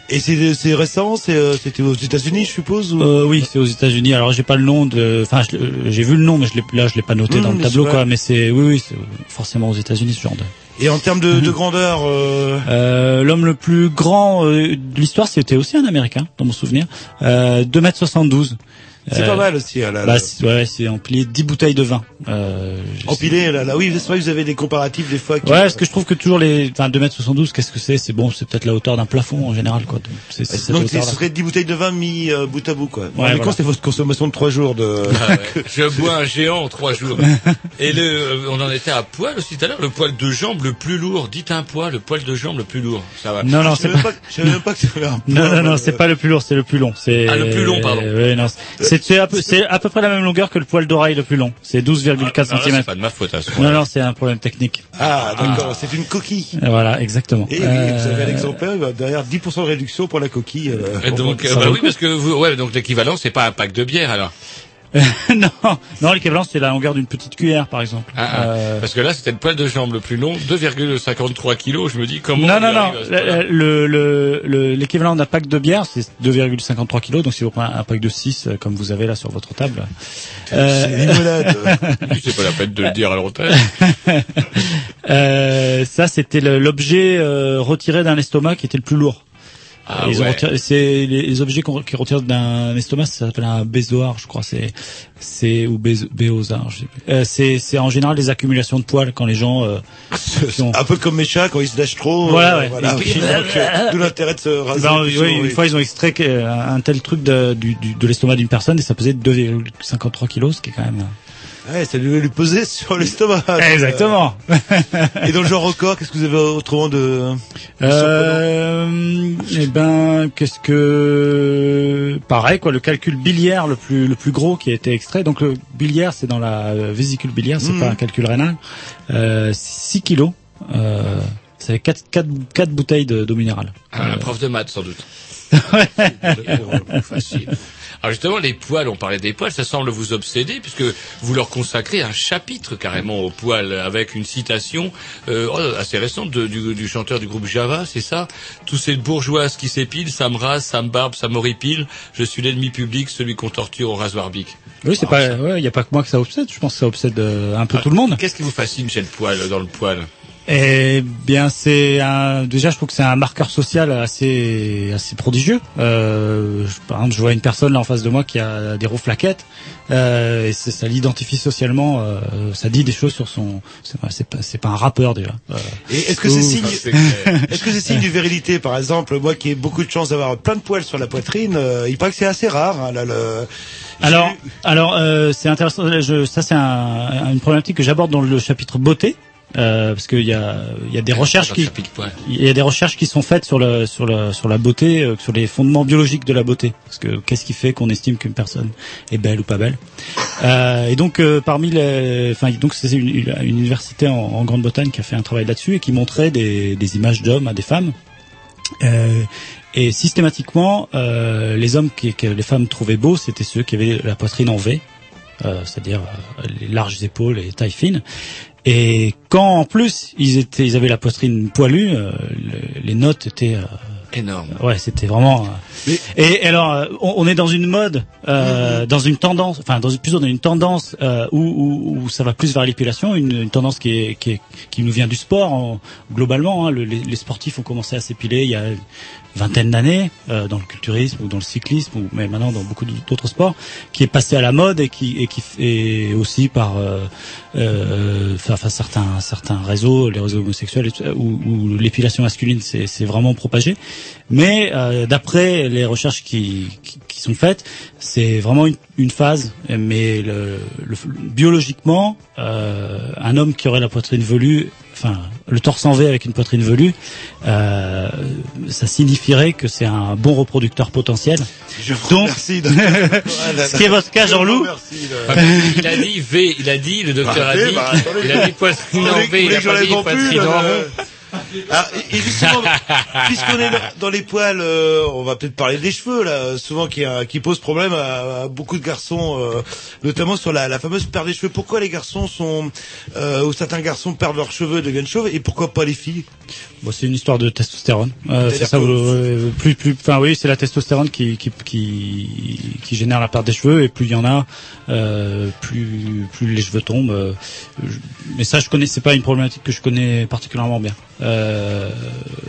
Et c'est, c'est récent, c'est, c'était aux États-Unis, je suppose, ou... euh, oui, c'est aux États-Unis. Alors, j'ai pas le nom de, enfin, j'ai vu le nom, mais je l'ai, là, je l'ai pas noté mmh, dans le tableau, quoi. Mais c'est, oui, oui, c'est forcément aux États-Unis, ce genre de... Et en termes de, mmh. de grandeur, euh... Euh, l'homme le plus grand euh, de l'histoire, c'était aussi un Américain, dans mon souvenir, euh, deux mètres soixante-douze. C'est euh, pas mal aussi. Là, là, bah, c'est, ouais, c'est empilé dix bouteilles de vin. Euh, empilé, là, là. Oui, c'est vrai que vous avez des comparatifs des fois. Qui... Ouais, parce que je trouve que toujours les, enfin, deux mètres soixante-douze, qu'est-ce que c'est? C'est bon, c'est peut-être la hauteur d'un plafond, en général, quoi. Donc, c'est, c'est cette donc hauteur, ce serait dix bouteilles de vin mis euh, bout à bout, quoi. Ouais, mais voilà. Quand c'est votre consommation de trois jours de... Ah, ouais. Je bois un géant en trois jours. Et le, on en était à poil aussi tout à l'heure, le poil de jambe le plus lourd. Dites un poil, le poil de jambe le plus lourd. Ça va. Non, non, je c'est pas, je savais même pas que c'était un poil. Non, non, non, euh... c'est pas le plus lourd, c'est le plus long. C'est... Ah, le plus long, pardon. Ouais, non, c'est... C'est, c'est, à peu, c'est à peu près la même longueur que le poil d'oreille le plus long. C'est douze virgule quatre ah, centimètres. C'est pas de ma faute, à ce point. Non, non, c'est un problème technique. Ah, d'accord. Ah. C'est une coquille. Voilà, exactement. Et euh, vous avez un exemplaire, bah, derrière dix pour cent de réduction pour la coquille. Euh, donc, euh, bah oui, parce que vous, ouais, donc l'équivalent, c'est pas un pack de bière, alors. non, non, l'équivalent, c'est la longueur d'une petite cuillère, par exemple. Ah, ah, euh... Parce que là, c'était le poil de jambe le plus long, deux virgule cinquante-trois kilos. Je me dis, comment... Non, non, non. Le, le, le, l'équivalent d'un pack de bière, c'est deux virgule cinquante-trois kilos. Donc, si vous prenez un pack de six, comme vous avez là sur votre table... Euh... C'est limonade. C'est pas la peine de le dire à l'antenne. euh, ça, c'était le, l'objet euh, retiré d'un estomac qui était le plus lourd. Ah, ils ouais. ont retiré, c'est les, les objets qu'on, qu'ils retirent d'un estomac, ça s'appelle un bézoar, je crois, c'est, c'est, ou bézo, béozar, je sais plus. Euh, c'est, c'est en général des accumulations de poils quand les gens, euh, sont... Un peu comme mes chats, quand ils se lâchent trop. Voilà, euh, ouais. Voilà. Puis, donc, euh, d'où l'intérêt de se raser. Ben, oui, oui, une fois, ils ont extrait un tel truc de, du, du, de l'estomac d'une personne et ça pesait deux virgule cinquante-trois kilos, ce qui est quand même... Ouais, ça devait lui peser sur l'estomac. Exactement. Et dans le genre record, qu'est-ce que vous avez autrement de... Euh, eh ben, qu'est-ce que... Pareil, quoi, le calcul biliaire le plus, le plus gros qui a été extrait. Donc, le biliaire, c'est dans la vésicule biliaire, c'est mmh. pas un calcul rénal. Euh, six kilos. Euh, ça fait quatre, quatre, quatre bouteilles de, d'eau minérale. Ah, euh, un prof de maths, sans doute. Ouais. Facile. Alors justement, les poils, on parlait des poils, ça semble vous obséder puisque vous leur consacrez un chapitre carrément aux poils avec une citation euh, assez récente de, du, du chanteur du groupe Java, c'est ça? Tous ces bourgeoises qui s'épilent, ça me rase, ça me barbe, ça m'horripile, je suis l'ennemi public, celui qu'on torture au rasoir bic. Oui, c'est alors, pas, il ouais, n'y a pas que moi que ça obsède, je pense que ça obsède euh, un peu alors, tout le monde. Qu'est-ce qui vous fascine chez le poil, dans le poil? Eh bien, c'est un, déjà, je trouve que c'est un marqueur social assez, assez prodigieux. Euh, je, par exemple, je vois une personne là en face de moi qui a des rouflaquettes, euh, et ça l'identifie socialement. Euh, ça dit des choses sur son. C'est, c'est, pas, c'est pas un rappeur déjà. Euh, et est-ce que c'est signe, est-ce que c'est signe du virilité, par exemple, moi qui ai beaucoup de chance d'avoir plein de poils sur la poitrine, euh, il paraît que c'est assez rare. Hein, là, le... Alors, alors, euh, c'est intéressant. Je, ça, c'est un, une problématique que j'aborde dans le chapitre beauté. Euh, parce qu'il y a, il y a des recherches qui, il y a des recherches qui sont faites sur le, sur le, sur la beauté, euh, sur les fondements biologiques de la beauté. Parce que qu'est-ce qui fait qu'on estime qu'une personne est belle ou pas belle? Euh, et donc, euh, parmi les, enfin, donc c'est une, une université en, en Grande-Bretagne qui a fait un travail là-dessus et qui montrait des, des images d'hommes à des femmes. Euh, et systématiquement, euh, les hommes que, que les femmes trouvaient beaux, c'était ceux qui avaient la poitrine en V, euh, c'est-à-dire euh, les larges épaules et taille fine. Et quand en plus ils étaient, ils avaient la poitrine poilue, euh, le, les notes étaient euh, énormes. Ouais, c'était vraiment. Euh, Mais... et, et alors, euh, on, on est dans une mode, euh, mmh. dans une tendance, enfin, dans une, plutôt dans une tendance euh, où, où, où ça va plus vers l'épilation, une, une tendance qui est, qui est, qui nous vient du sport en, globalement. Hein, le, les, les sportifs ont commencé à s'épiler il y a une vingtaine d'années euh, dans le culturisme ou dans le cyclisme ou même maintenant dans beaucoup d'autres sports, qui est passé à la mode et qui et qui est aussi par euh, euh, enfin certains certains réseaux, les réseaux homosexuels où, où l'épilation masculine c'est c'est vraiment propagée. Mais euh, d'après les recherches qui, qui qui sont faites, c'est vraiment une, une phase. Mais le, le, biologiquement, euh, un homme qui aurait la poitrine velue, enfin le torse en V avec une poitrine velue, euh, ça signifierait que c'est un bon reproducteur potentiel. Je vous donc, remercie. De... ce qui est votre cas, Jean-Loup. De... il a dit V, il a dit, le docteur bah, a dit, bah, il a dit poitrine en V, il a pas dit poitrine en rond. Ah, et justement, puisqu'on est dans les poils, euh, on va peut-être parler des cheveux là, souvent qui, uh, qui pose problème à, à beaucoup de garçons, euh, notamment sur la, la fameuse perte des cheveux. Pourquoi les garçons sont, euh, ou certains garçons perdent leurs cheveux, deviennent chauves, et pourquoi pas les filles? Bon, c'est une histoire de testostérone. Euh, c'est ça. Vous, euh, plus, plus. Enfin, oui, c'est la testostérone qui, qui, qui, qui génère la perte des cheveux, et plus il y en a, euh, plus, plus les cheveux tombent. Euh, je, mais ça, je connais. C'est pas une problématique que je connais particulièrement bien. Euh...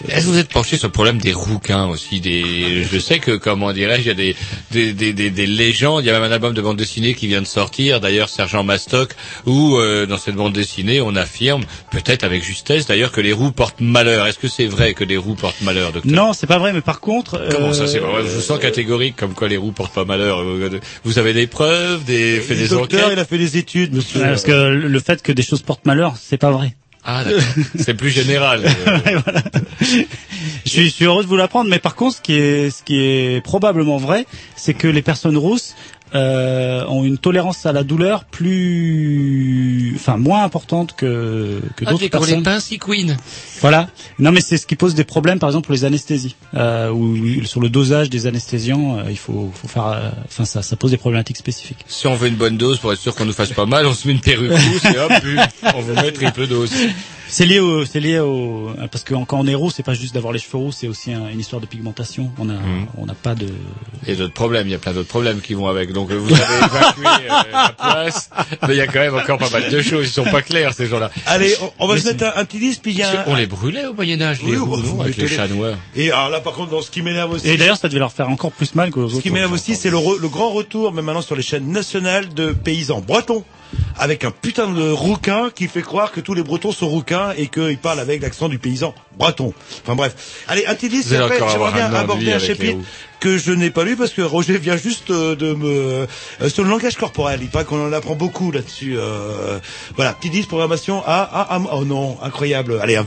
Est-ce que vous êtes penché sur le problème des rouquins aussi, des... Je sais que, comment dirais-je, il y a des, des, des, des, des légendes. Il y a même un album de bande dessinée qui vient de sortir, d'ailleurs, Sergent Mastoc, où euh, dans cette bande dessinée, on affirme, peut-être avec justesse d'ailleurs, que les roues portent malheur. Est-ce que c'est vrai que les roues portent malheur, docteur? Non, c'est pas vrai, mais par contre... Euh... Comment ça, c'est pas vrai? Je vous sens catégorique, comme quoi les roues portent pas malheur. Vous avez des preuves, des... fait des enquêtes? Le docteur, il a fait des études, monsieur. Parce que le fait que des choses portent malheur, c'est pas vrai. Ah, d'accord. C'est plus général. Voilà. Je suis, je suis heureux de vous l'apprendre, mais par contre, ce qui est, ce qui est probablement vrai, c'est que les personnes rousses euh, ont une tolérance à la douleur plus, enfin, moins importante que que ah, d'autres personnes. On n'est pas un sick-win. Voilà. Non, mais c'est ce qui pose des problèmes, par exemple, pour les anesthésies, euh, ou sur le dosage des anesthésiants, euh, il faut, faut faire, euh, enfin, ça, ça pose des problématiques spécifiques. Si on veut une bonne dose pour être sûr qu'on nous fasse pas mal, on se met une perruque rousse et hop, on vous met triple dose. C'est lié au, c'est lié au, parce que quand on est roux, c'est pas juste d'avoir les cheveux roux, c'est aussi un, une histoire de pigmentation. On a, mmh. on n'a pas de. Et d'autres problèmes, il y a plein d'autres problèmes qui vont avec. Donc vous avez évacué euh, la place, mais il y a quand même encore pas mal de choses. Ils sont pas clairs ces gens-là. Allez, on, on va mais se mettre un, un petit disque. Puis il y a. On les brûlait au Moyen Âge, oui, les roux, non, avec les chats noirs. Et alors là, par contre, dans ce qui m'énerve aussi. Et d'ailleurs, ça devait leur faire encore plus mal que aux autres. Ce qui m'énerve aussi, c'est le, re, le grand retour, même maintenant sur les chaînes nationales de paysans bretons. Avec un putain de rouquin qui fait croire que tous les Bretons sont rouquins et qu'ils parlent avec l'accent du paysan breton. Enfin bref. Allez, un petit disque, après, j'aimerais bien aborder un chapitre que je n'ai pas lu parce que Roger vient juste de me... Sur le langage corporel, il paraît qu'on en apprend beaucoup là-dessus. Euh... Voilà, petit disque, programmation à... à, à... Oh non, incroyable. Allez, un...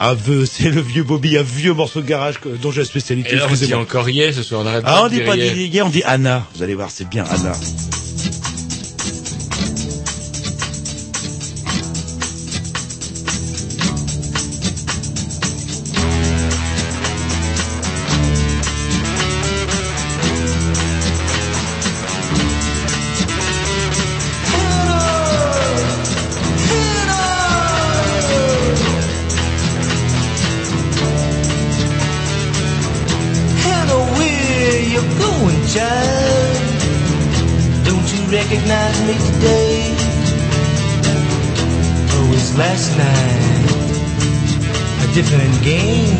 Un vœu, c'est le vieux Bobby, un vieux morceau de garage que, dont j'ai la spécialité. Et là, on dit encore hier ce soir, on arrête pas. Ah, on dit pas hier, on dit Anna. Vous allez voir, c'est bien Anna. Today, oh, it's last night. different games.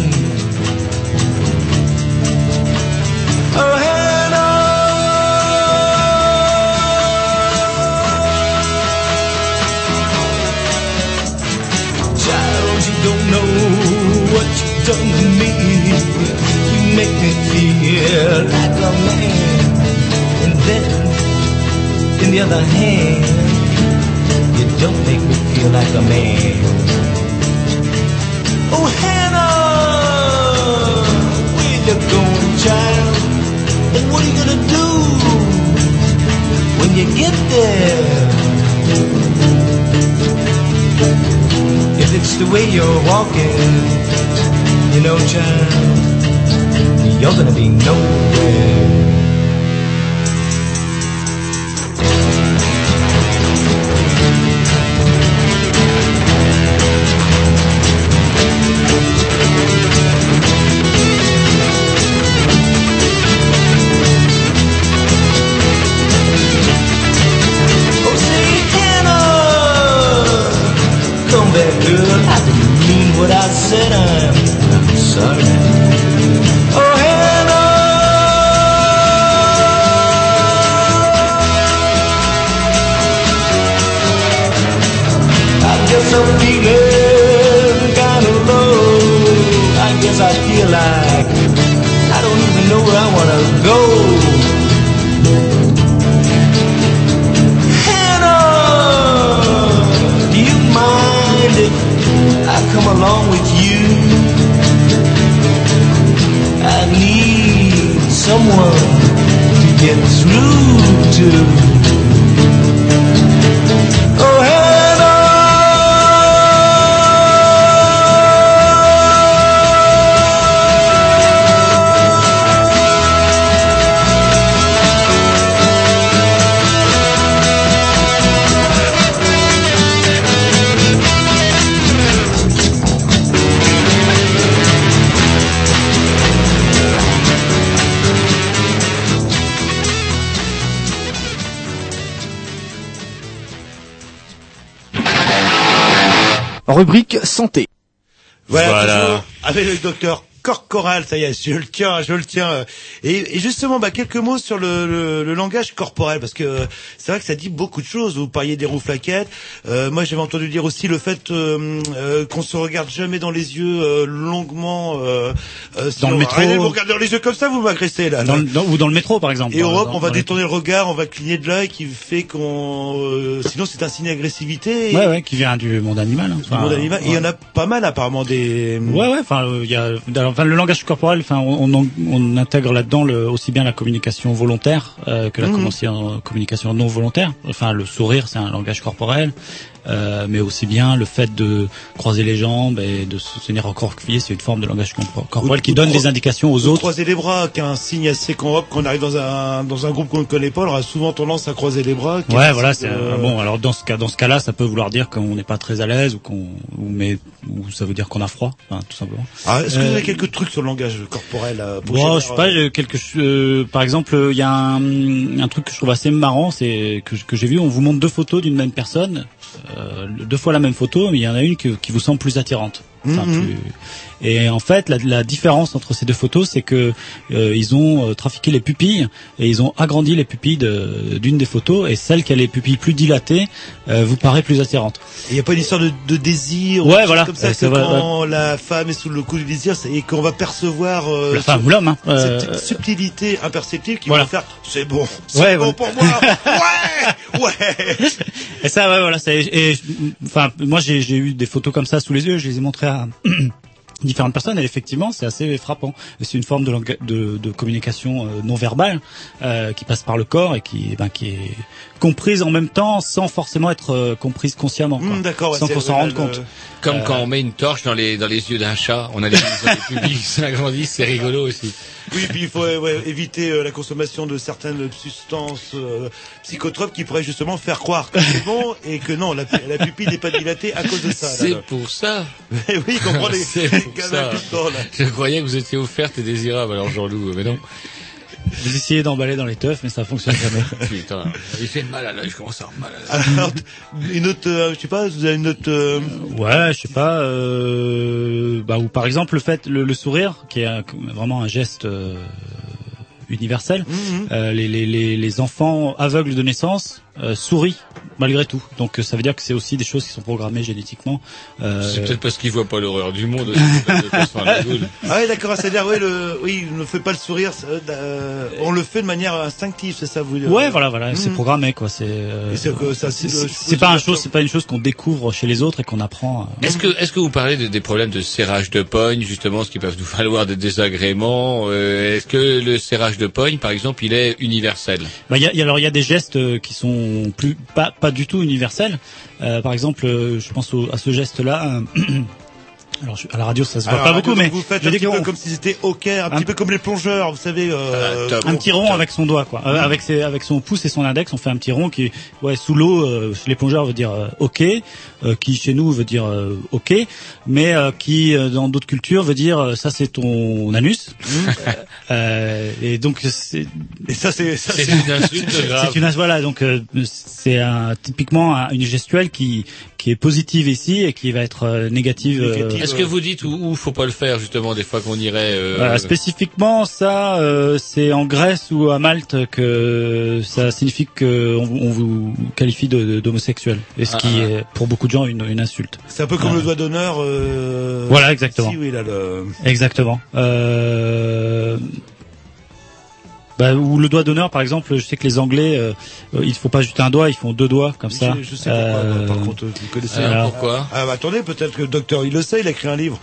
Oh, hello, child, you don't know what you've done to me. You make me feel like a man, and then, in the other hand, you don't make me feel like a man. Oh, Hannah, where you going, child? And what are you gonna do when you get there? If it's the way you're walking, you know, child, you're gonna be nowhere. But I said I'm, I'm sorry. Oh, hello, I guess I'm feeling kind of low. I guess I feel like I don't even know where I want to go. Hannah, do you mind if I come along with you? I need someone to get through to. Oh, hello, rubrique santé. Voilà. Voilà. Avec le docteur Korcoral, ça y est, je le tiens, je le tiens. Et, et justement, bah, quelques mots sur le, le, le langage corporel, parce que c'est vrai que ça dit beaucoup de choses. Vous parliez des rouflaquettes. Euh, moi, j'avais entendu dire aussi le fait euh, euh, qu'on se regarde jamais dans les yeux euh, longuement. Euh, euh, dans le métro. Arrêtez, vous regardez dans les yeux comme ça, vous m'agressez là. Dans, dans, ou dans le métro, par exemple. Et en Europe, on va détourner les... le regard, on va cligner de l'œil, qui fait qu'on. Euh, sinon, c'est un signe d'agressivité. Et... Ouais, ouais, qui vient du monde animal. Hein, du monde animal. Ouais. Et il y en a pas mal apparemment des. Ouais, ouais. Enfin, il y a. Enfin, le langage corporel, enfin, on, on, on intègre là-dedans le, aussi bien la communication volontaire euh, que la mmh. communication non volontaire. Enfin, le sourire, c'est un langage corporel, euh, mais aussi bien le fait de croiser les jambes et de se tenir encorclier, c'est une forme de langage corporel qui donne des indications aux autres. Croiser les bras, qui est un signe assez qu'on qu'on arrive dans un dans un groupe qu'on ne connaît pas, on aura souvent tendance à croiser les bras. Ouais, voilà. C'est, euh, bon, alors dans ce cas, dans ce cas-là, ça peut vouloir dire qu'on n'est pas très à l'aise ou qu'on, ou mais, ou ça veut dire qu'on a froid, hein, tout simplement. Ah, est-ce euh, que vous avez quelques trucs sur le langage corporel pour bon, je sais pas, quelques, euh, par exemple, il y a un, un truc que je trouve assez marrant, c'est que, que j'ai vu, on vous montre deux photos d'une même personne, euh, deux fois la même photo, mais il y en a une que, qui vous semble plus attirante. Enfin, mm-hmm. plus... Et en fait, la, la différence entre ces deux photos, c'est que euh, ils ont euh, trafiqué les pupilles et ils ont agrandi les pupilles de, d'une des photos, et celle qui a les pupilles plus dilatées euh, vous paraît plus attirante. Il n'y a pas une histoire de, de désir, ouais, voilà. Comme ça, euh, que va, quand ouais. la femme est sous le coup du désir et qu'on va percevoir euh, la femme ou l'homme, hein, euh, cette subtilité imperceptible qui voilà. va faire c'est bon, c'est ouais, bon ouais. pour moi, ouais, ouais. Et ça, ouais, voilà. C'est, et enfin, moi, j'ai, j'ai eu des photos comme ça sous les yeux, je les ai montrées à différentes personnes, et effectivement c'est assez frappant. C'est une forme de, langue, de, de communication non verbale euh, qui passe par le corps et qui, ben, qui est comprise en même temps sans forcément être euh, comprise consciemment, quoi, mmh, d'accord, sans qu'on s'en rende le... compte. Comme euh... quand on met une torche dans les dans les yeux d'un chat, on a les yeux publics, ça agrandit, c'est rigolo aussi. Oui, puis il faut ouais, ouais, éviter euh, la consommation de certaines substances euh, psychotropes qui pourraient justement faire croire que c'est bon et que non, la, la pupille n'est pas dilatée à cause de ça. C'est là, là. Pour ça. Mais oui, comprends les. C'est pour ça. Temps, là. Je croyais que vous étiez offerte et désirable, alors Jean-Loup, mais non. Vous essayez d'emballer dans les teufs, mais ça fonctionne jamais. Putain, il fait mal à l'œil, je commence à avoir mal à l'œil. Alors, une autre, euh, je sais pas, vous avez une autre... Euh... Ouais, je sais pas, euh, bah, ou par exemple, le fait, le, le sourire, qui est un, vraiment un geste... Euh, universel. Mmh. Euh, les, les, les, les enfants aveugles de naissance euh, sourient malgré tout. Donc ça veut dire que c'est aussi des choses qui sont programmées génétiquement. Euh... C'est peut-être parce qu'ils voient pas l'horreur du monde. Ah oui, d'accord. C'est-à-dire, oui, le, oui, on ne fait pas le sourire. Euh, on le fait de manière instinctive, c'est ça vous dire. Ouais, voilà, voilà. Mmh. C'est programmé, quoi. C'est. Euh, c'est, que ça, c'est, c'est, c'est pas un chose, c'est pas une chose qu'on découvre chez les autres et qu'on apprend. Euh... Est-ce que, est-ce que vous parlez de, des problèmes de serrage de poigne, justement, ce qui peuvent nous falloir des désagréments. Euh, est-ce que le serrage de de poigne, par exemple, il est universel. Bah, y a, y a, alors il y a des gestes qui sont plus pas pas du tout universels. Euh, par exemple, je pense au, à ce geste-là. Alors je, à la radio, ça se voit alors, pas beaucoup, mais vous faites un petit peu comme si c'était hockey, un, un petit peu comme les plongeurs, vous savez. Euh, euh, un petit rond t'as... avec son doigt, quoi. Euh, mmh. Avec ses, avec son pouce et son index, on fait un petit rond qui, ouais, sous l'eau, euh, chez les plongeurs veut dire euh, hockey, euh, qui chez nous veut dire euh, hockey, mais euh, qui euh, dans d'autres cultures veut dire euh, ça c'est ton anus. Mmh. euh, et donc c'est. Et ça c'est. Ça, c'est, c'est une insulte grave. C'est une insulte. Voilà, donc euh, c'est un, typiquement un, une gestuelle qui qui est positive ici et qui va être euh, négative. négative. Euh, Est-ce que vous dites où, où faut pas le faire justement des fois qu'on irait euh... voilà, spécifiquement ça euh, c'est en Grèce ou à Malte que ça signifie que on, on vous qualifie de, de, d'homosexuel et ce ah, qui ah, est pour beaucoup de gens une, une insulte. C'est un peu comme ah. le doigt d'honneur. Euh... Voilà exactement. Si, oui, là, le... Exactement. Euh... Bah, ou le doigt d'honneur, par exemple, je sais que les Anglais, euh, ils ne font pas juste un doigt, ils font deux doigts, comme ça. Je, je sais pourquoi, euh, par contre, vous connaissez. Alors, pourquoi? Ah, bah, attendez, peut-être que le docteur, il le sait, il a écrit un livre.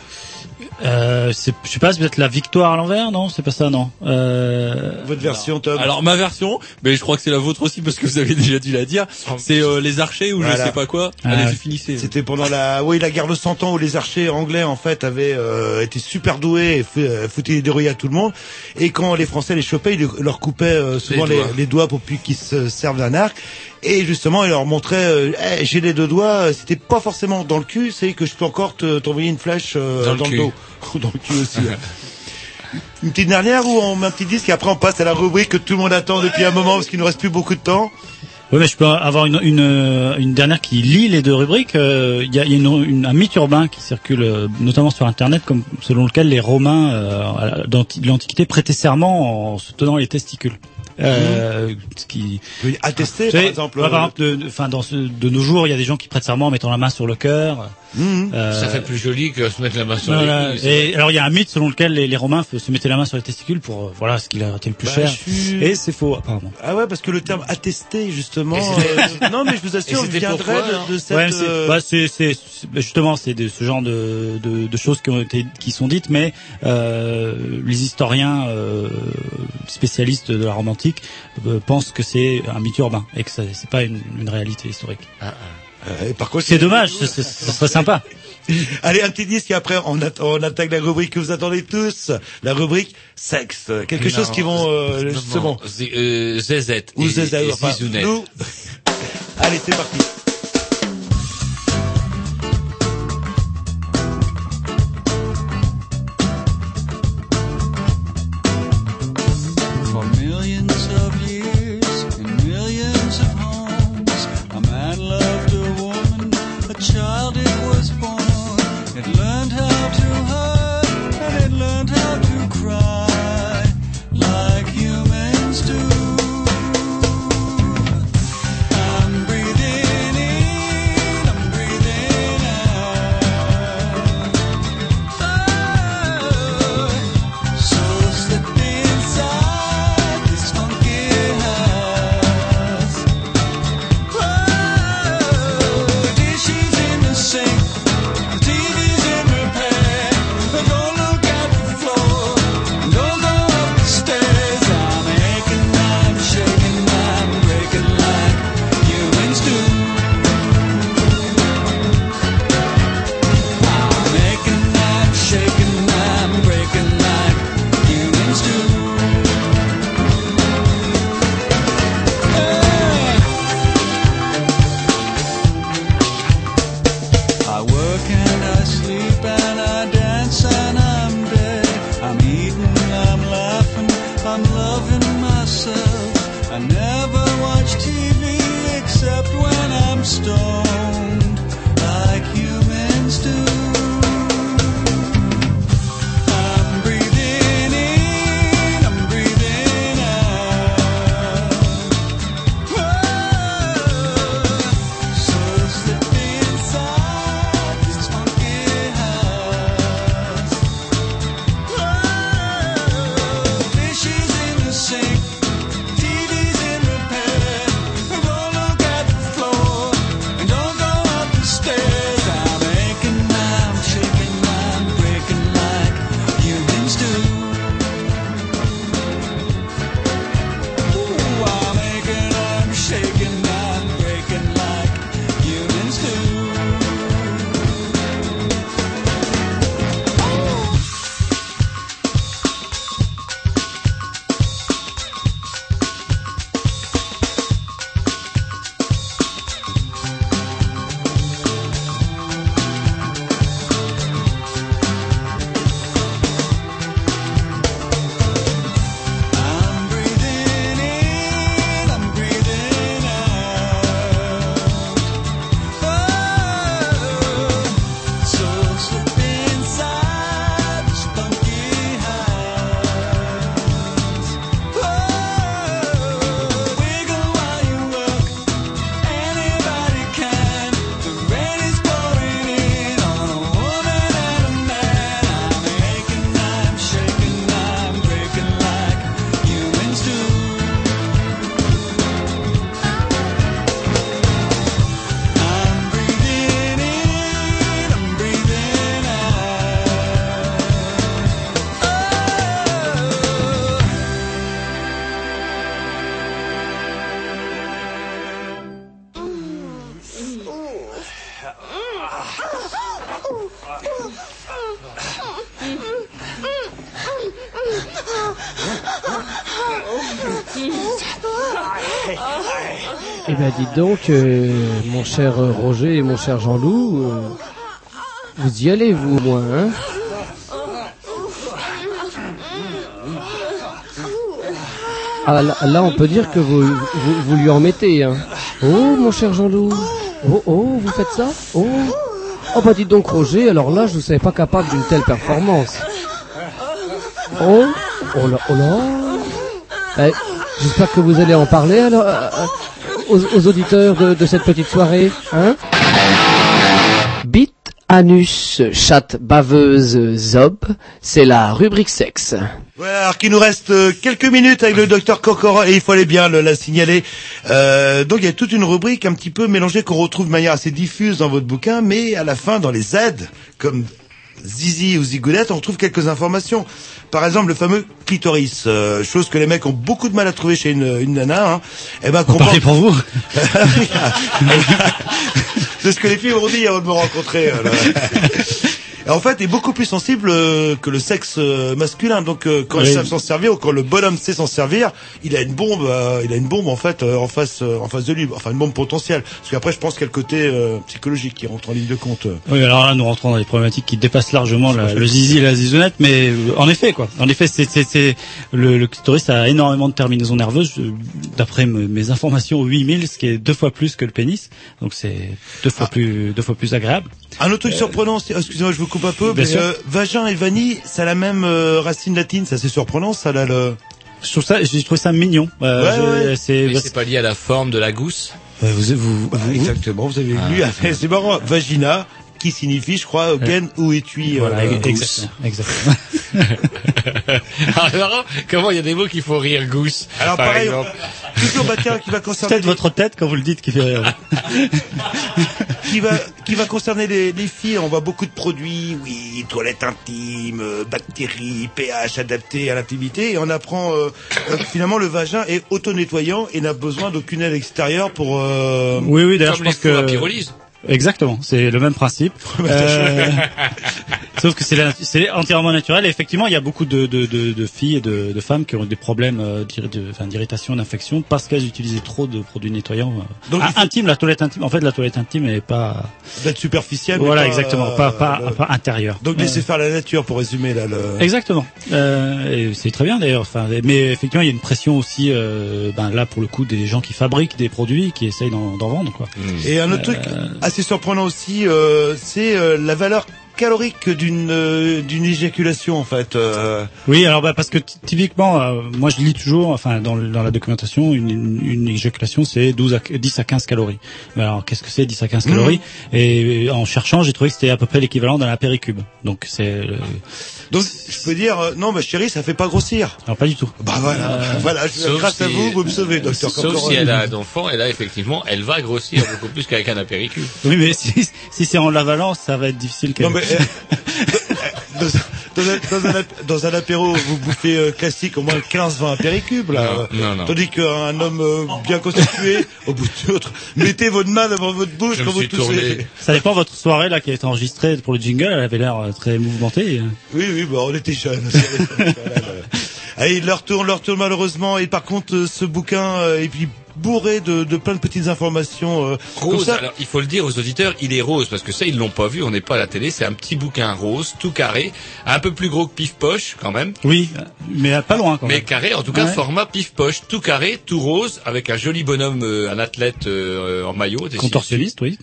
Euh, c'est, je sais pas, c'est peut-être la victoire à l'envers, non? C'est pas ça, non? Euh... Votre version, Tom? Alors, ma version, mais je crois que c'est la vôtre aussi, parce que vous avez déjà dû la dire, c'est euh, les archers ou voilà. Je sais pas quoi. Ah, allez, ouais. Je finissais. C'était pendant la, oui, la guerre de cent ans où les archers anglais, en fait, avaient euh, été super doués et foutaient les dérouillés à tout le monde. Et quand les Français les chopaient, ils leur coupaient euh, souvent les doigts. Les, les doigts pour plus qu'ils se servent d'un arc. Et justement, il leur montrait, euh, hey, j'ai les deux doigts, c'était pas forcément dans le cul, c'est que je peux encore te, t'envoyer une flèche euh, dans, dans le, le dos. Dans le cul aussi. Hein. Une petite dernière ou on met un petit disque et après on passe à la rubrique que tout le monde attend depuis un moment parce qu'il nous reste plus beaucoup de temps. Oui, mais je peux avoir une, une, une dernière qui lie les deux rubriques. Il euh, y a, y a une, une, un mythe urbain qui circule, euh, notamment sur Internet, comme, selon lequel les Romains, euh, dans l'Antiquité, prêtaient serment en se tenant les testicules. Euh, ce qui attester ah, par exemple, par exemple de, enfin dans ce, de nos jours il y a des gens qui prêtent serment en mettant la main sur le cœur. Mmh. Euh, ça fait plus joli que se mettre la main sur voilà. les couilles. Et alors il y a un mythe selon lequel les, les Romains se mettaient la main sur les testicules pour voilà ce qui leur était le plus bah, cher. Suis... Et c'est faux apparemment. Ah ouais parce que le terme attester justement. Euh, non mais je vous assure il viendrait de, de cette. Ouais, c'est, euh... bah, c'est, c'est, c'est justement c'est de, ce genre de, de, de choses qui ont été qui sont dites mais euh, les historiens euh, spécialistes de la Rome antique Euh, pense que c'est un mythe urbain et que ça, c'est pas une, une réalité historique. Ah, euh, et par contre, c'est, c'est dommage, ça serait sympa. Allez, un petit disque et après on, a, on attaque la rubrique que vous attendez tous, la rubrique sexe, quelque non, chose qui vont euh, justement z- euh, zézette ou zézette enfin, nous... Allez, c'est parti. Breathing Eh bien, dites donc, euh, mon cher Roger et mon cher Jean-Loup, euh, vous y allez, vous, au moins, hein ? Ah, là, là, on peut dire que vous, vous, vous lui en mettez, hein. Oh, mon cher Jean-Loup. Oh, oh, vous faites ça ? Oh. Oh, bah, dites donc, Roger, alors là, je vous savais pas capable d'une telle performance. Oh, oh là, oh là. Eh, j'espère que vous allez en parler, alors... Euh, Aux, aux auditeurs de, de cette petite soirée, hein? Bit, anus, chatte, baveuse, zob, c'est la rubrique sexe. Voilà, alors qu'il nous reste quelques minutes avec le docteur Korcoral, et il fallait bien le, la signaler. Euh, donc il y a toute une rubrique un petit peu mélangée qu'on retrouve de manière assez diffuse dans votre bouquin, mais à la fin, dans les Z, comme... Zizi ou Zigoulette, on retrouve quelques informations. Par exemple, le fameux clitoris, euh, chose que les mecs ont beaucoup de mal à trouver chez une, une nana. Hein. Eh ben, vous parlez pour vous. C'est ce que les filles m'ont dit avant de me rencontrer. Alors. En fait, est beaucoup plus sensible euh, que le sexe euh, masculin. Donc, euh, quand ils savent s'en servir ou quand le bonhomme sait s'en servir, il a une bombe, euh, il a une bombe en fait euh, en face, euh, en face de lui. Enfin, une bombe potentielle. Parce qu'après, je pense qu'il y a le côté euh, psychologique qui rentre en ligne de compte. Euh. Oui, alors là, nous rentrons dans des problématiques qui dépassent largement la, le zizi et la zizounette, mais euh, en effet, quoi. En effet, c'est, c'est, c'est le, le clitoris a énormément de terminaisons nerveuses, d'après m- mes informations, huit mille, ce qui est deux fois plus que le pénis. Donc, c'est deux fois ah. plus, deux fois plus agréable. Un autre truc euh, surprenant, c'est, excusez-moi, je vous coupe un peu, mais euh, vagin et vanille, ça a la même euh, racine latine, c'est assez surprenant, ça a le... Je trouve ça, j'ai trouvé ça mignon. Euh, ouais, je, ouais. C'est, mais bah, c'est pas lié à la forme de la gousse. Euh, vous, vous, vous, bah, exactement, vous avez ah, lu, ah, c'est marrant, vagina, qui signifie, je crois, gaine ouais. ou étui. Voilà, euh, exactement. exactement. Alors, comment il y a des mots qu'il faut rire, gousse. Alors, par pareil, exemple. Toujours bâtard qui va concerner. Peut-être les... votre tête quand vous le dites qui fait rire. Qui va, qui va concerner les, les filles. On voit beaucoup de produits, oui, toilettes intimes, euh, bactéries, pH adapté à l'intimité. Et on apprend euh, euh, finalement le vagin est auto-nettoyant et n'a besoin d'aucune aile extérieure pour. Euh... Oui, oui. D'ailleurs, comme je pense que la pyrolyse. Exactement, c'est le même principe. Euh, sauf que c'est, la, c'est entièrement naturel. Et effectivement, il y a beaucoup de, de, de, de filles et de, de femmes qui ont des problèmes euh, de, enfin, d'irritation, d'infection, parce qu'elles utilisaient trop de produits nettoyants. Euh, Donc, ah, intime, la toilette intime. En fait, la toilette intime n'est pas... D'être superficielle. Voilà, pas, exactement, euh, pas, pas, le... pas intérieure. Donc, laisser euh, faire la nature, pour résumer. Là, le... Exactement. Euh, et c'est très bien, d'ailleurs. Enfin, mais effectivement, il y a une pression aussi, euh, ben, là, pour le coup, des gens qui fabriquent des produits, qui essayent d'en, d'en vendre, quoi. Et un autre euh, truc... assez surprenant aussi, euh, c'est euh, la valeur calorique d'une euh, d'une éjaculation, en fait. Euh... Oui, alors bah parce que t- typiquement, euh, moi je lis toujours, enfin dans, dans la documentation, une, une, une éjaculation c'est douze à dix à quinze calories. Mais alors qu'est-ce que c'est dix à quinze mmh. calories? Et, et en cherchant, j'ai trouvé que c'était à peu près l'équivalent d'un apéricube. Donc c'est. Euh, Donc c'est... je peux dire euh, non, ma chérie, ça fait pas grossir. Alors pas du tout. Bah voilà, euh... voilà. Je, grâce si... à vous, vous me sauvez, docteur Korcoral. Sauf si elle a un enfant, et là effectivement, elle va grossir beaucoup plus qu'avec un apéricube. Oui, mais si, si c'est en l'avalant, ça va être difficile. Qu'elle... Non, mais... dans, dans, un, dans, un, dans un apéro, vous bouffez euh, classique au moins quinze vingt apéricubes, là. Non, non, non. Tandis qu'un homme euh, bien constitué, au bout de l'autre, mettez votre main devant votre bouche Je quand vous toussez. Ça dépend, votre soirée, là, qui a été enregistrée pour le jingle, elle avait l'air euh, très mouvementée. Oui, oui, bah, on était jeunes. Allez, il leur tourne, leur tourne, malheureusement. Et par contre, euh, ce bouquin, euh, et puis, bourré de, de plein de petites informations euh, rose. Comme ça. Alors il faut le dire aux auditeurs, il est rose parce que ça ils l'ont pas vu, on n'est pas à la télé, c'est un petit bouquin rose, tout carré, un peu plus gros que Pif Poche quand même. Oui, mais pas loin quand mais même. Mais carré, en tout cas ouais. Format Pif Poche, tout carré, tout rose, avec un joli bonhomme, euh, un athlète euh, en maillot. Contorsionniste, oui.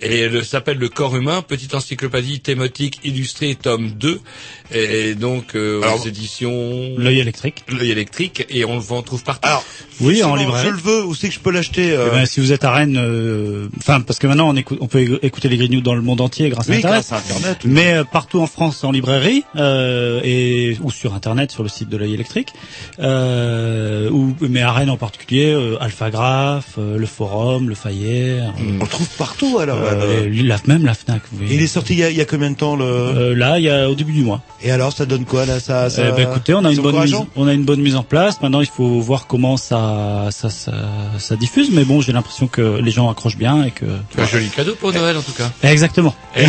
Et le, s'appelle Le Corps Humain, Petite Encyclopédie Thématique Illustrée, tome deux. Et donc, euh, alors, aux éditions... L'œil électrique. L'œil électrique. Et on le trouve partout. Alors, oui, en librairie. Je le veux, où c'est que je peux l'acheter euh... ben, si vous êtes à Rennes, enfin, euh, parce que maintenant, on, écoute, on peut écouter les Grignou dans le monde entier grâce, oui, à, Internet, grâce à Internet. Oui. Mais euh, partout en France, en librairie, euh, et ou sur Internet, sur le site de l'œil électrique. Euh, ou, mais à Rennes en particulier, euh, Alphagraphe, euh, Le Forum, Le Failler. Mm. On le trouve partout, alors. Euh, Euh, la, même la FNAC. Oui. Il est sorti il y a, il y a combien de temps le euh, Là, il y a au début du mois. Et alors, ça donne quoi là ça, ça... Eh ben, écoutez, on a une bonne mise, on a une bonne mise en place. Maintenant, il faut voir comment ça, ça, ça, ça diffuse. Mais bon, j'ai l'impression que les gens accrochent bien et que. Un joli cadeau pour Noël en tout cas. Exactement. Et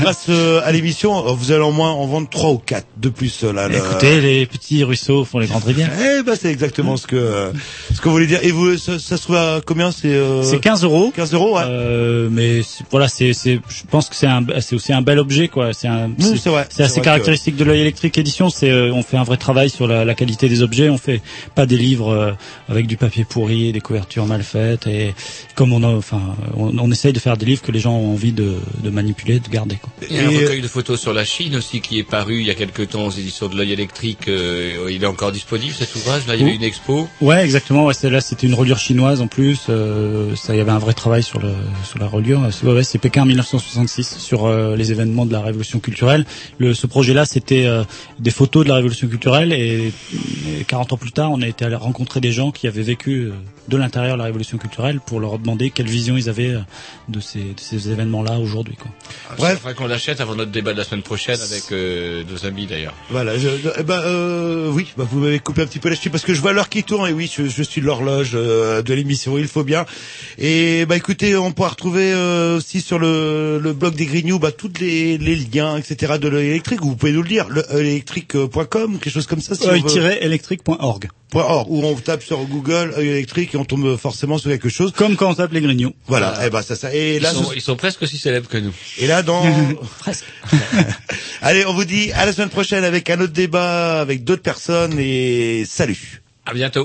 grâce à l'émission, vous allez au moins en vendre trois ou quatre de plus là. Le... Écoutez, les petits ruisseaux font les grandes rivières. Eh ben, c'est exactement ce que ce que vous voulez dire. Et vous, ça, ça se trouve à combien? C'est euh... c'est quinze euros. quinze euros, ouais. Euh, mais voilà, c'est, c'est, je pense que c'est un, c'est aussi un bel objet, quoi. C'est un, c'est, oui, c'est, vrai, c'est, c'est assez caractéristique que... de l'œil électrique édition. C'est, euh, on fait un vrai travail sur la, la qualité des objets. On fait pas des livres euh, avec du papier pourri et des couvertures mal faites. Et comme on a, enfin, on, on essaye de faire des livres que les gens ont envie de, de manipuler, de garder, quoi. Il y a et un recueil euh... de photos sur la Chine aussi qui est paru il y a quelques temps aux éditions de l'œil électrique. Euh, il est encore disponible cet ouvrage. Là, il y avait une expo. Ouais, exactement. Ouais, c'est, là, c'était une reliure chinoise en plus. Euh, ça, il y avait un vrai travail sur le, sur la reliure. Ouais, ouais, c'est Pékin dix-neuf cent soixante-six sur euh, les événements de la Révolution culturelle. Le, ce projet-là, c'était euh, des photos de la Révolution culturelle et, et quarante ans plus tard, on a été allé rencontrer des gens qui avaient vécu euh, de l'intérieur la Révolution culturelle pour leur demander quelle vision ils avaient euh, de, ces, de ces événements-là aujourd'hui, quoi. Ah, bref, il faudrait qu'on l'achète avant notre débat de la semaine prochaine avec euh, nos amis d'ailleurs. Voilà. Je, je, eh ben euh, oui, bah, vous m'avez coupé un petit peu là-dessus parce que je vois l'heure qui tourne et oui, je, je suis l'horloge euh, de l'émission. Il faut bien. Et bah écoutez, on pourra retrouver. Euh, aussi sur le, le blog des Grignou, bah, toutes les, les liens, et cetera de l'œil électrique, vous pouvez nous le dire, l'œil électrique point com, quelque chose comme ça, si œil électrique point org. Or, où on tape sur Google œil électrique et on tombe forcément sur quelque chose. Comme quand on tape les Grignou. Voilà, voilà. Et ben, ça, ça, et là. Ils sont, ce... ils sont presque aussi célèbres que nous. Et là, dans. Presque. Allez, on vous dit à la semaine prochaine avec un autre débat, avec d'autres personnes et salut. À bientôt.